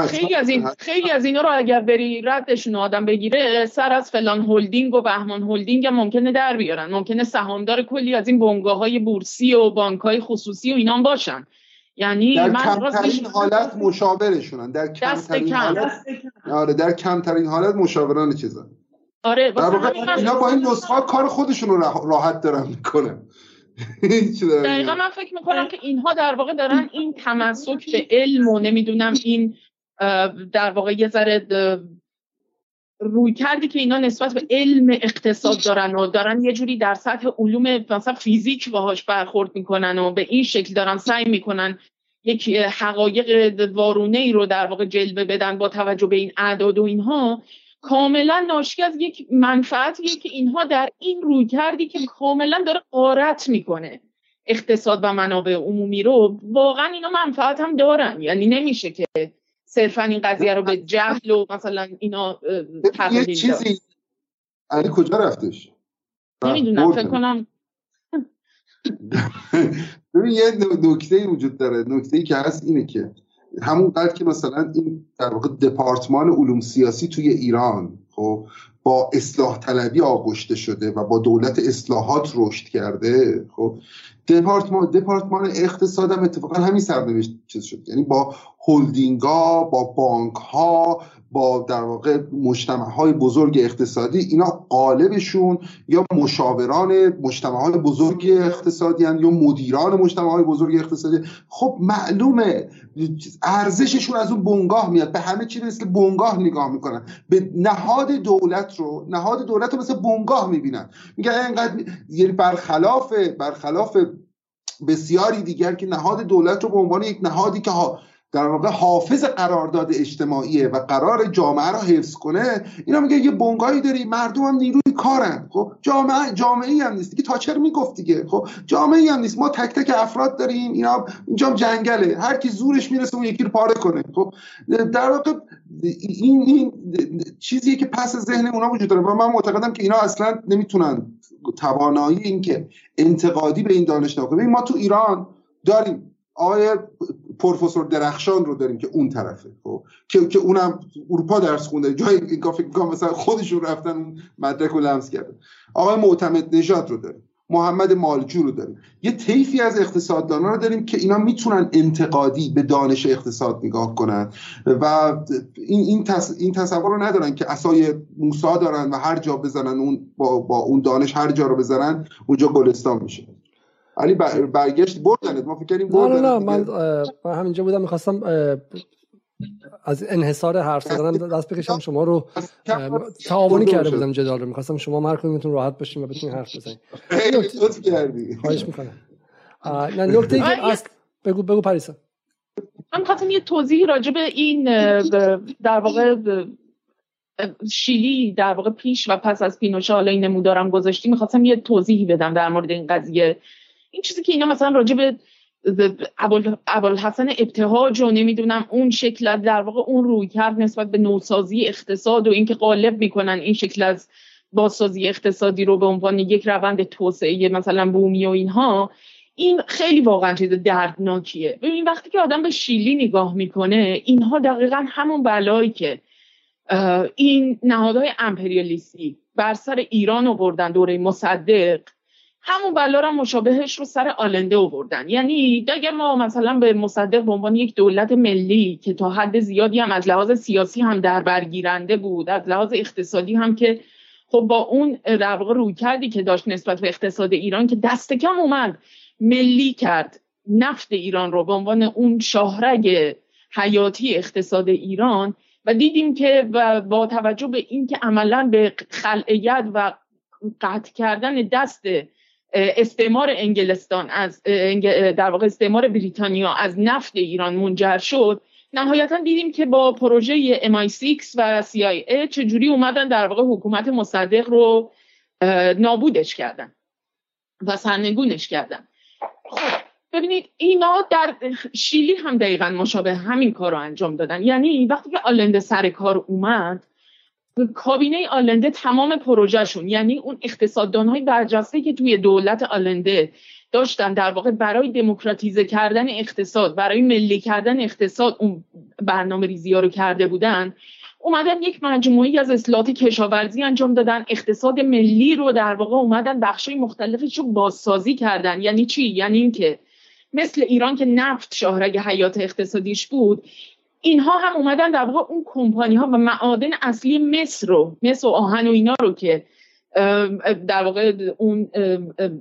خیلی از این خیلی از اینا رو اگر بری ردشون آدم بگیره، سر از فلان هلدینگ و بهمان هلدینگ هم ممکنه در بیارن، ممکنه سهامدار کلی از این بنگاه‌های بورسی و بانک‌های خصوصی و اینا باشن. یعنی در من کمترین حالت مشاورشونن، در کمترین حالت، آره در کمترین حالت مشاوران چیزا. آره در واقع اینا با این نسخه کار خودشون رو راحت دارن میکنن. دقیقا من فکر میکنم که اینها در واقع دارن این تمسک به علم و نمیدونم این در واقع یه ذره روی کردی که اینا نسبت به علم اقتصاد دارن و دارن یه جوری در سطح علوم مثلا فیزیک باهاش برخورد میکنن و به این شکل دارن سعی میکنن یک حقایق وارونه‌ای رو در واقع جلوه بدن با توجه به این اعداد و اینها، کاملا ناشی از یک منفعتیه که اینها در این روی کردی که کاملا داره غارت میکنه اقتصاد و منابع عمومی رو، واقعا اینا منفعت هم دارن. یعنی نمیشه که صرفا این قضیه رو به جهل و مثلا اینا تحمیل دارن. یه چیزی علی کجا رفتش؟ نمیدونم، فکر کنم ببین یه نکته‌ای وجود داره. نکته‌ای که هست اینه که همونقدر که مثلا این در واقع دپارتمان علوم سیاسی توی ایران خب با اصلاح طلبی آغشته شده و با دولت اصلاحات رشد کرده، خب دپارتمان دپارتمان اقتصاد هم اتفاقا همین سرنوشت چیز شد، یعنی با هلدینگ‌ها، با بانک‌ها، با در واقع مجتمع‌های بزرگ اقتصادی، اینا غالبشون یا مشاوران مجتمع‌های بزرگ اقتصادی هستند یا مدیران مجتمع‌های بزرگ اقتصادی. خب معلومه ارزششون از اون بنگاه میاد، به همه چی مثل بنگاه نگاه میکنن، به نهاد دولت رو نهاد دولت رو مثل بنگاه میبینن، میگن اینقدر، یعنی برخلاف برخلاف بسیاری دیگر که نهاد دولت رو به عنوان یک نهادی که ها در واقع حافظ قرارداد اجتماعیه و قرار جامعه رو حفظ کنه، اینا میگه یه بنگاهی داری، مردم هم نیروی کارن، خب جامعه جامعه‌ای هم نیست دیگه. تاچر میگفت دیگه، خب جامعه‌ای هم نیست، ما تک تک افراد داریم، اینا اینجا جنگله، هر کی زورش میرسه اون یکی رو پاره کنه. خب در واقع این این چیزیه که پس ذهن اونا وجود داره و من معتقدم که اینا اصلا نمیتونن توانایی این که انتقادی به این دانش نکنه. ما تو ایران داریم آقای پروفسور درخشان رو داریم که اون طرفه، خب که که اونم اروپا درس خونده، جای اینکا فکر کنم مثلا خودشون رفتن اون مدرک رو لمس کردن. آقای معتمد نژاد رو داریم، محمد مالجو رو داریم، یه طیفی از اقتصاددانا رو داریم که اینا میتونن انتقادی به دانش اقتصاد نگاه کنن و این این, تص... این تصور رو ندارن که عصای موسی دارن و هر جا بزنن اون با, با اون دانش هر جا رو بزنن اونجا گلستان میشه. علی برگشت بردنت، ما فکر کردیم بردنت. نه نه من, من همینجا بودم، میخواستم از انحصار حرف زدن دست بکشم، شما رو تعاونی کرده بودم جدال رو، میخواستم شما مرکزتون راحت بشین و بتونین حرف بزنین. لطف کردی، خواهش میکنم. نه نکته دیگه است، بگو بگو پریسا. من خواستم یه توضیح راجع به این در واقع شیلی در واقع پیش و پس از پینوشه، حالا این نمودارم گذاشتی، میخواستم یه توضیحی بدم در مورد این قضیه. این چیزی که اینا مثلا راجع به ابوالحسن ابتهاج و نمیدونم اون شکل در واقع اون روی کرد نسبت به نوسازی اقتصاد و اینکه غالب میکنن این شکل از بازسازی اقتصادی رو به عنوان یک روند توسعه مثلا بومی و اینها، این خیلی واقعا چیز دردناکیه. ببین وقتی که آدم به شیلی نگاه میکنه، اینها دقیقاً همون بلایی که این نهادهای امپریالیستی بر سر ایران آوردن دوره مصدق، همون بلا مشابهش رو سر آلنده آوردن. یعنی اگر ما مثلا به مصدق به عنوان یک دولت ملی که تا حد زیادی هم از لحاظ سیاسی هم در برگیرنده بود، از لحاظ اقتصادی هم که خب با اون در واقع روی کردی که داشت نسبت به اقتصاد ایران که دست کم اومد ملی کرد نفت ایران رو به عنوان اون شاهرگ حیاتی اقتصاد ایران، و دیدیم که با توجه به این که عملا به خلعیت و قطع کردن دست استعمار انگلستان از در واقع استعمار بریتانیا از نفت ایران منجر شد، نهایتا دیدیم که با پروژه ام آی سیکس و سی آی ای چجوری اومدن در واقع حکومت مصدق رو نابودش کردن و سرنگونش کردن. خب ببینید اینا در شیلی هم دقیقا مشابه همین کار رو انجام دادن. یعنی وقتی که آلنده سر کار اومد، کابینه آلنده تمام پروژهشون، یعنی اون اقتصاددان‌های برجسته که توی دولت آلنده داشتن در واقع برای دموکراتیزه کردن اقتصاد، برای ملی کردن اقتصاد اون برنامه ریزی‌ها رو کرده بودن، اومدن یک مجموعه‌ای از اصلاحات کشاورزی انجام دادن، اقتصاد ملی رو در واقع اومدن بخشای مختلفش رو بازسازی کردن. یعنی چی؟ یعنی اینکه مثل ایران که نفت شاهرگ حیات اقتصادیش بود، اینها هم اومدن در واقع اون کمپانی ها و معادن اصلی مصر رو، مصر و آهن و اینا رو که در واقع اون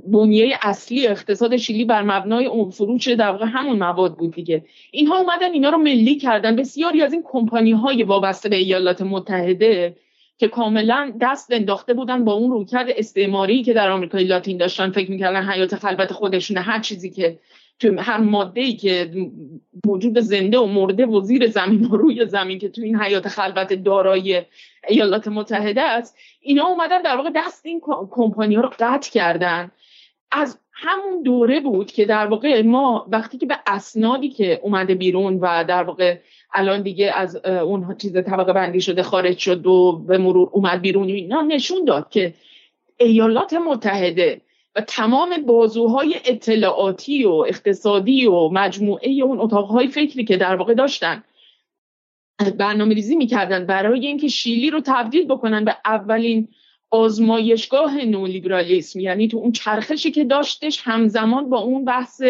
بنیه اصلی اقتصاد شیلی بر مبنای اون فروش در واقع همون مواد بود دیگه، اینها اومدن اینا رو ملی کردن. بسیاری از این کمپانی های وابسته به ایالات متحده که کاملا دست انداخته بودن با اون رویکرد استعماری که در آمریکای لاتین داشتن، فکر میکردن حیات خلوت خودشونه، هر چیزی که تو هر ماده‌ای که موجود زنده و مرده و زیر زمین و روی زمین که تو این حیات خلوت دارای ایالات متحده است، اینا اومدن در واقع دست این کمپانی‌ها رو قطع کردن. از همون دوره بود که در واقع ما وقتی که به اسنادی که اومده بیرون و در واقع الان دیگه از اون چیز طبقه بندی شده خارج شد و به مرور اومد بیرون، اینا نشون داد که ایالات متحده و تمام بازوهای اطلاعاتی و اقتصادی و مجموعه اون اتاقهای فکری که در واقع داشتن برنامه‌ریزی می‌کردن برای اینکه شیلی رو تبدیل بکنن به اولین آزمایشگاه نولیبرالیسم، یعنی تو اون چرخشی که داشتش همزمان با اون بحث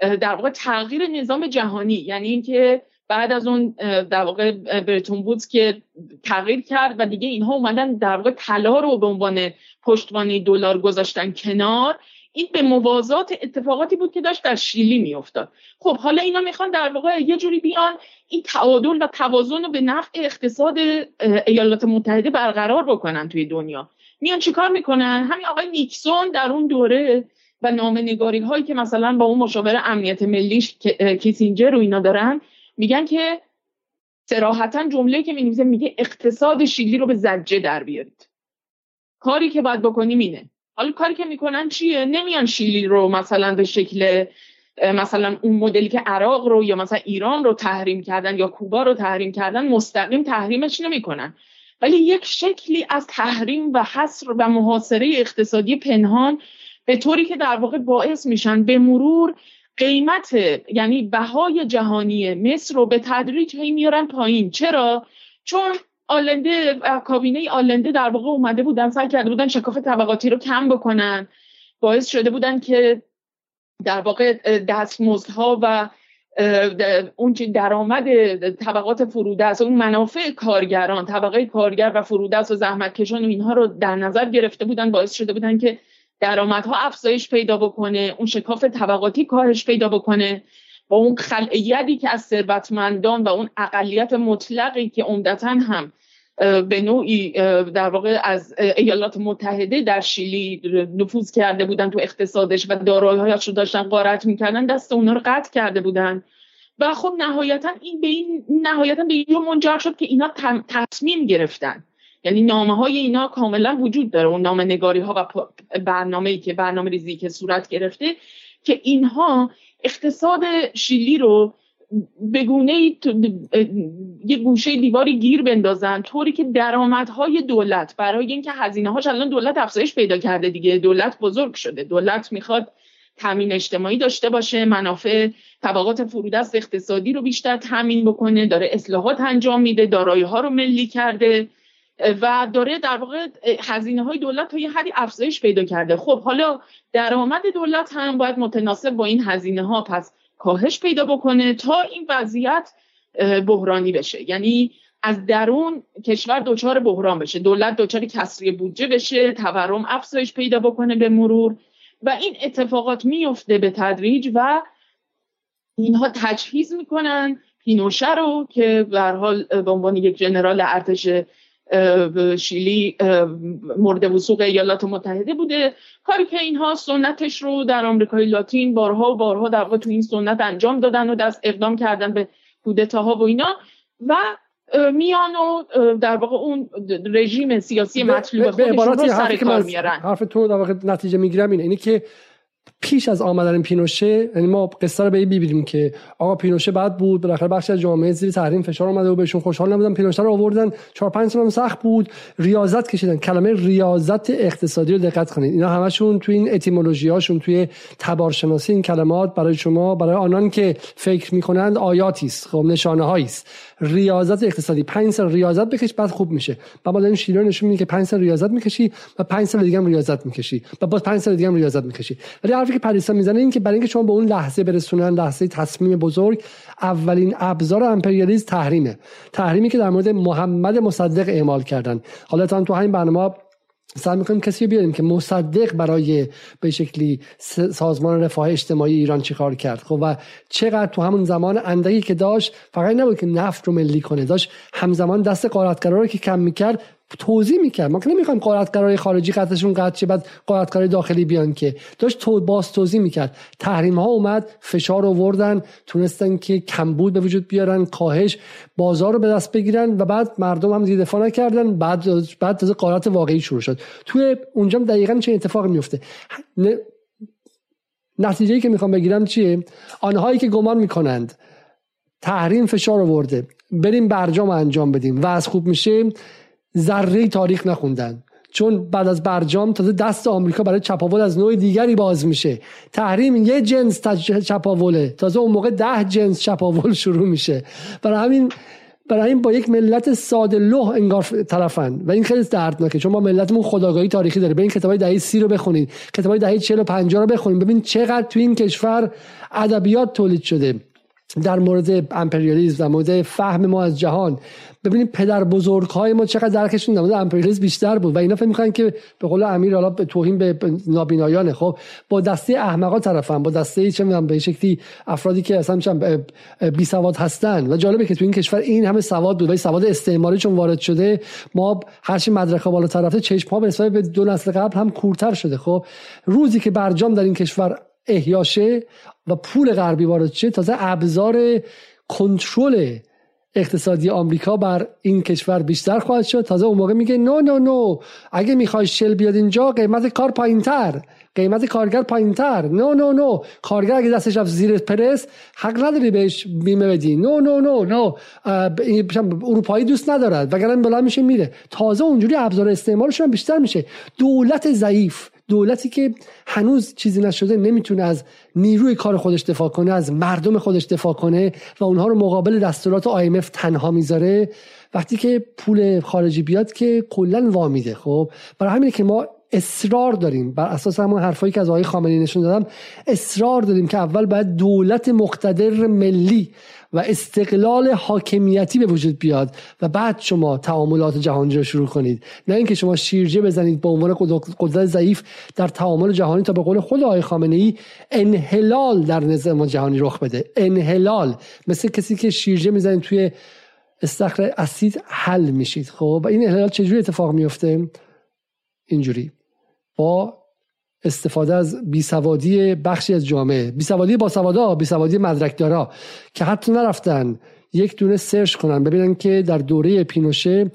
در واقع تغییر نظام جهانی، یعنی اینکه بعد از اون در واقع برتون وودز که تغییر کرد و دیگه اینها اومدن در واقع طلا رو به عنوان پشتوانه دلار گذاشتن کنار، این به موازات اتفاقاتی بود که داشت در شیلی میافتاد. خب حالا اینا میخوان در واقع یه جوری بیان این تعادل و توازن رو به نفع اقتصاد ایالات متحده برقرار بکنن توی دنیا. میان چیکار میکنن؟ همین آقای نیکسون در اون دوره و نامه‌نگاری هایی که مثلا با اون مشاور امنیت ملیش کیسینجر و اینا دارن، میگن که صراحتاً جمله‌ای که می‌نویسه میگه اقتصاد شیلی رو به زجه در بیارید، کاری که باید بکنیم اینه. حالا کاری که میکنن چیه؟ نمیان شیلی رو مثلا به شکل مثلا اون مدلی که عراق رو یا مثلا ایران رو تحریم کردن یا کوبا رو تحریم کردن مستقیم تحریمش نمیکنن، ولی یک شکلی از تحریم و حصر و محاصره اقتصادی پنهان به طوری که در واقع باعث میشن به مرور قیمت، یعنی بهای جهانی مصر رو به تدریج هی میارن پایین. چرا؟ چون آلنده، کابینه آلنده در واقع اومده بودن سعی کرده بودن شکاف طبقاتی رو کم بکنن، باعث شده بودن که در واقع دستمزدها و اون چه درآمد طبقات فرودست، اون منافع کارگران، طبقه کارگر و فرودست و زحمتکشان و اینها رو در نظر گرفته بودن، باعث شده بودن که درآمدها افزایش پیدا بکنه، اون شکاف طبقاتی کاهش پیدا بکنه، با اون خلأیدی که از ثروتمندان و اون اقلیت مطلقی که عمدتاً هم به نوعی در واقع از ایالات متحده در شیلی نفوذ کرده بودن تو اقتصادش و دارایی‌هاش رو داشتن غارت می‌کردن، دست اونا رو قطع کرده بودن. و خب نهایتاً این به این نهایتاً به این منجر شد که اینا تصمیم گرفتن، یعنی نامه‌های اینا کاملاً وجود داره، اون نامه‌نگاری‌ها و برنامه‌ای که برنامه‌ریزی که صورت گرفته که اینها اقتصاد شیلی رو به گونه‌ای یه گوشه دیواری گیر بندازن، طوری که درآمدهای دولت، برای اینکه هزینه‌هاش الان دولت افزایش پیدا کرده دیگه، دولت بزرگ شده، دولت میخواد تامین اجتماعی داشته باشه، منافع طبقات فرودست اقتصادی رو بیشتر تامین بکنه، داره اصلاحات انجام میده، دارایی‌ها رو ملی کرده و داره در واقع هزینه‌های دولت تا یه حدی افزایش پیدا کرده. خب حالا درآمد دولت هم باید متناسب با این هزینه‌ها پس کاهش پیدا بکنه تا این وضعیت بحرانی بشه، یعنی از درون کشور دچار بحران بشه، دولت دچار کسری بودجه بشه، تورم افزایش پیدا بکنه به مرور و این اتفاقات میفته به تدریج و اینها تجهیز میکنن پینوشه رو که به هر حال به عنوان یک ژنرال ارتش شیلی مورد وثوق ایالات متحده بوده. کاری که اینها سنتش رو در آمریکای لاتین بارها و بارها در واقع تو این سنت انجام دادن و دست اقدام کردن به کودتاها و اینا و میان و در واقع اون رژیم سیاسی مطلوب خودشون رو سر کار میارن. حرف تو در واقع نتیجه میگیرم اینه، اینه که پیش از آمدن پینوشه، یعنی ما قصه رو ببینیم که آقا پینوشه بد بود، بالاخره بخش از جامعه زیر تحریم فشار اومده و بهشون خوشحال نبودن، پینوشه رو آوردن، چهار پنج سال هم سخت بود، ریاضت کشیدن. کلمه ریاضت اقتصادی رو دقت کنید، اینا همشون توی این اتیمولوژی‌هاشون توی تبارشناسی این کلمات برای شما، برای آنان که فکر می‌کنند آیاتی است، خب نشانه‌هایی است. ریاضت اقتصادی، پنج سال ریاضت بکش بعد خوب میشه. و ما داریم شیوه نشون میدیم که پنج سال ریاضت میکشی و پنج سال دیگه هم ریاضت میکشی و باز پنج سال دیگه هم ریاضت میکشی. ولی حرفی که پریسا میزنه این که برای اینکه شما به اون لحظه برسونن، لحظه تصمیم بزرگ، اولین ابزار امپریالیسم تحریمه. تحریمی که در مورد محمد مصدق اعمال کردن. حالا تا تو همین برنامه سعی می‌کنیم کسی بیاریم که مصدق برای به شکلی سازمان رفاه اجتماعی ایران چیکار کرد. خب و چقدر تو همون زمان اندکی که داشت فقط نبود که نفت رو ملی کنه، داشت همزمان دست قارتگرا رو که کم می‌کرد توضیح می‌کرد. ما که نمی‌خوایم قارتگرای خارجی قطعشون قطع شه بعد قارتگرای داخلی بیان، که داشت تو باز توضیح می‌کرد. تحریم‌ها اومد، فشار آوردن، تونستن که کمبود به وجود بیارن، کاهش بازار رو به دست بگیرن و بعد مردم هم دیگه دفاع نکردن. بعد بعد تازه قارت واقعی شروع شد. توی اونجا دقیقاً چه اتفاقی میفته؟ نتیجه‌ای که می‌خوام بگیرم چیه؟ آنهایی که گمان می‌کنند تحریم فشار آورده، بریم برجام انجام بدیم و از خوب میشه، ذره تاریخ نخوندن. چون بعد از برجام تازه دست آمریکا برای چپاول از نوع دیگری باز میشه. تحریم یه جنس چپاوله، تازه اون موقع ده جنس چپاول شروع میشه. برای همین برای همین با یک ملت ساده لوح انگار طرفن و این خیلی دردناکه. چون ما ملتمون خودآگاهی تاریخی داره. برین کتابای دهه سی رو بخونین، کتابای دهه چهل و پنجاه رو بخونین، ببین چقدر تو این کشور ادبیات تولید شده در مورد امپریالیسم، در مورد فهم ما از جهان. ببینید پدر بزرگ‌های ما چقدر درکشون در مورد امپریالیسم بیشتر بود و اینا فکر می‌کنن که به قول امیر حالا به توهین به نابینایانه. خب با دسته احمقا طرفن، با دسته چه می‌دونم به شکلی افرادی که اصلا چند بی سواد هستن. و جالبه که تو این کشور این همه سواد بود ولی سواد استعماری چون وارد شده، ما هر چی مدرک بالاتر رفته چشم‌ها به نسبت به دو نسل قبل هم کورتر شده. خب روزی که برجام در این کشور احیا شه و پول غربی وارد شه، تازه ابزار کنترل اقتصادی آمریکا بر این کشور بیشتر خواهد شد. تازه اون موقع میگه نو نو نو، اگه میخوای شل بیاد اینجا قیمت کار پایینتر، قیمت کارگر پایینتر، نو نو نو، کارگر اگه دستش رفت زیر پرس حق نداری بهش بیمه بدی، نو نو نو نو، اروپایی دوست ندارد وگرنه بلند میشه میره. تازه اونجوری ابزار استعمارشون بیشتر میشه. دولت ضعیف، دولتی که هنوز چیزی نشده، نمیتونه از نیروی کار خودش دفاع کنه، از مردم خودش دفاع کنه و اونها رو مقابل دستورات آی ام اف تنها میذاره. وقتی که پول خارجی بیاد که کلا وا میده. خب برای همینه که ما اصرار داریم، بر اساس همون حرفایی که از آقای خامنه‌ای نشون دادم، اصرار داریم که اول باید دولت مقتدر ملی و استقلال حاکمیتی به وجود بیاد و بعد شما تعاملات جهانی رو شروع کنید، نه اینکه شما شیرجه بزنید به عنوان قدرت ضعیف در تعامل جهانی تا به قول خود آقای خامنه‌ای انحلال در نظام جهانی رخ بده. انحلال مثل کسی که شیرجه میزنید توی استخر اسید حل میشید. خب و این انحلال چجوری اتفاق میفته؟ اینجوری، با استفاده از بیسوادی بخشی از جامعه، بیسوادی باسوادا، بیسوادی مدرکدارا که حتی نرفتن یک دونه سرچ کنن ببینن که در دوره پینوشه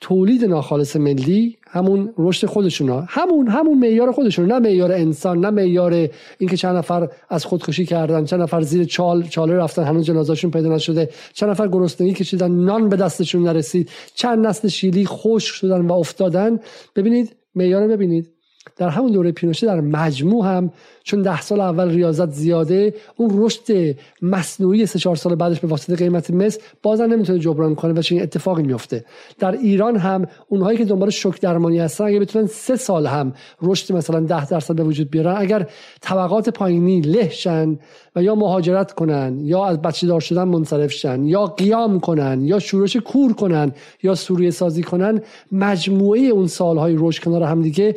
تولید ناخالص ملی، همون رشد خودشونا، همون همون معیار خودشون، نه معیار انسان، نه معیار اینکه چند نفر از خودکشی کردن، چند نفر زیر چال چاله رفتن هنوز جنازه‌شون پیدا نشده، چند نفر گرسنگی کشیدن نان به دستشون نرسید، چند نسل شیلی خشک شدن و افتادن. ببینید معیار رو ببینید. در همون دوره پینوشه در مجموع هم چون ده سال اول ریاضت زیاده، اون رشد مصنوعی سه چهار سال بعدش به واسطه قیمت مس بازم نمیتونه جبران کنه و چنین اتفاقی میفته. در ایران هم اونهایی که دنبال شوک درمانی هستن اگه بتونن سه سال هم رشد مثلا ده درصد به وجود بیارن، اگر طبقات پایینی لهشن و یا مهاجرت کنن یا از بچه‌دار شدن منصرف شن یا قیام کنن یا شورش کور کنن یا سوریه سازی کنن، مجموعه اون سالهای رشد کنار هم دیگه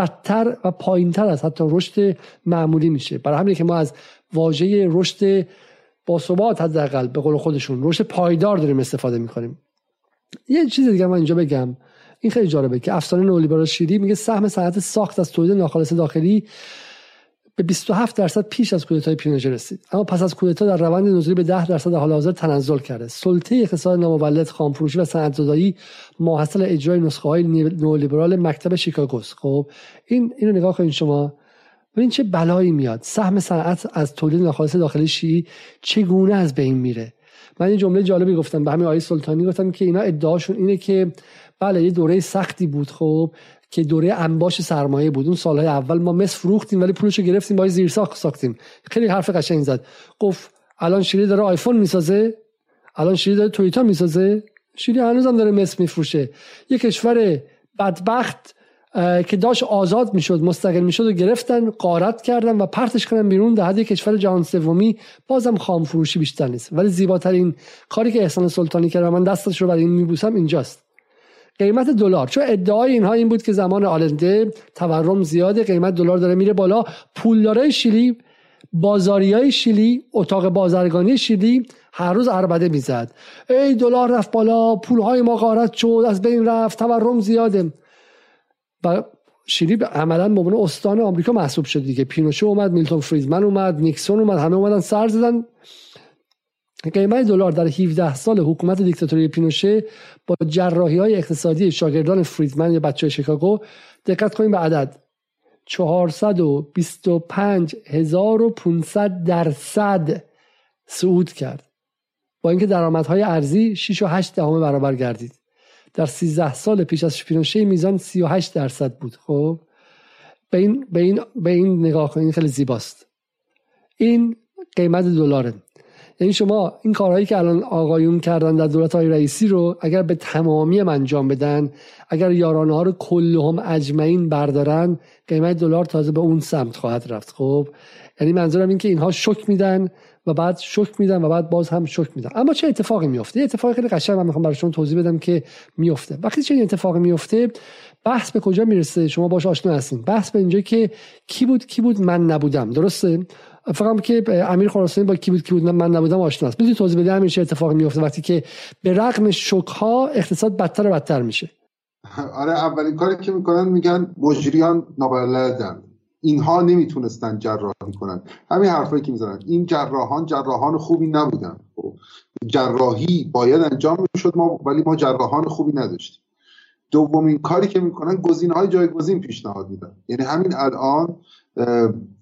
بدتر و پایینتر از حتی رشد معمولی میشه. برای همین که ما از واژه رشد باثبات حداقل به قول خودشون رشد پایدار داریم استفاده میکنیم. یه چیز دیگه من اینجا بگم، این خیلی جالبه که افسانه نئولیبرال شیری میگه سهم صنعت ساخت از تولید ناخالص داخلی به بیست و هفت درصد پیش از کودتای پینوشه رسید، اما پس از کودتا در روند نزولی به ده درصد حال حاضر تنزل کرده. سلطه اقتصاد نامولد، خام فروشی و صنعت‌زدایی ماحصل اجرای نسخه‌های نئولیبرال مکتب شیکاگوست. خب این اینو نگاه کنین شما، ببین چه بلایی میاد. سهم صنعت از تولید ناخالص داخلی شیعی چگونه از بین میره. من این جمله جالبی گفتم به همین آقای سلطانی، گفتم که اینا ادعاشون اینه که بله یه دوره سختی بود، خب که دوره انباش سرمایه بود. اون سالهای اول ما مس فروختیم ولی پولشو گرفتیم با زیرساخت ساختیم. خیلی حرف قشنگی زد، گفت الان شیلی داره آیفون میسازه، الان شیری داره تویوتا میسازه، شیری هنوزم داره مس میفروشه. یک کشور بدبخت که داشت آزاد میشد، مستقل میشد و گرفتن، غارت کردن و پرتش کردن بیرون. در حد یک کشور جهان سومی بازم خام فروشی بیشتر نیست. ولی زیباترین کاری که احسان سلطانی کرد و من دستش رو برای این میبوسم اینجاست. قیمت دلار، چون ادعای اینها این بود که زمان آلنده تورم زیاده، قیمت دلار داره میره بالا. پولدارای شیلی، بازاریای شیلی، اتاق بازرگانی شیلی هر روز عربده میزد ای دلار رفت بالا، پولهای ما غارت شد، از بین رفت، تورم زیاده. و شیلی عملا به عنوان استان آمریکا محسوب شد دیگه. پینوشه اومد، میلتون فریدمن اومد، نیکسون اومد، همه اومدن سر زدن. قیمت دلار در هفده سال حکومت دیکتاتوری پینوشه با جراحی‌های اقتصادی شاگردان فریدمن یا بچه‌های شیکاگو، دقت کنیم به عدد، چهارصد و بیست و پنج هزار و پانصد درصد صعود کرد. با اینکه درآمدهای ارزی شش و هشت دهم برابر گردید. در سیزده سال پیش از پینوشه میزان سی و هشت درصد بود. خب به این به این به این نگاه کنید، خیلی زیباست. این قیمت دلاره. یعنی شما این کارهایی که الان آقایون کردن در دولت‌های رئیسی رو اگر به تمامی انجام بدن، اگر یارانه ها رو کلهم اجمعین بردارن، قیمت دلار تازه به اون سمت خواهد رفت. خب یعنی منظورم این که اینها شوک میدن و بعد شوک میدن و بعد باز هم شوک میدن. اما چه اتفاقی میفته؟ یه اتفاقی خیلی قشنگ من میخوام براتون توضیح بدم که میفته. وقتی چه اتفاقی میفته، بحث به کجا میرسه؟ شما باهاش آشنا هستین. بحث به اینجا که کی بود کی بود من نبودم. درسته؟ فقط که امیر خراسانی با کی بود کی بود من نبودم آشنا است. میتونی توضیح بدی همین چه اتفاقی میفته وقتی که به رغم شوک ها اقتصاد بدتر و بدتر میشه؟ آره، اولین کاری که میکنن میگن مجریان نابلدن، اینها نمیتونستن جراحی کنن. همین حرفایی که میزنن، این جراحان جراحان خوبی نبودن، جراحی باید انجام میشد ما ولی ما جراحان خوبی نداشتیم. دومین کاری که میکنن گزینه‌های جایگزین پیشنهاد میدن. یعنی همین الان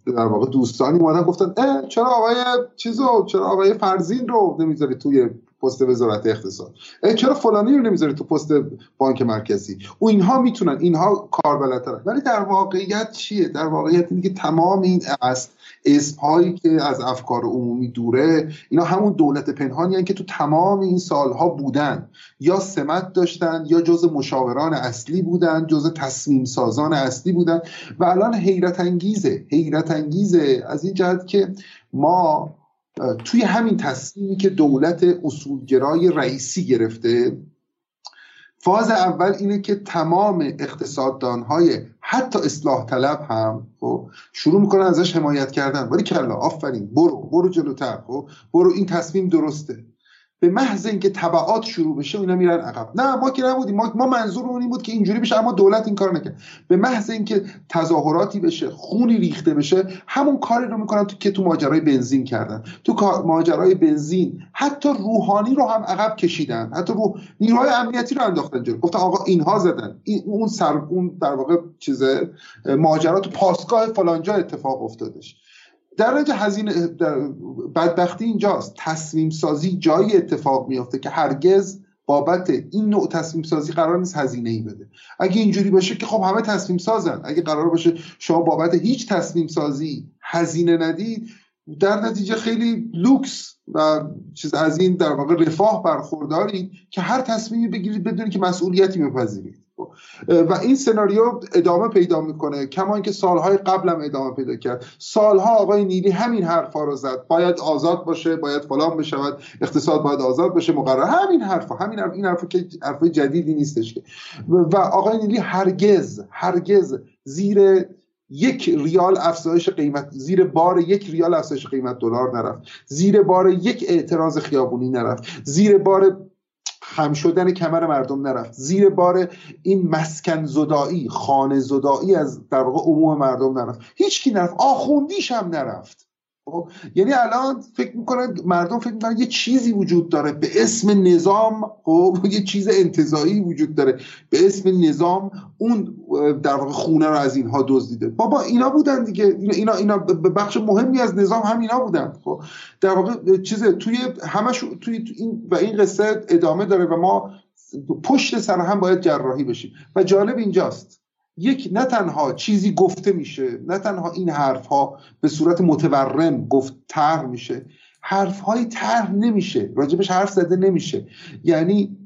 در واقع دوستانی اومدن گفتن اه چرا آقای چیزو، چرا آقای فرزین رو نمیذاری توی پست وزارت اقتصاد، اه چرا فلانی رو نمیذاری تو پست بانک مرکزی. او اینها میتونن، اینها کاربلدترن. ولی در واقعیت چیه؟ در واقعیت اینه که تمام این است اسم‌هایی که از افکار عمومی دوره، اینا همون دولت پنهانیان که تو تمام این سالها بودن، یا سمت داشتن یا جزء مشاوران اصلی بودن، جزء تصمیم سازان اصلی بودن. و الان حیرت انگیزه، حیرت انگیزه از این جهت که ما توی همین تصمیمی که دولت اصولگرای رئیسی گرفته، فاز اول اینه که تمام اقتصاددان‌های حتی اصلاح طلب هم شروع میکنن ازش حمایت کردن. ولی کلا آفرین، برو برو جلوتر، برو این تصمیم درسته. به محض اینکه تبعات شروع بشه اینا میرن عقب. نه ما که نبودیم، ما ما منظورمون این بود که اینجوری بشه، اما دولت این کار نکرد. به محض اینکه تظاهراتی بشه، خونی ریخته بشه، همون کاری رو میکنن تو که تو ماجرای بنزین کردن. تو ماجرای بنزین حتی روحانی رو هم عقب کشیدن، حتی رو نیروهای امنیتی رو انداختن جلو، گفتن آقا اینها زدن، این اون سر اون در واقع چیزه ماجرا تو پاسگاه فلانجا اتفاق افتادش. در نتیجه هزینه بدبختی اینجاست. تصمیم سازی جایی اتفاق میافته که هرگز بابت این نوع تصمیم سازی قرار نیست هزینه ای بده. اگه اینجوری باشه که خب همه تصمیم سازن، اگه قرار باشه شما بابت هیچ تصمیم سازی هزینه ندید، در نتیجه خیلی لوکس و چیز از این در واقع رفاه برخوردارید که هر تصمیمی بگیرید بدونید که مسئولیتی میپذیرید. و این سناریو ادامه پیدا میکنه، کما اینکه سالهای قبل هم ادامه پیدا کرد. سالها آقای نیلی همین حرفا رو زد، باید آزاد باشه، باید فلان بشود، اقتصاد باید آزاد باشه، مقرر. همین حرفا، همین حرف، این حرفا که حرفای جدیدی نیستش که. و آقای نیلی هرگز هرگز زیر یک ریال افزایش قیمت، زیر بار یک ریال افزایش قیمت دلار نرفت، زیر بار یک اعتراض خیابونی نرفت، زیر بار خم شدن کمر مردم نرفت، زیر بار این مسکن زدائی، خانه زدائی از در واقع عموم مردم نرفت. هیچ کی نرفت، آخوندیش هم نرفت. یعنی الان فکر میکنن مردم فکر میکنن یه چیزی وجود داره به اسم نظام، یه چیز انتزاعی وجود داره به اسم نظام، اون در واقع خونه رو از اینها دزدیده. بابا اینا بودن دیگه، اینا اینا بخش مهمی از نظام هم اینا بودن. خب در واقع چیزه توی همش توی این و این قصه ادامه داره و ما پشت سر هم باید جراحی بشیم. و جالب اینجاست، یک نه تنها چیزی گفته میشه، نه تنها این حرفها به صورت متورم گفت طرح میشه، حرف‌های طرح نمیشه، راجبش حرف زده نمیشه. یعنی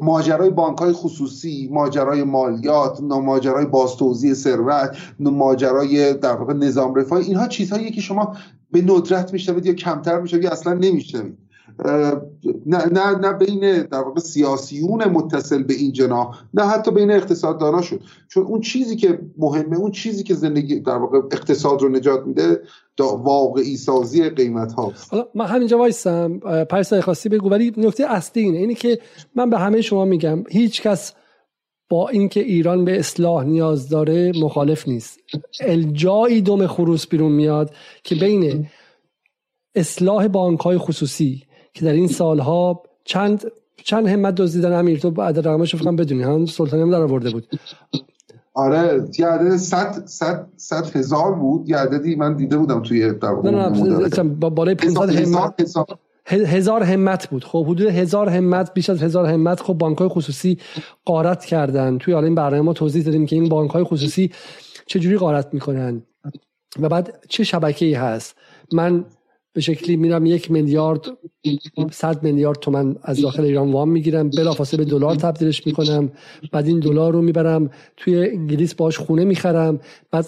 ماجرای بانک‌های خصوصی، ماجرای مالیات، ماجرای بازتوزیع ثروت، ماجرای در واقع نظام رفاه، اینها چیزهایی که شما به ندرت میشنوید یا کمتر میشنوید یا اصلا نمیشنوید. نه نه نه بین در واقع سیاسیون متصل به این جناح، نه حتی بین اقتصاددانا شد، چون اون چیزی که مهمه، اون چیزی که زندگی در واقع اقتصاد رو نجات میده واقعی سازی قیمت هاست. حالا من همینجا وایسم، پریسا خاصی بگو، ولی نکته اصلی اینه، اینی که من به همه شما میگم هیچ کس با اینکه ایران به اصلاح نیاز داره مخالف نیست. الجایی دم خروس بیرون میاد که بین اصلاح بانک‌های خصوصی که در این سالها چند چند همت دزدیدن، امیر تو عدد رقمش رو فقط بدونی، هم سلطانی هم در آورده بود. آره یه عدد صد صد صد هزار بود، یه عددی من دیده بودم توی در واقع بالای پانصد همت هزار همت بود. خب حدود هزار همت، بیش از هزار همت. خب بانک‌های خصوصی غارت کردن. توی حالا این برنامه ما توضیح دادیم که این بانک‌های خصوصی چه جوری غارت می‌کنن و بعد چه شبکه‌ای هست. من به شکلی میرم یک میلیارد صد میلیارد تومن از داخل ایران وام میگیرم، بلافاصله به دلار تبدیلش میکنم، بعد این دلار رو میبرم توی انگلیس باش خونه میخرم، بعد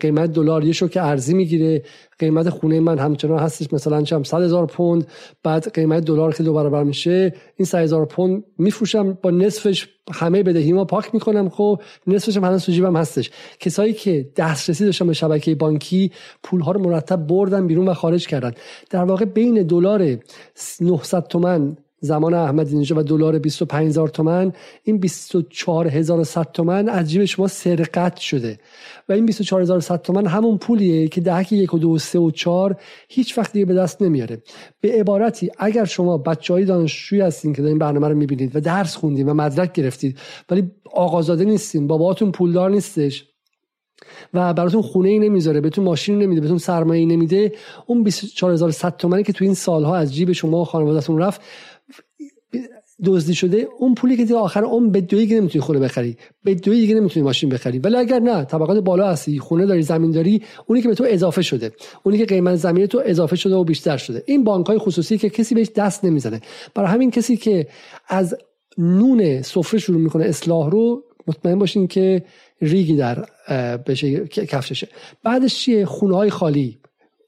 قیمت دلار یه شوک ارزی میگیره، قیمت خونه من همچنان هستش مثلا چند صد هزار پوند، بعد قیمت دلار که دو برابر میشه، این صد هزار پوند میفروشم، با نصفش همه بدهی‌ها پاک میکنم، خب نصفش هم هنوز تو جیبم هستش. کسایی که دسترسی داشتن به شبکه بانکی پول‌ها رو مرتب بردن بیرون و خارج کردن. در واقع بین دلار نهصد تومان زمان احمدی‌نژاد و دلار بیست و پنج هزار تومان، این بیست و چهار هزار و صد تومان از جیب شما سرقت شده و این بیست و چهار هزار و صد تومان همون پولیه که دهک یک و دو و سه و چهار هیچ وقت دیگه به دست نمیاره. به عبارتی اگر شما بچه‌های دانشجویی هستین که این برنامه رو میبینید و درس خوندین و مدرک گرفتید ولی آقازاده نیستین، باباتون پولدار نیستش و براتون خونه ای نمیذاره، بهتون ماشین نمیده، بهتون سرمایه ای نمیده، اون بیست و چهار هزار و صد تومانی که تو این سالها از جیب شما و خانواده‌تون رفت دزدی شده، اون پولی که تا آخر عمر به دویی دیگه نمیتونی خونه بخری، به دویی دیگه نمیتونی ماشین بخری. ولی اگر نه طبقات بالا هستی، خونه داری، زمین داری، اونی که به تو اضافه شده، اونی که قیمت زمین تو اضافه شده و بیشتر شده، این بانک‌های خصوصی که کسی بهش دست نمیزنه. برای همین کسی که از نون سفره شروع میکنه اصلاح رو، مطمئن باشین که ریگی در بشه کفششه. بعدش چیه؟ خونه‌های خالی،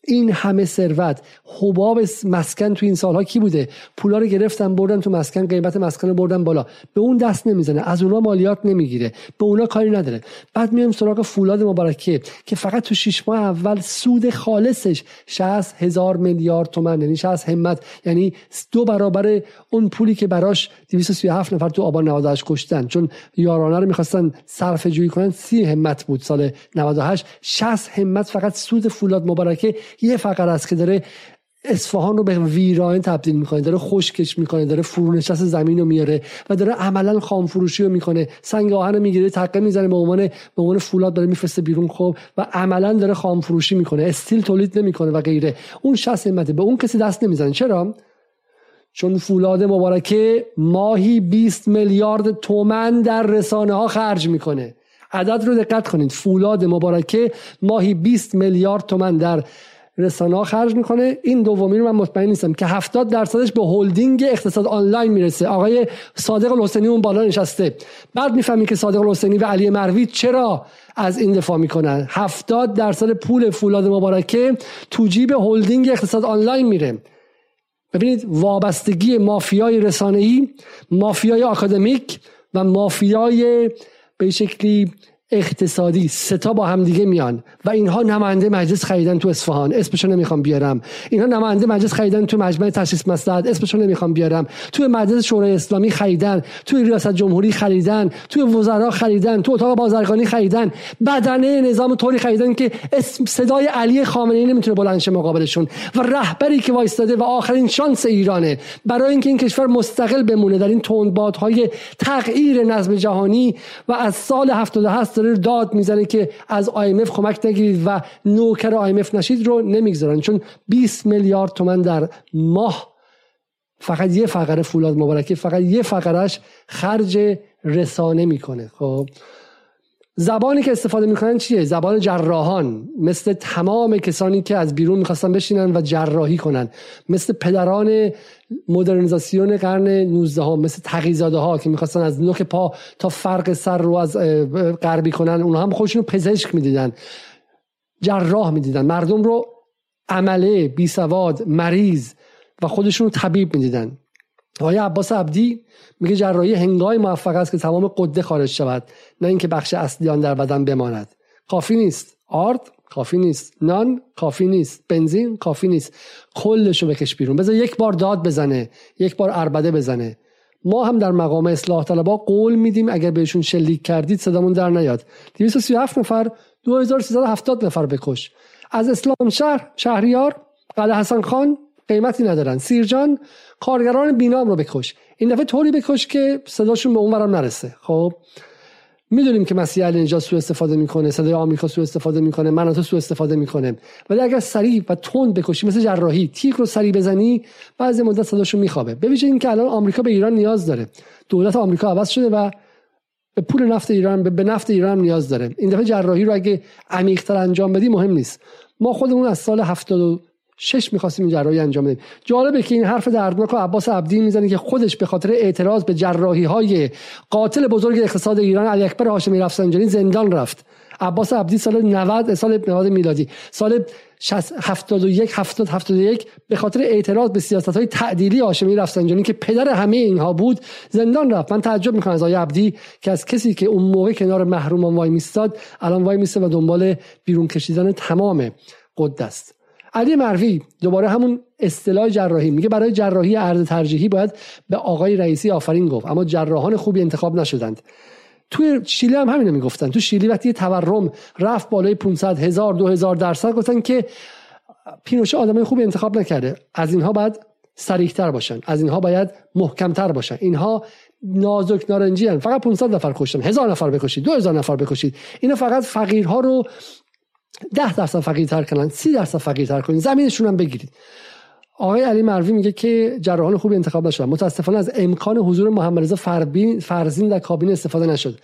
این همه ثروت، حباب مسکن تو این سالها کی بوده؟ پولا رو گرفتن بردن تو مسکن، قیمت مسکن رو بردن بالا، به اون دست نمیزنه، از اونا مالیات نمیگیره، به اونا کاری نداره. بعد میایم سراغ فولاد مبارکه که فقط تو شش ماه اول سود خالصش شصت هزار میلیارد تومان، یعنی شصت همت، یعنی دو برابر اون پولی که براش دویست و سی و هفت نفر تو آبان نود و هشت کشتن، چون یارانه رو می‌خواستن صرفه جویی کنن، سی همت بود سال نود و هشت، شصت همت فقط سود فولاد مبارکه. یه فقره است که داره اصفهان رو به ویران تبدیل میکنه، داره خشکش میکنه، داره فرونشست زمین رو میاره و داره عملا خام فروشی رو میکنه، سنگ آهن رو میگیره تقه میزنه به عنوان به عنوان فولاد داره میفرسته بیرون، خوب و عملا داره خام فروشی میکنه، استیل تولید نمیکنه و غیره. اون شصت همت به اون کسی دست نمیزنه. چرا؟ چون فولاد مبارکه ماهی بیست میلیارد تومان در رسانه ها خرج میکنه. عدد رو دقت کنید، فولاد مبارکه ماهی بیست میلیارد تومان در رسانه ها خرج میکنه. این دومی رو من مطمئن نیستم که هفتاد درصدش به هلدینگ اقتساد آنلاین میرسه. آقای صادق الحسینی اون بالا نشسته، بعد میفهمیم که صادق الحسینی و علی مروی چرا از این دفاع میکنن. هفتاد درصد پول فولاد مبارکه تو جیب هلدینگ اقتساد آنلاین میره. ببینید وابستگی مافیای رسانه‌ای، مافیای آکادمیک و مافیای به شکلی اقتصادی، سه تا با هم دیگه میان و اینها نماینده مجلس خریدن تو اصفهان، اسمشو نمیخوام بیارم. اینها نماینده مجلس خریدن تو مجمع تشخیص مصلحت، اسمشو نمیخوام بیارم. تو مجلس شورای اسلامی خریدن، تو ریاست جمهوری خریدن، تو وزرا خریدن، تو اتاق بازرگانی خریدن، بدنه نظام طوری خریدن که اسم صدای علی خامنه ای نمیتونه بلند شه مقابلشون و رهبری که وایستاده و آخرین شانس ایرانه برای اینکه این کشور مستقل بمونه در این تندبادهای تغییر نظم جهانی و از سال هفتاد و هشت داد میزنه که از آی ام اف کمک نگیرید و نوکر آی ام اف نشید رو نمیگذارن، چون بیست میلیارد تومان در ماه فقط یه فقره فولاد مبارکه، فقط یه فقرهش خرج رسانه میکنه. خب زبانی که استفاده میکنن چیه؟ زبان جراحان، مثل تمام کسانی که از بیرون میخواستن بشینن و جراحی کنن، مثل پدران مدرنیزاسیون قرن نوزده ها، مثل تقی‌زاده ها که میخواستن از نوک پا تا فرق سر رو از غربی کنن. اونها هم خودشون رو پزشک میدیدن، جراح میدیدن، مردم رو عمله، بیسواد، مریض و خودشون رو طبیب میدیدن. آقای عباس عبدی میگه جراحی هنگامی موفق است که تمام غده خارج شود، نه اینکه بخش اصلی آن در بدن بماند. کافی نیست آرد، کافی نیست نان، کافی نیست بنزین، کافی نیست، کلشو بکش بیرون. بذار یک بار داد بزنه، یک بار عربده بزنه. ما هم در مقام اصلاح طلبها قول میدیم اگر بهشون شلیک کردید صدامون در نیاد. دویست و سی و هفت نفر، دو هزار و سیصد و هفتاد نفر بکش. از اسلام شهر، شهریار، قلعه حسن خان قیمتی ندارن. سیرجان، کارگران بینام رو بکش. این دفعه طوری بکش که صداشون به اونورم نرسه. خب میدونیم که مسیح الینجا سوء استفاده میکنه، صدای آمریکا سوء استفاده میکنه، مناطق سوء استفاده میکنه، ولی اگر سریع و تند بکشی، مثل جراحی، تیک رو سریع بزنی، بعد از مدت صداشون میخوابه. ببینید این که الان آمریکا به ایران نیاز داره. دولت آمریکا عوض شده و به پول نفت ایران، به نفت ایران نیاز داره. این دفعه جراحی رو اگه عمیق‌تر انجام بدی مهم نیست. ما خودمون از سال هفتاد و شش می‌خواستیم این جراحی انجام بدیم. جالبه که این حرف دردناک رو عباس عبدی میزنه که خودش به خاطر اعتراض به جراحی‌های قاتل بزرگ اقتصاد ایران علی اکبر هاشمی رفسنجانی زندان رفت. عباس عبدی سال نود، سال نود میلادی، سال هفتاد و یک به خاطر اعتراض به سیاست‌های تعدیلی هاشمی رفسنجانی که پدر همه اینها بود زندان رفت. من تعجب می‌کنم از آقای عبدی که از کسی که اون موقع کنار محرومان وای میستاد الان وای میسته و دنبال بیرون کشیدن تمام قد است. علی مروی دوباره همون اصطلاح جراحی، میگه برای جراحی عرض ترجیحی باید به آقای رئیسی آفرین گفت، اما جراحان خوبی انتخاب نشدند. توی شیلی هم همینو میگفتن. تو شیلی وقتی تورم رفت بالای پانصد هزار دو هزار درصد گفتن که پینوشه آدمای خوبی انتخاب نکرده، از اینها باید سریعتر باشن، از اینها باید محکمتر باشن، اینها نازک نارنجی ان. فقط پانصد نفر کشتن، هزار نفر بکشید، دو هزار نفر بکشید، اینا فقط فقیرها رو ده درصد فقیرتر کنن، سی درصد فقیرتر کنین، زمینشون هم بگیرید. آقای علی مروی میگه که جراحان خوب انتخاب نشدن. متاسفانه از امکان حضور محمد رضا فرزین در کابینه استفاده نشد.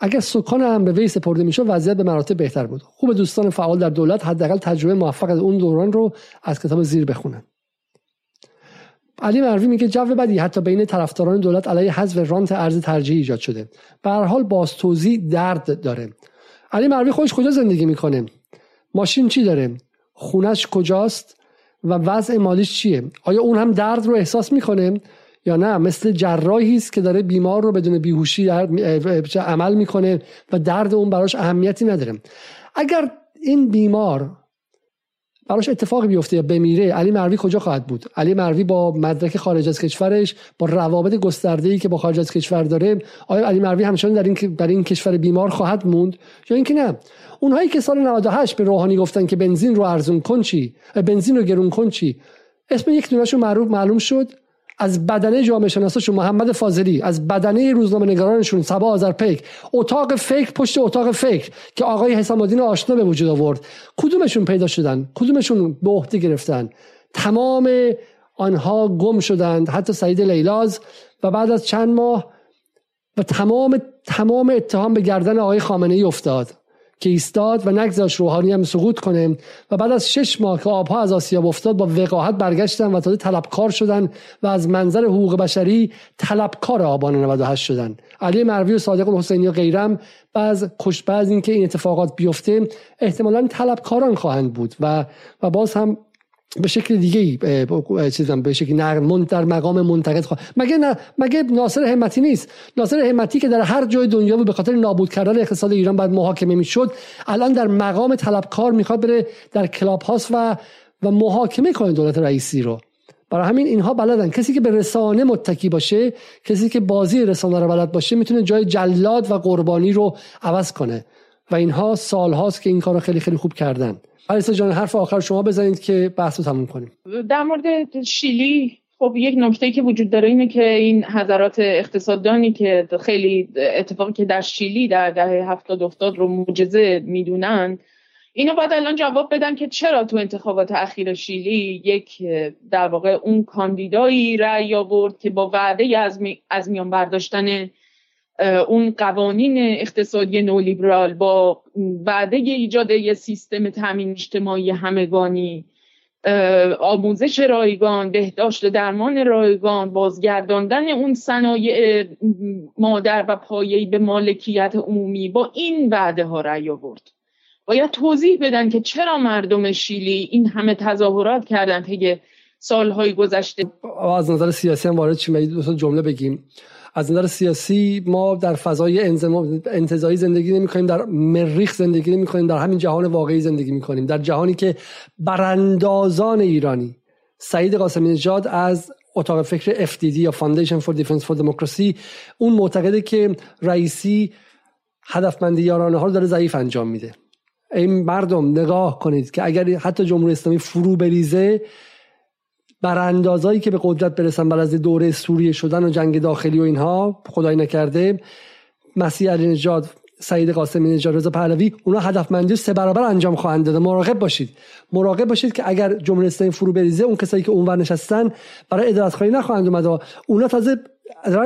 اگر سکان هم به وی سپرده میشد وضعیت به مراتب بهتر بود. خوب دوستان فعال در دولت حداقل تجربه موفق از اون دوران رو از کتاب زیر بخونن. علی مروی میگه جو بدی حتی بین طرفداران دولت علیه حذف رانت ارز ترجیحی ایجاد شده. به هر حال باز توزیع درد داره. علی مروی خودش کجا زندگی میکنه؟ ماشین چی داره؟ خونش کجاست؟ و وضع مالیش چیه؟ آیا اون هم درد رو احساس میکنه یا نه؟ مثل جراحی است که داره بیمار رو بدون بیهوشی عمل میکنه و درد اون براش اهمیتی نداره. اگر این بیمار براش اتفاقی بیفته یا بمیره، علی مروی کجا خواهد بود؟ علی مروی با مدرک خارج از کشورش، با روابط گسترده‌ای که با خارج از کشور داره، آیا علی مروی همچنان در این در این کشور بیمار خواهد موند یا اینکه نه؟ اونهایی که سال نود و هشت به روحانی گفتن که بنزین رو ارزون کن چی، بنزین رو گرون کن چی، اسم یک دونهشون معروف معلوم شد. از بدنه جامعه شناساشون محمد فاضلی، از بدنه روزنامه نگارانشون صبا آذرپیک، اتاق فکر پشت اتاق فکر که آقای حسام الدین آشنا به وجود آورد، کدومشون پیدا شدن؟ کدومشون به عهده گرفتن؟ تمام آنها گم شدند، حتی سعید لیلاز. و بعد از چند ماه و تمام تمام اتهام به گردن آقای خامنه‌ای افتاد که ایستاد و نگذاشت روحانی هم سقوط کنه. و بعد از شش ماه که آبها از آسیاب افتاد با وقاحت برگشتن و تازه طلبکار شدن و از منظر حقوق بشری طلبکار آبان نود و هشت شدن. علی مروی و صادق الحسینی و غیرم باز کشته از اینکه این اتفاقات بیفته احتمالاً طلبکاران خواهند بود و و باز هم به شکل دیگه‌ای چیزام به شکل نرم در مقام منتقد خواهد. مگه نه، مگه ناصر همتی نیست؟ ناصر همتی که در هر جای دنیا به خاطر نابود کردن اقتصاد ایران باید محاکمه میشد، الان در مقام طلبکار میخواد بره در کلاب هاوس و و محاکمه کنه دولت رئیسی رو. برای همین اینها بلدن. کسی که به رسانه متکی باشه، کسی که بازی رسانه رو بلد باشه، میتونه جای جلاد و قربانی رو عوض کنه و اینها سال‌هاست که این کارو خیلی خیلی خوب کردن. پریسا جان حرف آخر شما بزنید که بحث رو تموم کنیم. در مورد شیلی خب یک نکته‌ای که وجود داره اینه که این حضرات اقتصاددانی که خیلی اتفاقی که در شیلی در دهه هفتاد افتاد رو معجزه میدونن، اینو باید الان جواب بدن که چرا تو انتخابات اخیر شیلی یک در واقع اون کاندیدایی رأی آورد که با وعده از میان برداشتن اون قوانین اقتصادی نولیبرال با وعده ایجاد یه سیستم تامین اجتماعی همگانی، آموزش رایگان، بهداشت درمان رایگان، بازگرداندن اون صنایع مادر و پایه‌ای به مالکیت عمومی، با این وعده ها رأی آورد. باید توضیح بدن که چرا مردم شیلی این همه تظاهرات کردن طی سالهای گذشته. از نظر سیاسی هم وارد چیم، دو تا جمله بگیم. از نظر سیاسی ما در فضای انتزاعی زندگی نمی‌کنیم، در مریخ زندگی نمی‌کنیم، در همین جهان واقعی زندگی می‌کنیم، در جهانی که براندازان ایرانی سعید قاسمی نژاد از اتاق فکر اف دی دی یا Foundation for Defense for Democracy، اون معتقده که رئیسی هدفمندی یارانه ها رو داره ضعیف انجام میده. این مردم نگاه کنید که اگر حتی جمهوری اسلامی فرو بریزه، براندازایی که به قدرت برسن بعد از دوره سوریه شدن و جنگ داخلی و اینها، خدای نکرده مسیح علی نژاد، سعید قاسمی نژاد، رضا پهلوی، اونا هدفمندی سه برابر انجام خواهند داد. مراقب باشید، مراقب باشید که اگر جمهوری اسلامی فرو بریزه، اون کسایی که اونور نشستن برای ادارت خواهی نخواهند اومد. اونا تازه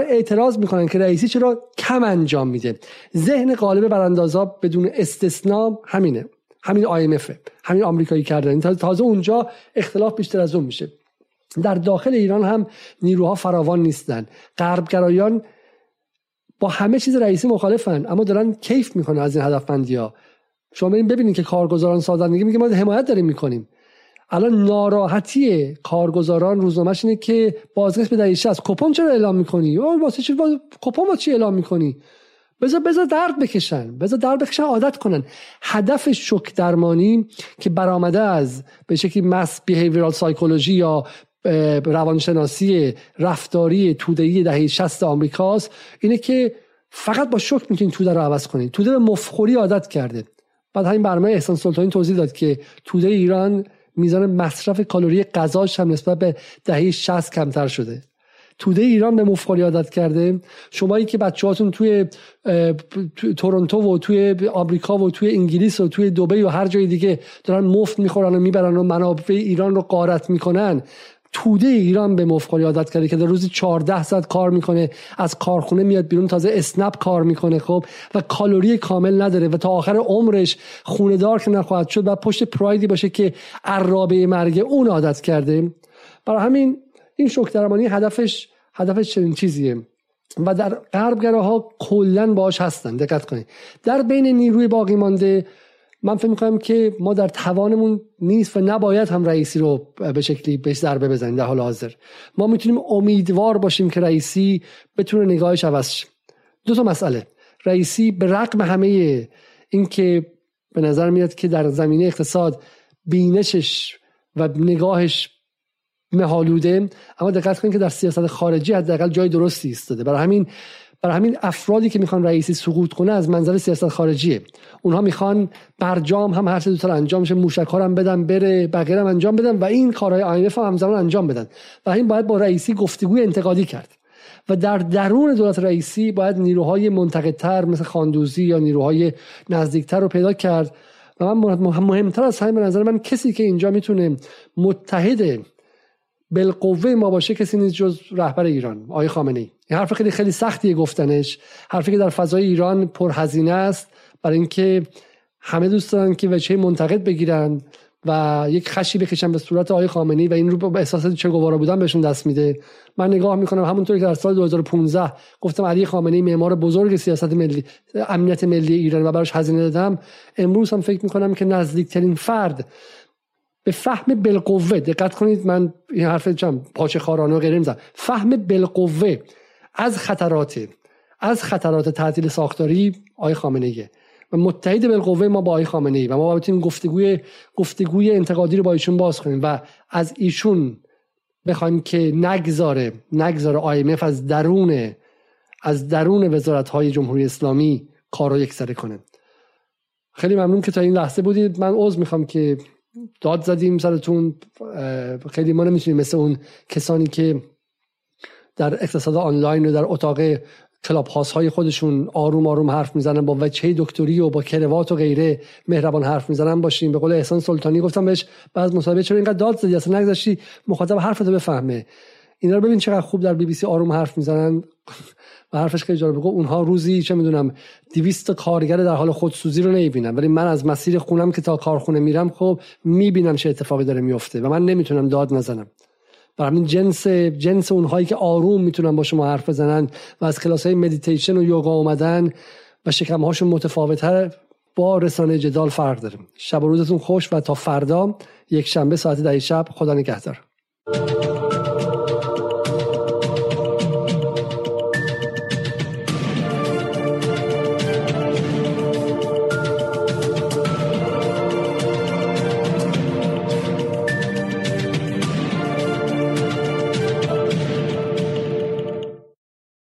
اعتراض میکنن که رئیسی چرا کم انجام میده. ذهن غالب براندازا بدون استثنا همینه، همین آی ام اف، همین آمریکایی کردن. تازه اونجا اختلاف بیشتر از اون میشه. در داخل ایران هم نیروها فراوان نیستن. غربگرایان با همه چیز رئیسی مخالفن، اما دارن کیف میکنن از این هدفمندی‌ها. شما بریم ببینید که کارگزاران سازندگی میگه ما حمایت داریم میکنیم. الان ناراحتی کارگزاران روزنامه‌ش اینه که بازگشت به دریچه است. کوپن چرا اعلام میکنی؟ واسه چی باز... کوپن واسه چی اعلام میکنی؟ بذار بذار درد بکشن، بذار درد بکشن، عادت کنن. هدف شوک درمانی که برآمده از به شکلی مس بیهیویرال سایکولوژی یا روانشناسی رفتاری توده‌ای دهه شصت آمریکاست، اینه که فقط با شوک میتونید توده رو عوض کنید. توده به مفخوری عادت کرده. بعد همین برنامه احسان سلطانی توضیح داد که توده ایران میزان مصرف کالری غذاش هم نسبت به دهه شصت کمتر شده. توده ایران به مفخوری عادت کرده. شمایی که بچه‌هاتون توی تورنتو و توی آمریکا و توی انگلیس و توی دبی و هر جای دیگه دارن مفت میخورن و میبرن و منابع ایران رو غارت میکنن، توده ایران به مفخوری عادت کرده که در روزی چهارده ساعت کار میکنه، از کارخونه میاد بیرون، تازه اسنپ کار میکنه، خب، و کالری کامل نداره و تا آخر عمرش خونه دار که نخواهد شد و پشت پرایدی باشه که عرابه مرگ اون عادت کرده. برای همین این شوک درمانی هدفش هدفش چنین چیزیه و در غربگراها کلا باهاش هستن. دقت کنید، در بین نیروی باقی مانده من فکر می‌کنم که ما در توانمون نیست و نباید هم رئیسی رو به شکلی بهش ضربه بزنیم. در حال حاضر ما میتونیم امیدوار باشیم که رئیسی بتونه نگاهش عوض شه. دو تا مسئله، رئیسی به رغم همه این که به نظر میاد که در زمینه اقتصاد بینشش و نگاهش مهالوده، اما دقت کنید که در سیاست خارجی حداقل جای درستی ایستاده. برای همین برای همین افرادی که میخوان رئیسی سقوط کنه از منظر سیاست خارجیه. اونها میخوان برجام هم هر سه دو تا انجام شه، موشک‌ها هم بدن بره، بقیه هم انجام بدن و این کارهای آی ام اف هم همزمان انجام بدن. و این باید با رئیسی گفتگوی انتقادی کرد و در درون دولت رئیسی باید نیروهای منتقدتر مثل خاندوزی یا نیروهای نزدیکتر رو پیدا کرد. و من مهمتر از همه به نظر من کسی که اینجا میتونه متحد بالقوه ما باشه کسی نیست جز رهبر ایران، آقای خامنه‌ای. این حرف خیلی خیلی سختیه گفتنش، حرفی که در فضای ایران پرهزینه است، برای اینکه همه دوست دارن که وجهه منتقد بگیرن و یک خشی بکشن به صورت آقای خامنه‌ای و این رو به احساس چه گوارا بودن بهشون دست میده. من نگاه میکنم همونطوری که در سال دو هزار و پانزده گفتم علی خامنه‌ای معمار بزرگ سیاست ملی، امنیت ملی ایران و براش هزینه دادم، امروز هم فکر میکنم که نزدیکترین فرد به فهم بالقوه، دقت کنید من این حرف چم پاچه خارانه و غیره میزنم، فهم بالقوه از خطرات از خطرات تعطیل ساختاری آقای خامنه‌ای و متحد بالقوه ما با آقای خامنه‌ای و ما باید این گفتگوی گفتگوی انتقادی رو با ایشون باز کنیم و از ایشون بخوایم که نگذاره نگذاره آی ام اف از درون از درون وزارت‌های جمهوری اسلامی کارو یکسره کنه. خیلی ممنون که تا این لحظه بودید. من عذر میخوام که داد زدیم سرتون. خیلی ما نمیتونیم مثل اون کسانی که در اقتصاد آنلاین و در اتاق کلاب هاوس های خودشون آروم آروم حرف میزنن، با وجهه دکتری و با کروات و غیره مهربان حرف میزنن باشیم. به قول احسان سلطانی گفتم بهش بعد از مصاحبه چرا اینقدر داد زدی، اصلا نگذاشتی مخاطب حرفتو بفهمه. اینا رو ببین چقدر خوب در بی بی سی آروم حرف میزنن و حرفش که اجاره بگو. اونها روزی چه میدونم دویست کارگر در حال خودسوزی رو نمیبینن، ولی من از مسیر خونم که تا کارخونه میرم خب میبینم چه اتفاقی داره میفته و من نمیتونم داد نزنم. برای همین جنس جنس اونهایی که آروم میتونن با شما حرف بزنن و از کلاس‌های مدیتیشن و یوگا اومدن و شکم‌هاشون متفاوت‌تر، با رسانه جدال فرق داره. شب و روزتون خوش و تا فردا یک شنبه ساعت ده شب. خدا نگهدار.